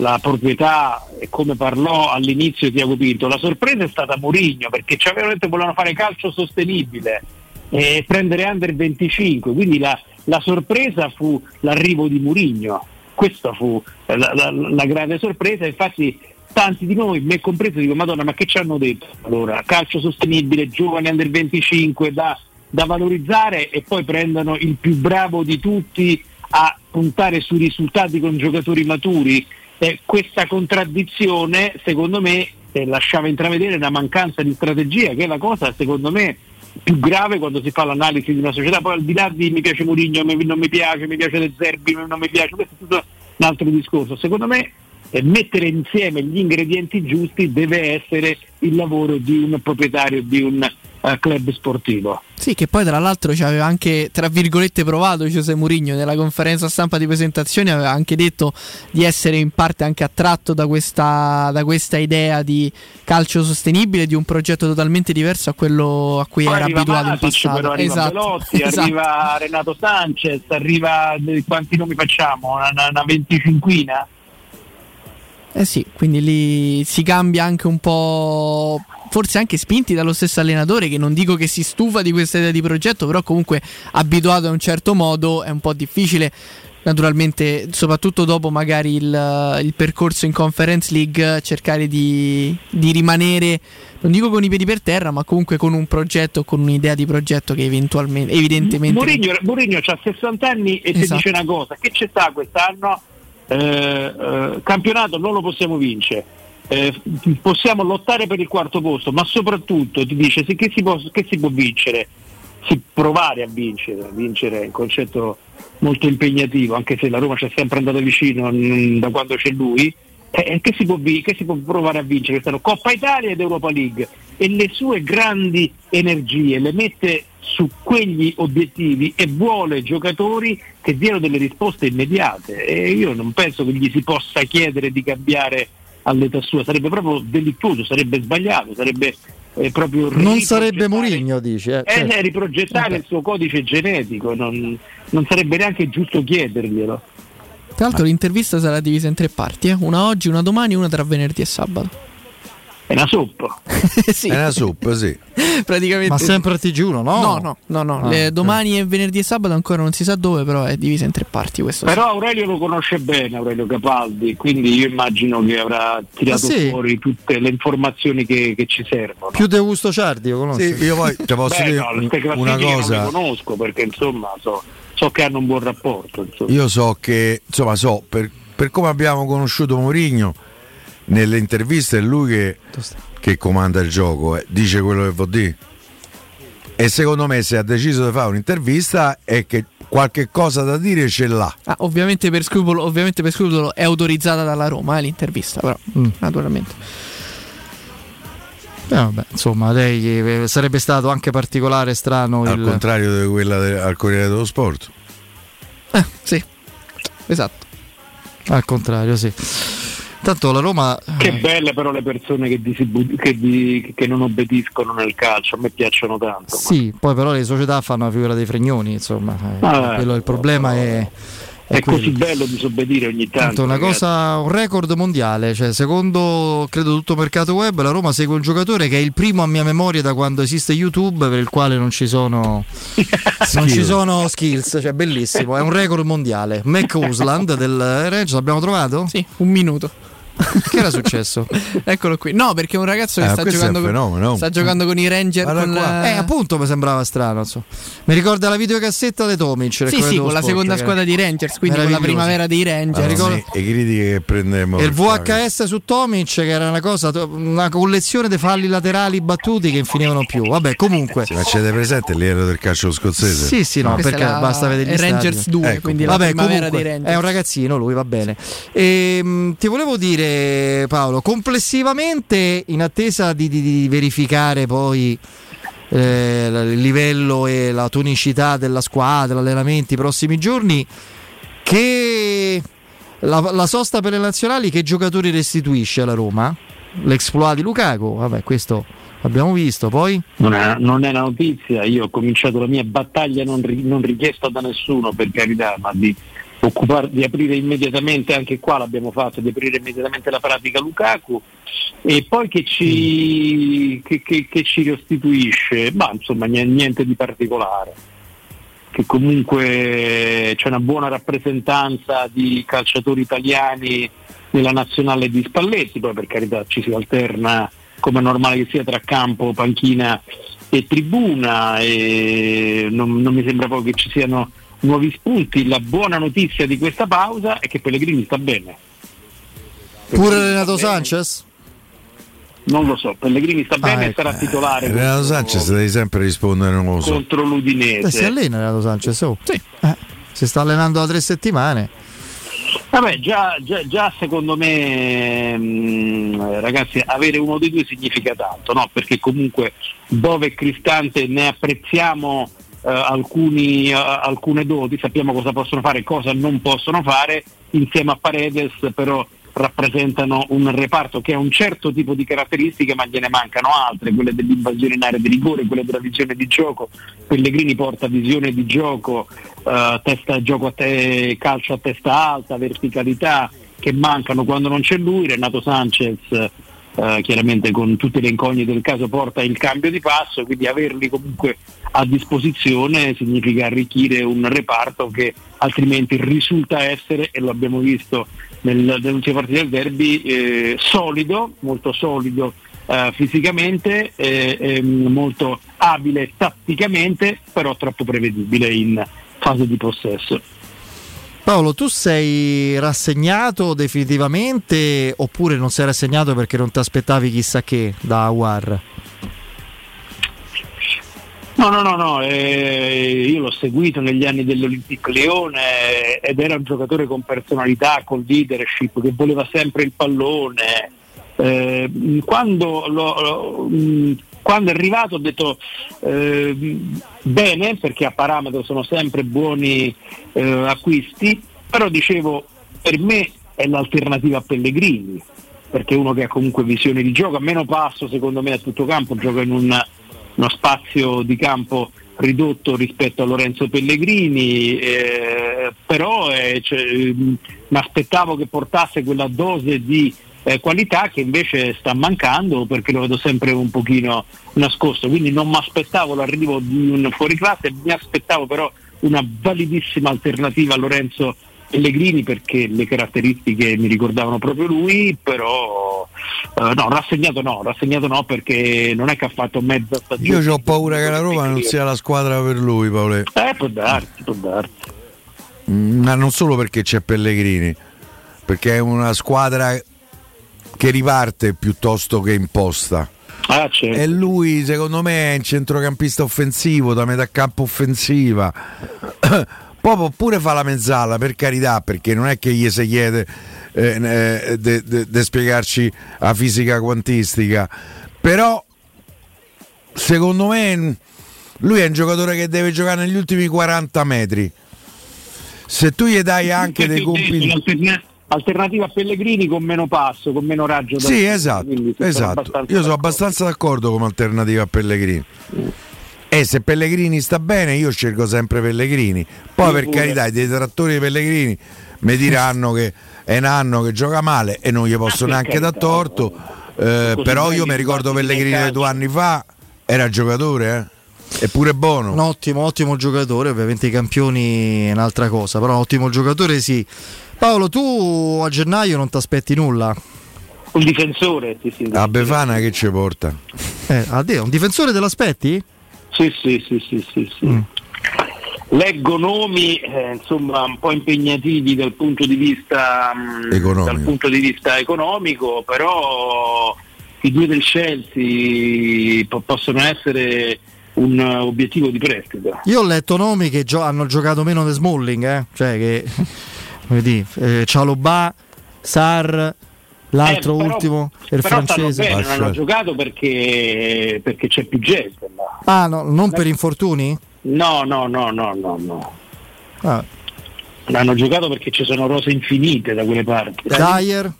la proprietà e come parlò all'inizio Tiago Pinto, la sorpresa è stata Mourinho, perché ci avevano detto che volevano fare calcio sostenibile e prendere under venticinque, quindi la, la sorpresa fu l'arrivo di Mourinho, questa fu la, la, la grande sorpresa. Infatti tanti di noi, me compreso, dico Madonna, ma che ci hanno detto? Allora, calcio sostenibile, giovani under venticinque da, da valorizzare, e poi prendono il più bravo di tutti a puntare sui risultati con giocatori maturi. Eh, questa contraddizione secondo me eh, lasciava intravedere una mancanza di strategia, che è la cosa secondo me più grave quando si fa l'analisi di una società. Poi al di là di mi piace Mourinho, non mi piace, mi piace De Zerbi, non mi piace, questo è tutto un altro discorso. Secondo me eh, mettere insieme gli ingredienti giusti deve essere il lavoro di un proprietario di un eh, club sportivo. Sì, che poi tra l'altro ci aveva anche tra virgolette provato José Mourinho nella conferenza stampa di presentazione, aveva anche detto di essere in parte anche attratto da questa, da questa idea di calcio sostenibile, di un progetto totalmente diverso a quello a cui poi era abituato Matic, in passato. Però arriva esatto. Perotti, esatto. Arriva Renato Sanchez, arriva quanti nomi facciamo? Una, una, una venticinquina? Eh sì, quindi lì si cambia anche un po', forse anche spinti dallo stesso allenatore, che non dico che si stufa di questa idea di progetto, però comunque abituato a un certo modo è un po' difficile naturalmente, soprattutto dopo magari il, il percorso in Conference League, cercare di, di rimanere, non dico con i piedi per terra, ma comunque con un progetto, con un'idea di progetto che eventualmente evidentemente Mourinho, Mourinho ha sessanta anni e esatto. Ti dice una cosa, che c'è sta quest'anno? Eh, eh, campionato non lo possiamo vincere, eh, possiamo lottare per il quarto posto, ma soprattutto ti dice sì, che, si può, che si può vincere, si provare a vincere. Vincere è un concetto molto impegnativo, anche se la Roma ci è sempre andata vicino mh, da quando c'è lui, eh, che, si può, che si può provare a vincere questa Coppa Italia ed Europa League, e le sue grandi energie le mette su quegli obiettivi e vuole giocatori che diano delle risposte immediate, e io non penso che gli si possa chiedere di cambiare all'età sua, sarebbe proprio delittuoso, sarebbe sbagliato, sarebbe eh, proprio non sarebbe Mourinho, dice eh, certo. riprogettare okay. il suo codice genetico, non, non sarebbe neanche giusto chiederglielo. Tra l'altro l'intervista sarà divisa in tre parti, eh? Una oggi, una domani, una tra venerdì e sabato. È una soppa. Sì. È una soppa, sì. Praticamente. Ma sempre a T G uno, no? No, no, no, no. Ah, Le domani eh. e venerdì e sabato ancora non si sa dove, però è divisa in tre parti questo. Però sì. Aurelio lo conosce bene, Aurelio Capaldi, quindi io immagino che avrà tirato ah, sì. fuori tutte le informazioni che, che ci servono. Più De Gusto Ciardi, lo conosco. Sì, io poi te posso Beh, dire no, una cosa. Lo conosco perché insomma so, so che hanno un buon rapporto, insomma. Io so che, insomma, so per, per come abbiamo conosciuto Mourinho, nelle interviste è lui che, che comanda il gioco, eh, dice quello che vuol dire, e secondo me se ha deciso di fare un'intervista è che qualche cosa da dire ce l'ha. Ah, ovviamente per scrupolo, ovviamente per scrupolo è autorizzata dalla Roma eh, l'intervista, però mm. naturalmente eh, vabbè, insomma lei sarebbe stato anche particolare, strano al il... contrario di quella de, al Corriere dello Sport eh, sì, esatto, al contrario sì. Tanto la Roma. Che belle però le persone che, disibu- che, di- che non obbediscono nel calcio, a me piacciono tanto. Sì, ma. Poi però le società fanno la figura dei fregnoni, insomma. Ah, quello, il problema è. È, è così bello disobbedire ogni tanto. Tanto una cosa, un record mondiale, cioè secondo credo tutto mercato web, la Roma segue un giocatore che è il primo a mia memoria da quando esiste YouTube, per il quale non ci sono non ci sono skills, cioè bellissimo, è un record mondiale. Mac Usland del Reggio, l'abbiamo trovato? Sì, un minuto. Che era successo? Eccolo qui. No, perché è un ragazzo che eh, sta, giocando fenomeno, con, no. sta giocando con i Ranger. Con la... Eh, appunto, mi sembrava strano. So. Mi ricorda la videocassetta di Tomic. Sì, sì, con la seconda che... squadra dei Rangers, quindi con la primavera dei Ranger. Ah, ricordo... sì, e critiche che prendemmo. E il V H S su Tomic, che era una cosa, una collezione di falli laterali battuti che infinivano più. Vabbè, comunque. Sì, ma c'è presente l'era del calcio scozzese? Sì, sì, no, perché la... basta vedere gli Rangers stadi. due, ecco. Quindi vabbè, la primavera comunque, dei Rangers. È un ragazzino, lui va bene. E, mh, ti volevo dire, Paolo, complessivamente in attesa di, di, di verificare poi eh, il livello e la tonicità della squadra, l'allenamento i prossimi giorni, che la, la sosta per le nazionali che giocatori restituisce alla Roma? L'exploit di Lukaku, vabbè, questo abbiamo visto, poi non è, non è una notizia, io ho cominciato la mia battaglia non, non richiesta da nessuno, per carità, ma di Occupar- di aprire immediatamente, anche qua l'abbiamo fatto, di aprire immediatamente la pratica Lukaku, e poi che ci, che, che, che ci restituisce, ma insomma niente, niente di particolare. che comunque c'è una buona rappresentanza di calciatori italiani nella nazionale di Spalletti, poi per carità ci si alterna come è normale che sia tra campo, panchina e tribuna, e non, non mi sembra poi che ci siano nuovi spunti. La buona notizia di questa pausa è che Pellegrini sta bene. Pure Pellegrini Renato bene. Sanchez? Non lo so, Pellegrini sta bene ah, e sarà titolare. Eh, Renato Sanchez devi sempre rispondere non lo so. Contro l'Udinese. Eh, si allena Renato Sanchez, oh. Sì. Eh, si sta allenando da tre settimane. Vabbè, già, già, già secondo me mh, ragazzi, avere uno dei due significa tanto, no? Perché comunque Bove e Cristante ne apprezziamo eh, alcuni, eh, alcune doti, sappiamo cosa possono fare e cosa non possono fare, insieme a Paredes però rappresentano un reparto che ha un certo tipo di caratteristiche, ma gliene mancano altre, quelle dell'invasione in area di rigore, quelle della visione di gioco. Pellegrini porta visione di gioco, eh, testa, gioco a te, calcio a testa alta, verticalità, che mancano quando non c'è lui. Renato Sanchez eh, chiaramente con tutte le incognite del caso porta il cambio di passo, quindi averli comunque a disposizione significa arricchire un reparto che altrimenti risulta essere, e lo abbiamo visto nell'ultima partita del derby, eh, solido, molto solido eh, fisicamente, eh, eh, molto abile tatticamente, però troppo prevedibile in fase di possesso. Paolo, tu sei rassegnato definitivamente oppure non sei rassegnato perché non ti aspettavi chissà che da Aouar? No, no, no, no. Eh, io l'ho seguito negli anni dell'Olympique Lyon eh, ed era un giocatore con personalità, con leadership, che voleva sempre il pallone. Eh, quando, lo, lo, quando è arrivato ho detto eh, bene, perché a parametro sono sempre buoni eh, acquisti, però dicevo per me è l'alternativa a Pellegrini, perché uno che ha comunque visione di gioco, a meno passo secondo me a tutto campo, gioca in un uno spazio di campo ridotto rispetto a Lorenzo Pellegrini, eh, però eh, cioè, eh, mi aspettavo che portasse quella dose di eh, qualità che invece sta mancando, perché lo vedo sempre un pochino nascosto, quindi non mi aspettavo l'arrivo di un fuoriclasse, mi aspettavo però una validissima alternativa a Lorenzo Pellegrini, perché le caratteristiche mi ricordavano proprio lui, però eh, no, rassegnato no, rassegnato no perché non è che ha fatto mezza stagione. Io ho paura che la Roma non sia la squadra per lui, Paolo. Eh, può darsi, può darsi. Ma non solo perché c'è Pellegrini, perché è una squadra che riparte piuttosto che imposta. Ah, certo. E lui secondo me è un centrocampista offensivo, da metà campo offensiva. Poi può pure fa la mezzala, per carità, perché non è che gli si chiede eh, di spiegarci la fisica quantistica, però secondo me lui è un giocatore che deve giocare negli ultimi quaranta metri. Se tu gli dai anche dei compiti, alternativa a Pellegrini con meno passo, con meno raggio, sì, esatto, esatto. Io sono abbastanza d'accordo come alternativa a Pellegrini. E se Pellegrini sta bene io scelgo sempre Pellegrini, poi per carità i detrattori di Pellegrini mi diranno che è un anno che gioca male e non gli posso ah, neanche carità, da torto eh, però io mi ricordo Pellegrini di due anni fa, era giocatore eh? Eppure buono, un ottimo, ottimo giocatore, ovviamente i campioni è un'altra cosa, però un ottimo giocatore sì. Paolo, tu a gennaio non ti aspetti nulla? Un difensore sì, sì, a Befana che ci porta? Eh, addio, un difensore te l'aspetti? Sì, sì, sì, sì, sì, sì. Mm. Leggo nomi eh, insomma un po' impegnativi dal punto di vista mh, economico. Dal punto di vista economico, però i due del Chelsea po- possono essere un uh, obiettivo di prestito. Io ho letto nomi che gio- hanno giocato meno di Smalling, eh? Cioè che vedi, eh, Cialobà, Sar, l'altro eh, però, ultimo il francese bene, non hanno giocato perché perché c'è più gente là. Ah no, non per infortuni? No no no no no no ah. L'hanno giocato perché ci sono rose infinite da quelle parti. Dyer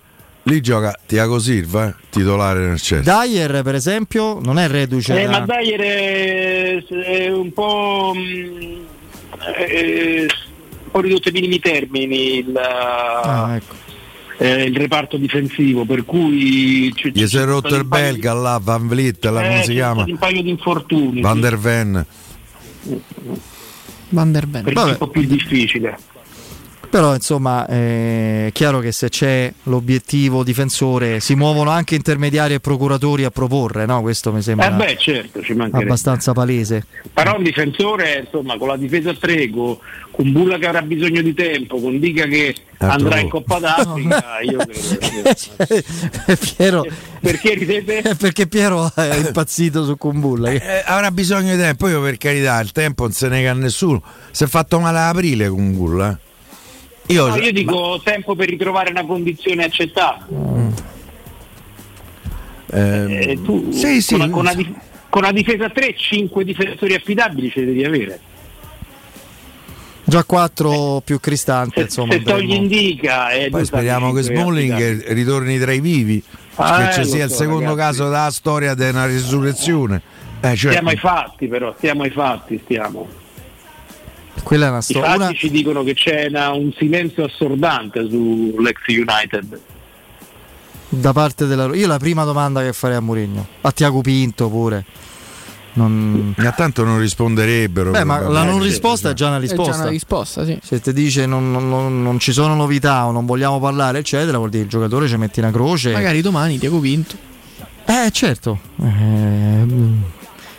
lì gioca Thiago Silva eh, titolare nel Chelsea. Dyer per esempio non è reduce eh, da... ma Dyer è, è un po' è, un po' ridotto ai minimi termini il ah, ecco. Eh, il reparto difensivo, per cui c- gli c- si è rotto il belga di... là Van Vliet, eh, come si chiama? Un paio di infortuni Van der Ven Van der Bellen. Perché è un po' più difficile. Però insomma è chiaro che se c'è l'obiettivo difensore si muovono anche intermediari e procuratori a proporre, no? Questo mi sembra eh beh, certo, ci abbastanza palese. Però un difensore insomma con la difesa a tre, con Bulla che avrà bisogno di tempo, con Dica che Tanto andrà lui. in Coppa d'Africa, io credo. Piero, perché ridete? Perché Piero è impazzito su Kumbulla. Eh, avrà bisogno di tempo, io per carità, il tempo non se nega a nessuno. Si è fatto male ad aprile Kumbulla. Io, no, io dico ma... tempo per ritrovare una condizione accettabile. Mm. Eh, eh, tu sì, con, sì, con, una, con una difesa a tre, cinque difensori affidabili ce li devi avere. Già quattro eh, più Cristante, se, insomma. Se togli Indica. Eh, Poi speriamo che Smalling ritorni tra i vivi, ah, che eh, ci sia so, il secondo ragazzi. caso della storia di una risurrezione. Eh, cioè... Stiamo ai fatti, però, stiamo ai fatti, stiamo. Quella è una sto- I fatti una... ci dicono che c'è una, un silenzio assordante sull'ex United da parte della... Io la prima domanda che farei a Mourinho, a Tiago Pinto pure, non... a tanto non risponderebbero. Beh, ma la non risposta è già una risposta, già una risposta sì. Se ti dice non, non, non ci sono novità o non vogliamo parlare eccetera, vuol dire il giocatore ci metti una croce, magari domani Tiago Pinto. Eh certo eh...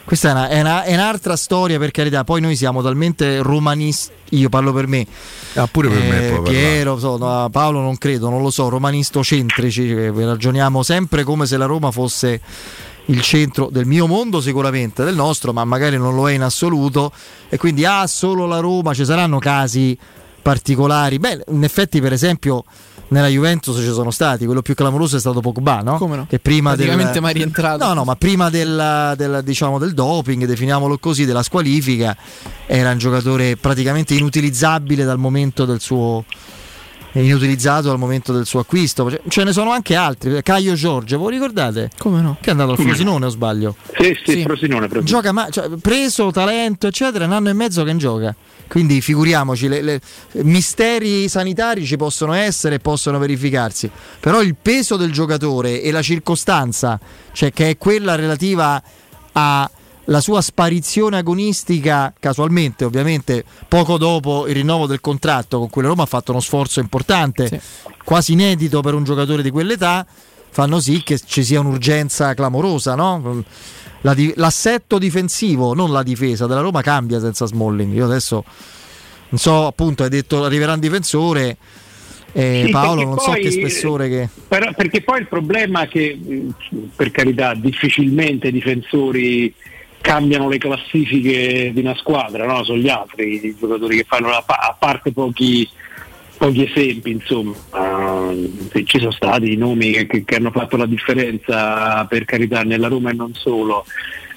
Questa è, una, è, una, è un'altra storia, per carità. Poi noi siamo talmente romanisti. Io parlo per me, ah, pure per eh, me Piero, so, no, Paolo non credo, non lo so, romanistocentrici, che ragioniamo sempre come se la Roma fosse il centro del mio mondo, sicuramente del nostro, ma magari non lo è in assoluto. E quindi ah, solo la Roma, ci saranno casi particolari. Beh, in effetti, per esempio, nella Juventus ci sono stati, quello più clamoroso è stato Pogba, no? Come no? Che prima praticamente del... mai rientrato. No, no, ma prima del, del, diciamo, del doping, definiamolo così, della squalifica, era un giocatore praticamente inutilizzabile dal momento del suo inutilizzato al momento del suo acquisto. Cioè, ce ne sono anche altri, Caio Giorgio, voi ricordate? Come no? Che è andato al Frosinone o sbaglio? Sì, sì, sì. Frosinone proprio. Gioca ma... cioè, preso, talento, eccetera, un anno e mezzo che non gioca. Quindi figuriamoci, le, le misteri sanitari ci possono essere e possono verificarsi, però il peso del giocatore e la circostanza, cioè che è quella relativa alla sua sparizione agonistica, casualmente ovviamente, poco dopo il rinnovo del contratto, con cui la Roma ha fatto uno sforzo importante, sì. quasi inedito per un giocatore di quell'età, fanno sì che ci sia un'urgenza clamorosa, no? La di- l'assetto difensivo, non la difesa della Roma, cambia senza Smalling. Io adesso non so, appunto, hai detto arriverà un difensore, eh, sì, Paolo, non poi, so che spessore che... Però, perché poi il problema è che, per carità, difficilmente i difensori cambiano le classifiche di una squadra, no? Sono gli altri i giocatori che fanno la pa- a parte pochi pochi esempi, insomma. Uh, ci sono stati i nomi che, che, che hanno fatto la differenza, per carità, nella Roma e non solo,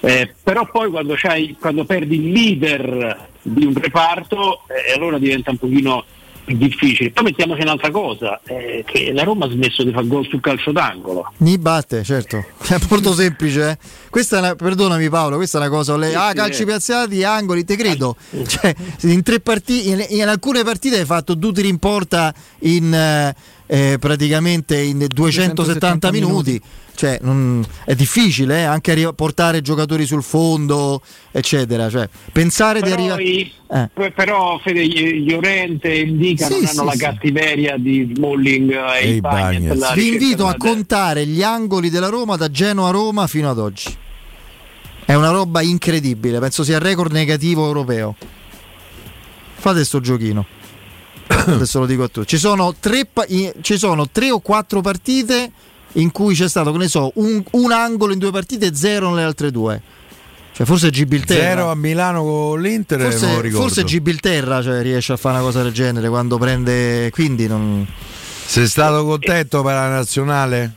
eh, però poi quando, c'hai, quando perdi il leader di un reparto, eh, allora diventa un pochino difficile. Poi mettiamoci un'altra cosa, eh, che la Roma ha smesso di fare gol sul calcio d'angolo. Ni batte, certo, è molto semplice, eh. Questa è una, perdonami Paolo, questa è una cosa, le, ah, calci piazzati, angoli, te credo, cioè, in, tre partite, in, in alcune partite hai fatto due tiri in porta in eh, praticamente in duecentosettanta minuti, minuti. Cioè, non, è difficile eh, anche arri- portare giocatori sul fondo eccetera, cioè, pensare però di arrivare eh. Però Fede, Llorente e Indica sì, non sì, hanno sì. la cattiveria di Smalling e, e i Bagnas. Vi invito a contare gli angoli della Roma da Genoa a Roma fino ad oggi, è una roba incredibile, penso sia il record negativo europeo. Fate sto giochino adesso, lo dico a tutti. Ci sono tre, pa- ci sono tre o quattro partite in cui c'è stato, che ne so, un, un angolo in due partite e zero nelle altre due. Cioè forse Gibilterra, zero a Milano con l'Inter, forse, non lo ricordo. Forse Gibilterra, cioè, riesce a fare una cosa del genere quando prende, quindi non... Sei stato contento eh, per la nazionale?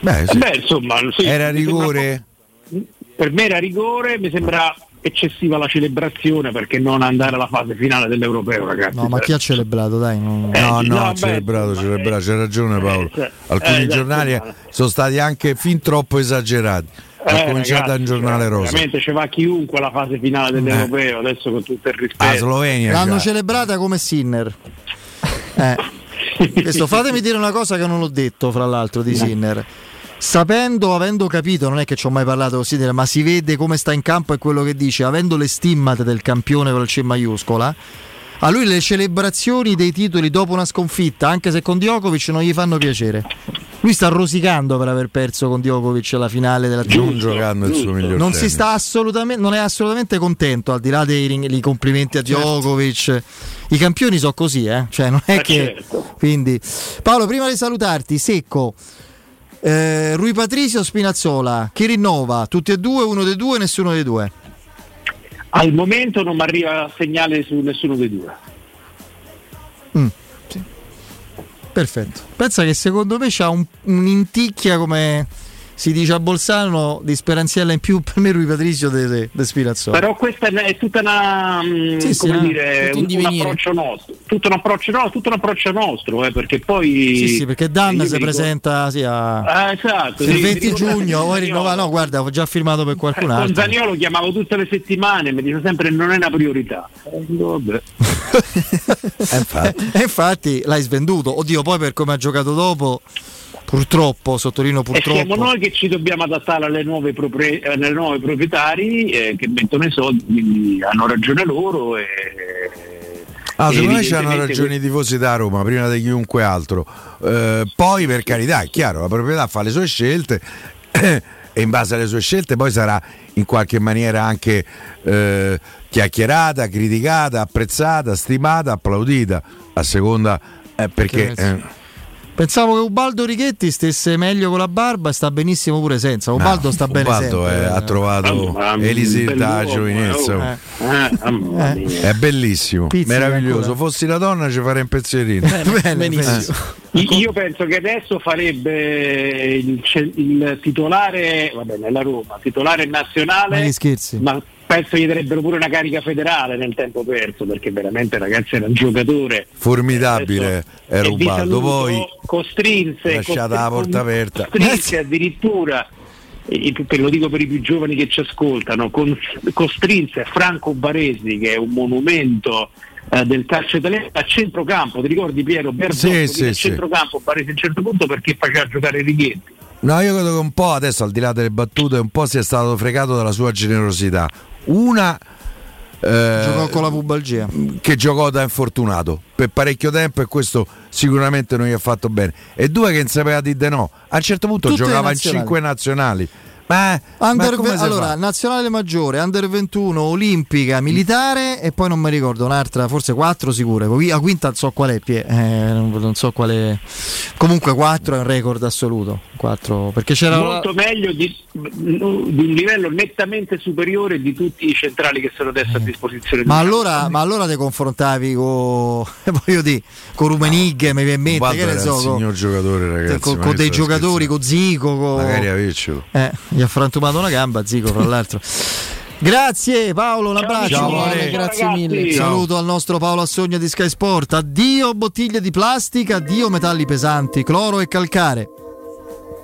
Beh, sì. Beh insomma sì, era rigore? Sembra... Per me era rigore, mi sembra eccessiva la celebrazione, perché non andare alla fase finale dell'Europeo, ragazzi. No, ma chi ha celebrato, dai? Non... Eh, no, no, ha no, celebrato, celebrato, c'è ragione Paolo. Alcuni eh, giornali esatto. sono stati anche fin troppo esagerati. Ha eh, cominciato da un giornale rosa. Veramente ci va chiunque alla fase finale dell'Europeo, eh. adesso con tutto il rispetto. Ah, Slovenia, l'hanno già. celebrata come Sinner. eh. Questo, fatemi dire una cosa che non ho detto, fra l'altro, di Sinner. sapendo, avendo capito, non è che ci ho mai parlato così, ma si vede come sta in campo e quello che dice, avendo le stimmate del campione con la C maiuscola, a lui le celebrazioni dei titoli dopo una sconfitta, anche se con Djokovic, non gli fanno piacere. Lui sta rosicando per aver perso con Djokovic la finale della Champions. Non giocando il suo miglior non si sta assolutamente, non è assolutamente contento, al di là dei ring, complimenti a Djokovic. I campioni sono così, eh? Cioè non è che, quindi Paolo, prima di salutarti, secco. Eh, Rui Patricio, Spinazzola, chi rinnova? Tutti e due, uno dei due, nessuno dei due? Al momento non mi arriva segnale su nessuno dei due. Mm. Sì. Perfetto. Pensa che secondo me c'ha un, un'inticchia, come si dice a Bolzano, di speranziella in più per me Rui Patricio de, de Spinazzola. Però questa è, è tutta una mh, sì, come sì, dire, un, un approccio nostro, tutto un approccio, no, tutto un approccio nostro, eh, perché poi sì sì perché Danna si presenta sì, a... ah, esatto, il sì, venti giugno poi rinnova, no guarda ho già firmato per qualcun altro. Con Zaniolo lo chiamavo tutte le settimane, mi dice sempre non è una priorità, eh, vabbè. E infatti. Eh, infatti l'hai svenduto, oddio, poi per come ha giocato dopo. Purtroppo, sottolineo purtroppo. E siamo noi che ci dobbiamo adattare alle nuove, proprie, alle nuove proprietari eh, che mettono i soldi, quindi hanno ragione loro. E, ah, e secondo me c'hanno ragione i tifosi da Roma, prima di chiunque altro. Eh, poi, per carità, è chiaro, la proprietà fa le sue scelte eh, e in base alle sue scelte poi sarà in qualche maniera anche eh, chiacchierata, criticata, apprezzata, stimata, applaudita, a seconda eh, perché... Eh, pensavo che Ubaldo Righetti stesse meglio con la barba e sta benissimo pure senza. Ubaldo no, sta bene Ubaldo sempre. È, ha trovato ah, Elisir da giovinezza. Eh. Ah, eh. È bellissimo, Pizzi meraviglioso. Ancora. Fossi la donna ci farei un pensierino. Bene, bene, benissimo. Eh. Io penso che adesso farebbe il, il titolare, va bene, la Roma, titolare nazionale. Ma gli scherzi. Ma penso gli darebbero pure una carica federale nel tempo perso, perché veramente ragazzi era un giocatore formidabile, era Ubaldo, poi costrinse lasciata la porta aperta, costrinse addirittura, lo dico per i più giovani che ci ascoltano, costrinse Franco Baresi, che è un monumento del calcio italiano, a centrocampo, ti ricordi Piero? Bertone, sì, sì, a centrocampo sì. Baresi a un certo punto perché faceva giocare Righetti. No, io credo che un po' adesso, al di là delle battute, un po' sia stato fregato dalla sua generosità. Una eh, giocò con la pubalgia, che giocò da infortunato per parecchio tempo e questo sicuramente non gli ha fatto bene. E due, che non sapeva di de no. A un certo punto tutte giocava in cinque nazionali. Ma, under, ma allora fa? Nazionale maggiore, under ventuno, olimpica, militare e poi non mi ricordo un'altra, forse quattro sicure. La quinta non so qual è, eh, non so quale. Comunque quattro è un record assoluto, quattro, perché c'era molto la... meglio di, di un livello nettamente superiore di tutti i centrali che sono adesso eh. a disposizione. Ma di allora campo. Ma allora te confrontavi con voglio dire con Rumenigge, no, mi viene in mente Ubaldo, che ne so, signor giocatore, ragazzi, con, con dei giocatori, con Zico, con magari Aviccio. Eh. Gli ha frantumato una gamba, Zico, fra l'altro. Grazie Paolo, un abbraccio. Grazie mille. Ciao. Saluto al nostro Paolo Assogna di Sky Sport. Addio bottiglie di plastica, addio metalli pesanti, cloro e calcare.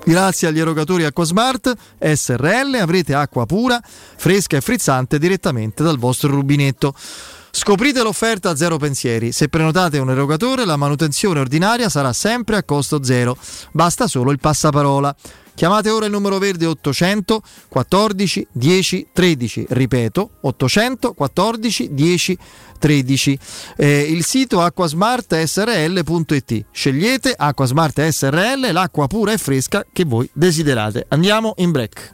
Grazie agli erogatori Acquasmart S R L avrete acqua pura, fresca e frizzante direttamente dal vostro rubinetto. Scoprite l'offerta Zero Pensieri. Se prenotate un erogatore, la manutenzione ordinaria sarà sempre a costo zero. Basta solo il passaparola. Chiamate ora il numero verde ottocento quattordici dieci tredici, ripeto ottocento quattordici dieci tredici, eh, il sito acquasmart s r l punto i t. Scegliete Acquasmart S R L, l'acqua pura e fresca che voi desiderate. Andiamo in break.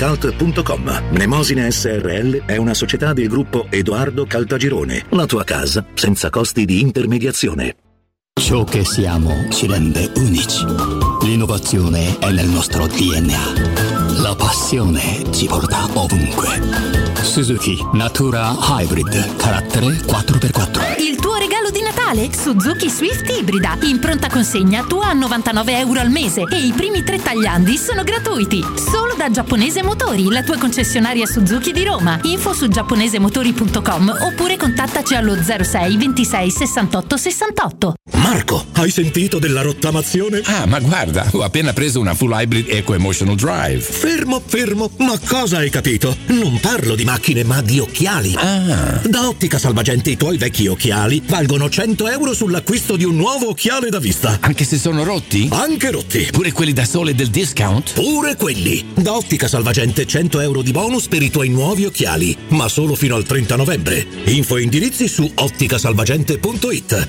Calt punto com. Mnemosine S R L è una società del gruppo Edoardo Caltagirone. La tua casa senza costi di intermediazione. Ciò che siamo ci rende unici. L'innovazione è nel nostro D N A. La passione ci porta ovunque. Suzuki Natura Hybrid, carattere quattro per quattro. Il tuo regalo di Natale? Suzuki Swift Ibrida, in pronta consegna tua a novantanove euro al mese e i primi tre tagliandi sono gratuiti. Solo da Giapponese Motori, la tua concessionaria Suzuki di Roma. Info su giapponesemotori punto com oppure contattaci allo zero sei ventisei sessantotto sessantotto. Marco, hai sentito della rottamazione? Ah, ma guarda, ho appena preso una full hybrid Eco Emotional Drive. Fermo, fermo, ma cosa hai capito? Non parlo di macchine ma di occhiali. Ah. Da Ottica Salvagente i tuoi vecchi occhiali valgono cento euro sull'acquisto di un nuovo occhiale da vista. Anche se sono rotti? Anche rotti. Pure quelli da sole del discount? Pure quelli. Da Ottica Salvagente cento euro di bonus per i tuoi nuovi occhiali, ma solo fino al trenta novembre. Info e indirizzi su otticasalvagente punto it.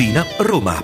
Roma.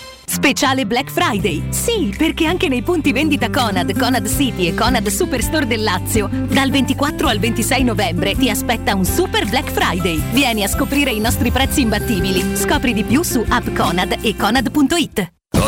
Speciale Black Friday. Sì, perché anche nei punti vendita Conad, Conad City e Conad Superstore del Lazio, dal ventiquattro al ventisei novembre ti aspetta un super Black Friday. Vieni a scoprire i nostri prezzi imbattibili. Scopri di più su app Conad e conad punto it. Ho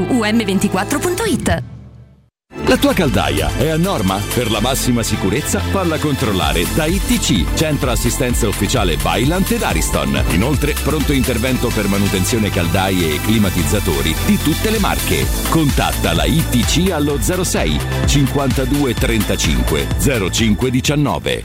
U M ventiquattro punto it. La tua caldaia è a norma? Per la massima sicurezza falla controllare da I T C, Centro Assistenza Ufficiale Vaillant ed Ariston. Inoltre, pronto intervento per manutenzione caldaie e climatizzatori di tutte le marche. Contatta la I T C allo zero sei cinquantadue trentacinque zero cinque diciannove.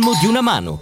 di una mano.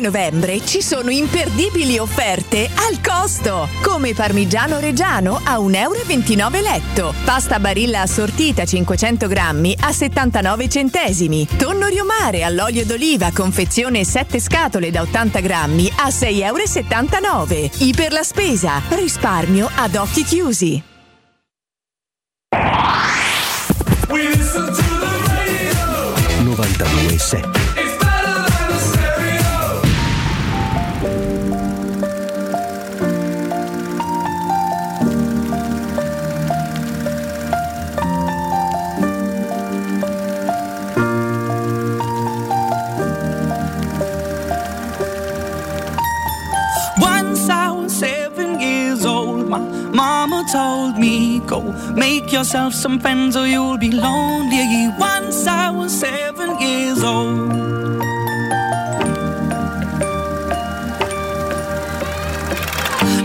novembre ci sono imperdibili offerte al costo, come parmigiano reggiano a un euro e ventinove letto, pasta Barilla assortita cinquecento grammi a settantanove centesimi, tonno riomare all'olio d'oliva confezione sette scatole da ottanta grammi a sei euro e settantanove. Iper la spesa, risparmio ad occhi chiusi. novantadue sette Mama told me, go make yourself some friends or you'll be lonely. Once I was seven years old.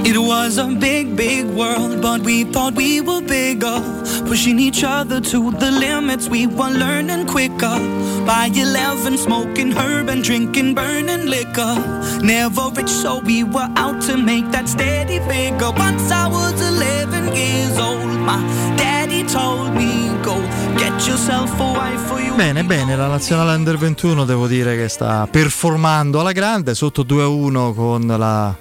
It was a big, big world, but we thought we were bigger, pushing each other to the limits. We were learning quicker. By eleven, smoking herb and drinking burning liquor. Never rich, so we were out to make that steady figure. Once I was eleven years old, my daddy told me, go get yourself a wife or you. Bene, bene, la nazionale Under ventuno devo dire che sta performando alla grande, sotto due a uno con la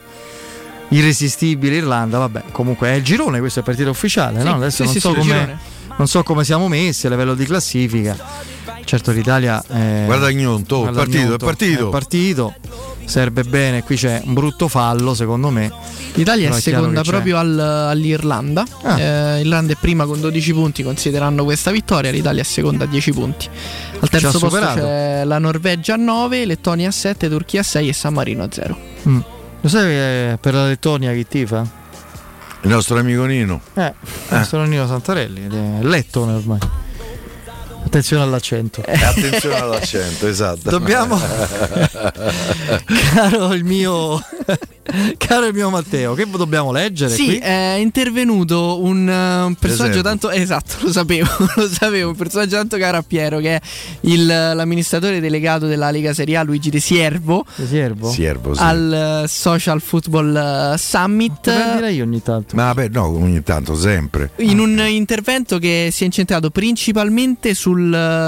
irresistibile Irlanda. Vabbè, comunque è il girone, questo è partita ufficiale, sì, no? Adesso sì, non, sì, so sì, come, non so come siamo messi a livello di classifica. Certo l'Italia è, guarda Gnonto, guarda partito, Gnonto, è partito, è partito, serve bene, qui c'è un brutto fallo secondo me. L'Italia però è seconda proprio al, all'Irlanda, ah. eh, Irlanda è prima con dodici punti, considerando questa vittoria. L'Italia è seconda a dieci punti. Al terzo posto superato. C'è la Norvegia a nove, Lettonia a sette, Turchia a sei e San Marino a zero. mm. Lo sai che per la Lettonia chi tifa? Il nostro amico Nino. Eh, il nostro eh. Nino Santarelli, è lettone ormai. Attenzione all'accento. Eh, attenzione all'accento, esatto. Dobbiamo, caro il mio, caro il mio Matteo, che dobbiamo leggere? Sì, qui? È intervenuto un, un personaggio tanto, esatto, lo sapevo, lo sapevo, un personaggio tanto caro a Piero, che è il, l'amministratore delegato della Lega Serie A, Luigi De Siervo, De Siervo? Siervo sì. Al uh, Social Football uh, Summit. Io ogni tanto. Ma vabbè, no, ogni tanto, sempre. In un intervento che si è incentrato principalmente sulla uh,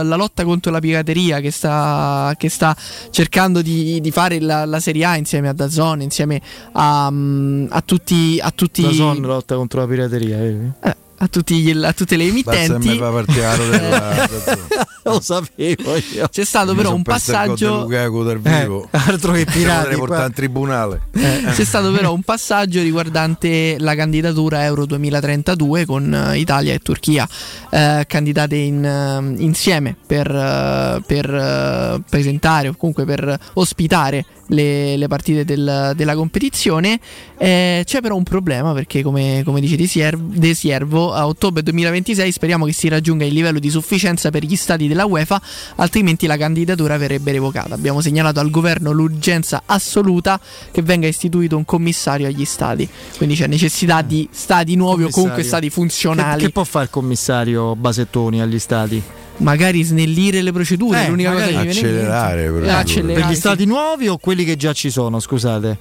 lotta contro la pirateria che sta, che sta cercando di, di fare la, la Serie A insieme a DAZN, insieme A, a tutti a tutti la son lotta contro la pirateria, eh? Eh, a tutti a tutte le emittenti. della, lo sapevo io. C'è stato io però un passaggio vivo. Eh, altro che pirati, portare in tribunale. Eh. C'è stato però un passaggio riguardante la candidatura Euro duemilatrentadue con Italia e Turchia eh, candidate in, insieme per per presentare o comunque per ospitare Le, le partite del, della competizione. Eh, c'è però un problema, perché come, come dice De Siervo, De Siervo a ottobre duemilaventisei speriamo che si raggiunga il livello di sufficienza per gli stati della UEFA, altrimenti la candidatura verrebbe revocata. Abbiamo segnalato al governo l'urgenza assoluta che venga istituito un commissario agli stati, quindi c'è necessità di stati nuovi commissario. O comunque stati funzionali. Che, che può fare il commissario Basettoni agli stati? Magari snellire le procedure, eh, l'unica cosa che accelerare, viene accelerare per gli stati sì. nuovi o quelli che già ci sono, scusate.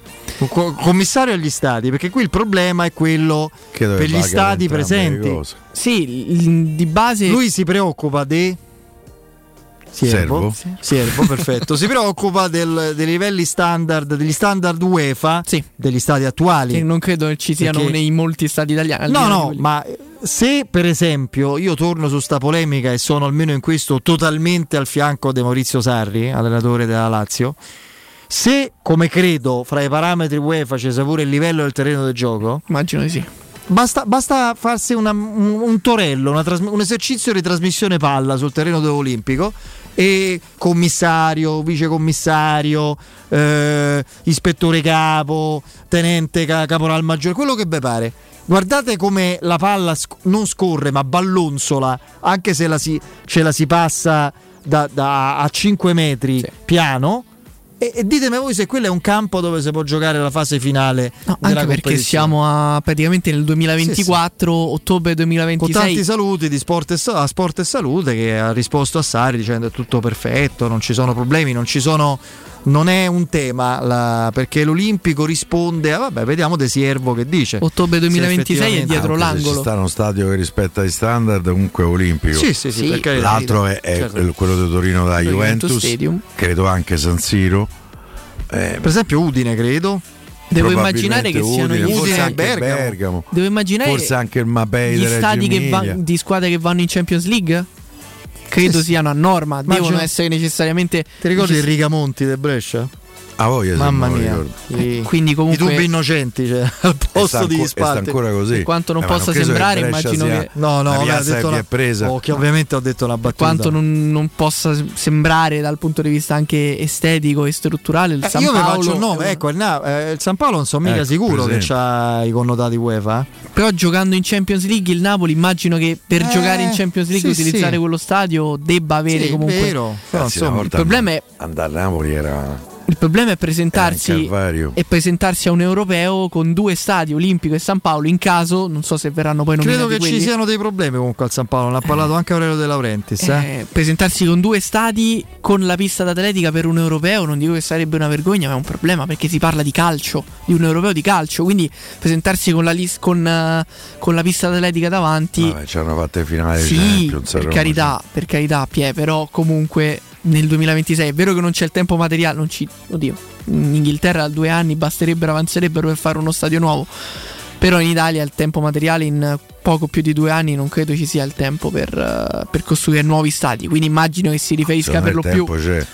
Co- commissario agli stati, perché qui il problema è quello per gli stati presenti. Sì, di base lui si preoccupa di Siervo, Siervo, perfetto. Si preoccupa del, dei livelli standard, degli standard UEFA, sì. degli stati attuali. Che non credo ci siano perché... nei molti stati italiani. No, no, quelli. Ma se per esempio io torno su sta polemica e sono almeno in questo totalmente al fianco di Maurizio Sarri, allenatore della Lazio, se come credo fra i parametri UEFA c'è pure il livello del terreno del gioco, immagino di sì. Basta, basta farsi una, un, un torello, una trasm- un esercizio di trasmissione palla sul terreno olimpico e commissario, vicecommissario, eh, ispettore capo, tenente ca- caporal maggiore, quello che vi pare. Guardate come la palla sc- non scorre ma ballonzola, anche se la si, ce la si passa da, da a cinque metri sì. piano. E, e ditemi voi se quello è un campo dove si può giocare la fase finale, no, della anche perché siamo a, praticamente nel duemilaventiquattro, sì, sì, ottobre duemilaventisei, con tanti saluti di Sport e, a Sport e Salute, che ha risposto a Sari dicendo è tutto perfetto, non ci sono problemi, non ci sono, non è un tema la, perché l'Olimpico risponde a, vabbè, vediamo De Siervo che dice ottobre duemilaventisei è dietro l'angolo, ci sta uno stadio che rispetta gli standard comunque olimpico, sì, sì, sì, sì, l'altro è, è certo, quello di Torino da Juventus, Juventus credo, anche San Siro. Eh, per esempio Udine, credo. Devo immaginare che siano Udine, Udine, forse anche Bergamo. Bergamo. Devo immaginare forse anche il Mapei, gli stadi che va, di squadre che vanno in Champions League. Credo siano a norma, ma devono essere necessariamente. Ti ricordi necess- il Rigamonti del Brescia? A voi, mamma mia. I, quindi comunque i dubbi innocenti, cioè, al posto anco, di Spalletti. Ancora così. Per quanto non eh, possa non sembrare, che immagino sia, che no, no, vabbè, ha detto una, è presa. Oh, che ovviamente ho detto una battuta. Per quanto non, non possa sembrare dal punto di vista anche estetico e strutturale, il eh, San io Paolo, faccio il nome, ecco, no, eh, il San Paolo non sono mica ecco, sicuro che c'ha i connotati UEFA, eh. Però giocando in Champions League il Napoli, immagino che per eh, giocare in Champions League sì, utilizzare sì. quello stadio debba avere sì, comunque. Vero. Però, Anzi, insomma, il problema è andare a Napoli era Il problema è presentarsi e presentarsi a un europeo con due stadi, Olimpico e San Paolo, in caso, non so se verranno poi nominati quelli. Credo che quelli. Ci siano dei problemi comunque al San Paolo, ne ha parlato anche Aurelio De Laurentiis. Eh, eh. Presentarsi con due stadi con la pista d'atletica per un europeo, non dico che sarebbe una vergogna, ma è un problema perché si parla di calcio, di un europeo di calcio, quindi presentarsi con la, lis- con, uh, con la pista d'atletica davanti. Vabbè, c'è una parte finale. Sì, per carità, per carità, Pie, però comunque. Nel duemilaventisei è vero che non c'è il tempo materiale, non ci, oddio, in Inghilterra a due anni basterebbero, avanzerebbero per fare uno stadio nuovo, però in Italia il tempo materiale in poco più di due anni non credo ci sia il tempo per, per costruire nuovi stadi, quindi immagino che si riferisca per lo più c'è.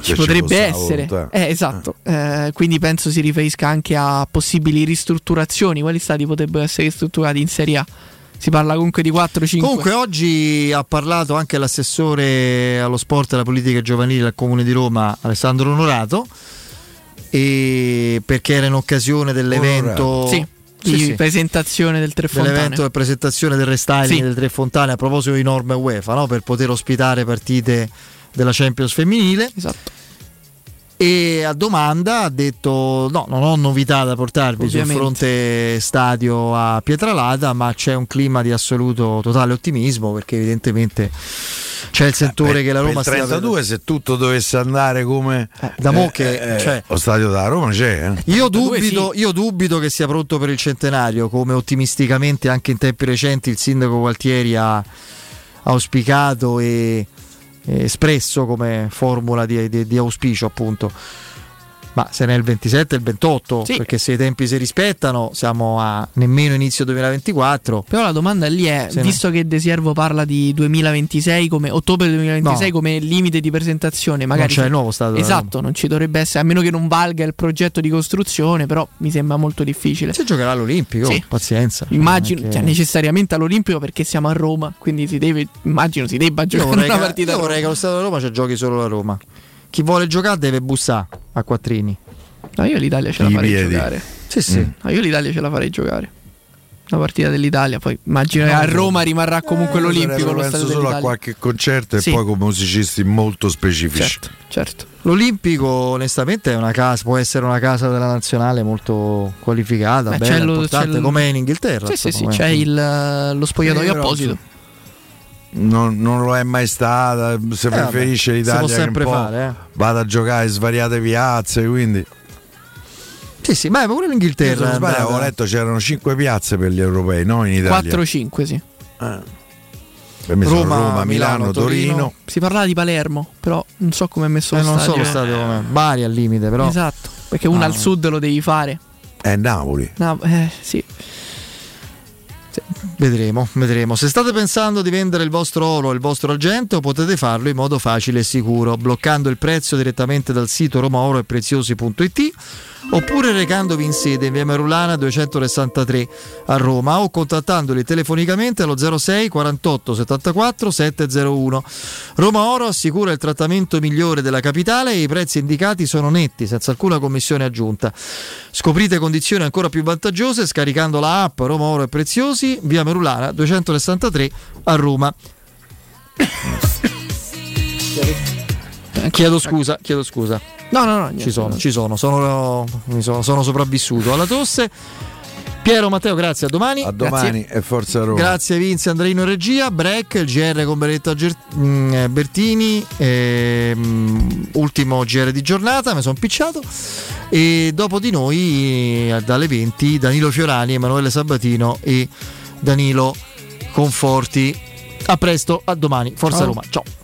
Ci potrebbe essere, eh, esatto, eh, quindi penso si riferisca anche a possibili ristrutturazioni, quali stadi potrebbero essere ristrutturati in Serie A. Si parla comunque di quattro cinque. Comunque oggi ha parlato anche l'assessore allo sport e alla politica giovanile al Comune di Roma, Alessandro Onorato, e perché era in occasione dell'evento sì, di sì, sì. presentazione del Tre Fontane. Dell'evento e presentazione del restyling sì. del Tre Fontane a proposito di norme UEFA, no? Per poter ospitare partite della Champions femminile. Esatto. E a domanda ha detto no, non ho novità da portarvi ovviamente. Sul fronte stadio a Pietralata, ma c'è un clima di assoluto totale ottimismo perché evidentemente c'è il settore eh, per, che la Roma sta trentadue, se tutto dovesse andare come eh, da mo' che eh, cioè, lo stadio della Roma c'è eh. io, dubito, sì. io dubito che sia pronto per il centenario, come ottimisticamente anche in tempi recenti il sindaco Gualtieri ha auspicato e espresso come formula di, di, di auspicio, appunto. Ma se ne è il ventisette e il ventotto sì. perché se i tempi si rispettano siamo a nemmeno inizio duemilaventiquattro. Però la domanda lì è, se visto ne... che De Siervo parla di duemilaventisei come ottobre duemilaventisei no. come limite di presentazione, magari non c'è il nuovo stadio. Esatto, non ci dovrebbe essere, a meno che non valga il progetto di costruzione, però mi sembra molto difficile. Se giocherà all'Olimpico, sì. pazienza. Immagino, che... cioè, necessariamente all'Olimpico perché siamo a Roma, quindi si deve, immagino si debba giocare vorrei una che, partita. Io vorrei che lo stadio a Roma ci giochi solo la Roma. Chi vuole giocare deve bussare a quattrini. No, io l'Italia ce la farei Viedi. giocare. Sì, sì. Mm. No, io l'Italia ce la farei giocare. La partita dell'Italia, poi immagino no, a Roma rimarrà comunque eh, l'Olimpico. Lo penso solo dell'Italia. A qualche concerto e sì. poi con musicisti molto specifici. Certo, certo. L'Olimpico, onestamente, è una casa, può essere una casa della nazionale molto qualificata, eh, bella, c'è lo, importante, c'è lo... come in Inghilterra. Sì, sì, sì, c'è il, lo spogliatoio eh, apposito. Non, non lo è mai stata. Se eh, preferisce l'Italia si può sempre che un po' fare, eh. vada a giocare in svariate piazze, quindi sì sì, ma è pure l'Inghilterra. Avevo letto c'erano cinque piazze per gli europei, no? In Italia quattro cinque sì. Ah. Per me Roma, Roma, Milano, Milano Torino. Torino. Si parlava di Palermo, però non so come è messo eh, lo non stadio. Non so lo stadio eh. Bari al limite, però. Esatto, perché uno ah. al sud lo devi fare. È Napoli. No, eh, sì. Sì. Vedremo, vedremo. Se state pensando di vendere il vostro oro e il vostro argento, potete farlo in modo facile e sicuro, bloccando il prezzo direttamente dal sito romaoroepreziosi punto it oppure recandovi in sede in via Merulana duecentosessantatré a Roma o contattandoli telefonicamente allo zero sei quarantotto settantaquattro settecentouno. Roma Oro assicura il trattamento migliore della capitale e i prezzi indicati sono netti, senza alcuna commissione aggiunta. Scoprite condizioni ancora più vantaggiose scaricando la app Roma Oro e Preziosi, via Merulana duecentosessantatré a Roma. Ecco. Chiedo scusa, chiedo scusa. No, no, no, niente, ci sono, no. ci sono, sono, mi sono, sono sopravvissuto alla tosse. Piero, Matteo, grazie, a domani. A domani grazie. E forza Roma. Grazie Vince, Andreino regia, break, il G R con Beretta Bertini, ehm, ultimo G R di giornata, mi sono picciato, e dopo di noi dalle venti Danilo Fiorani, Emanuele Sabatino e Danilo Conforti. A presto, a domani, forza Roma, ciao.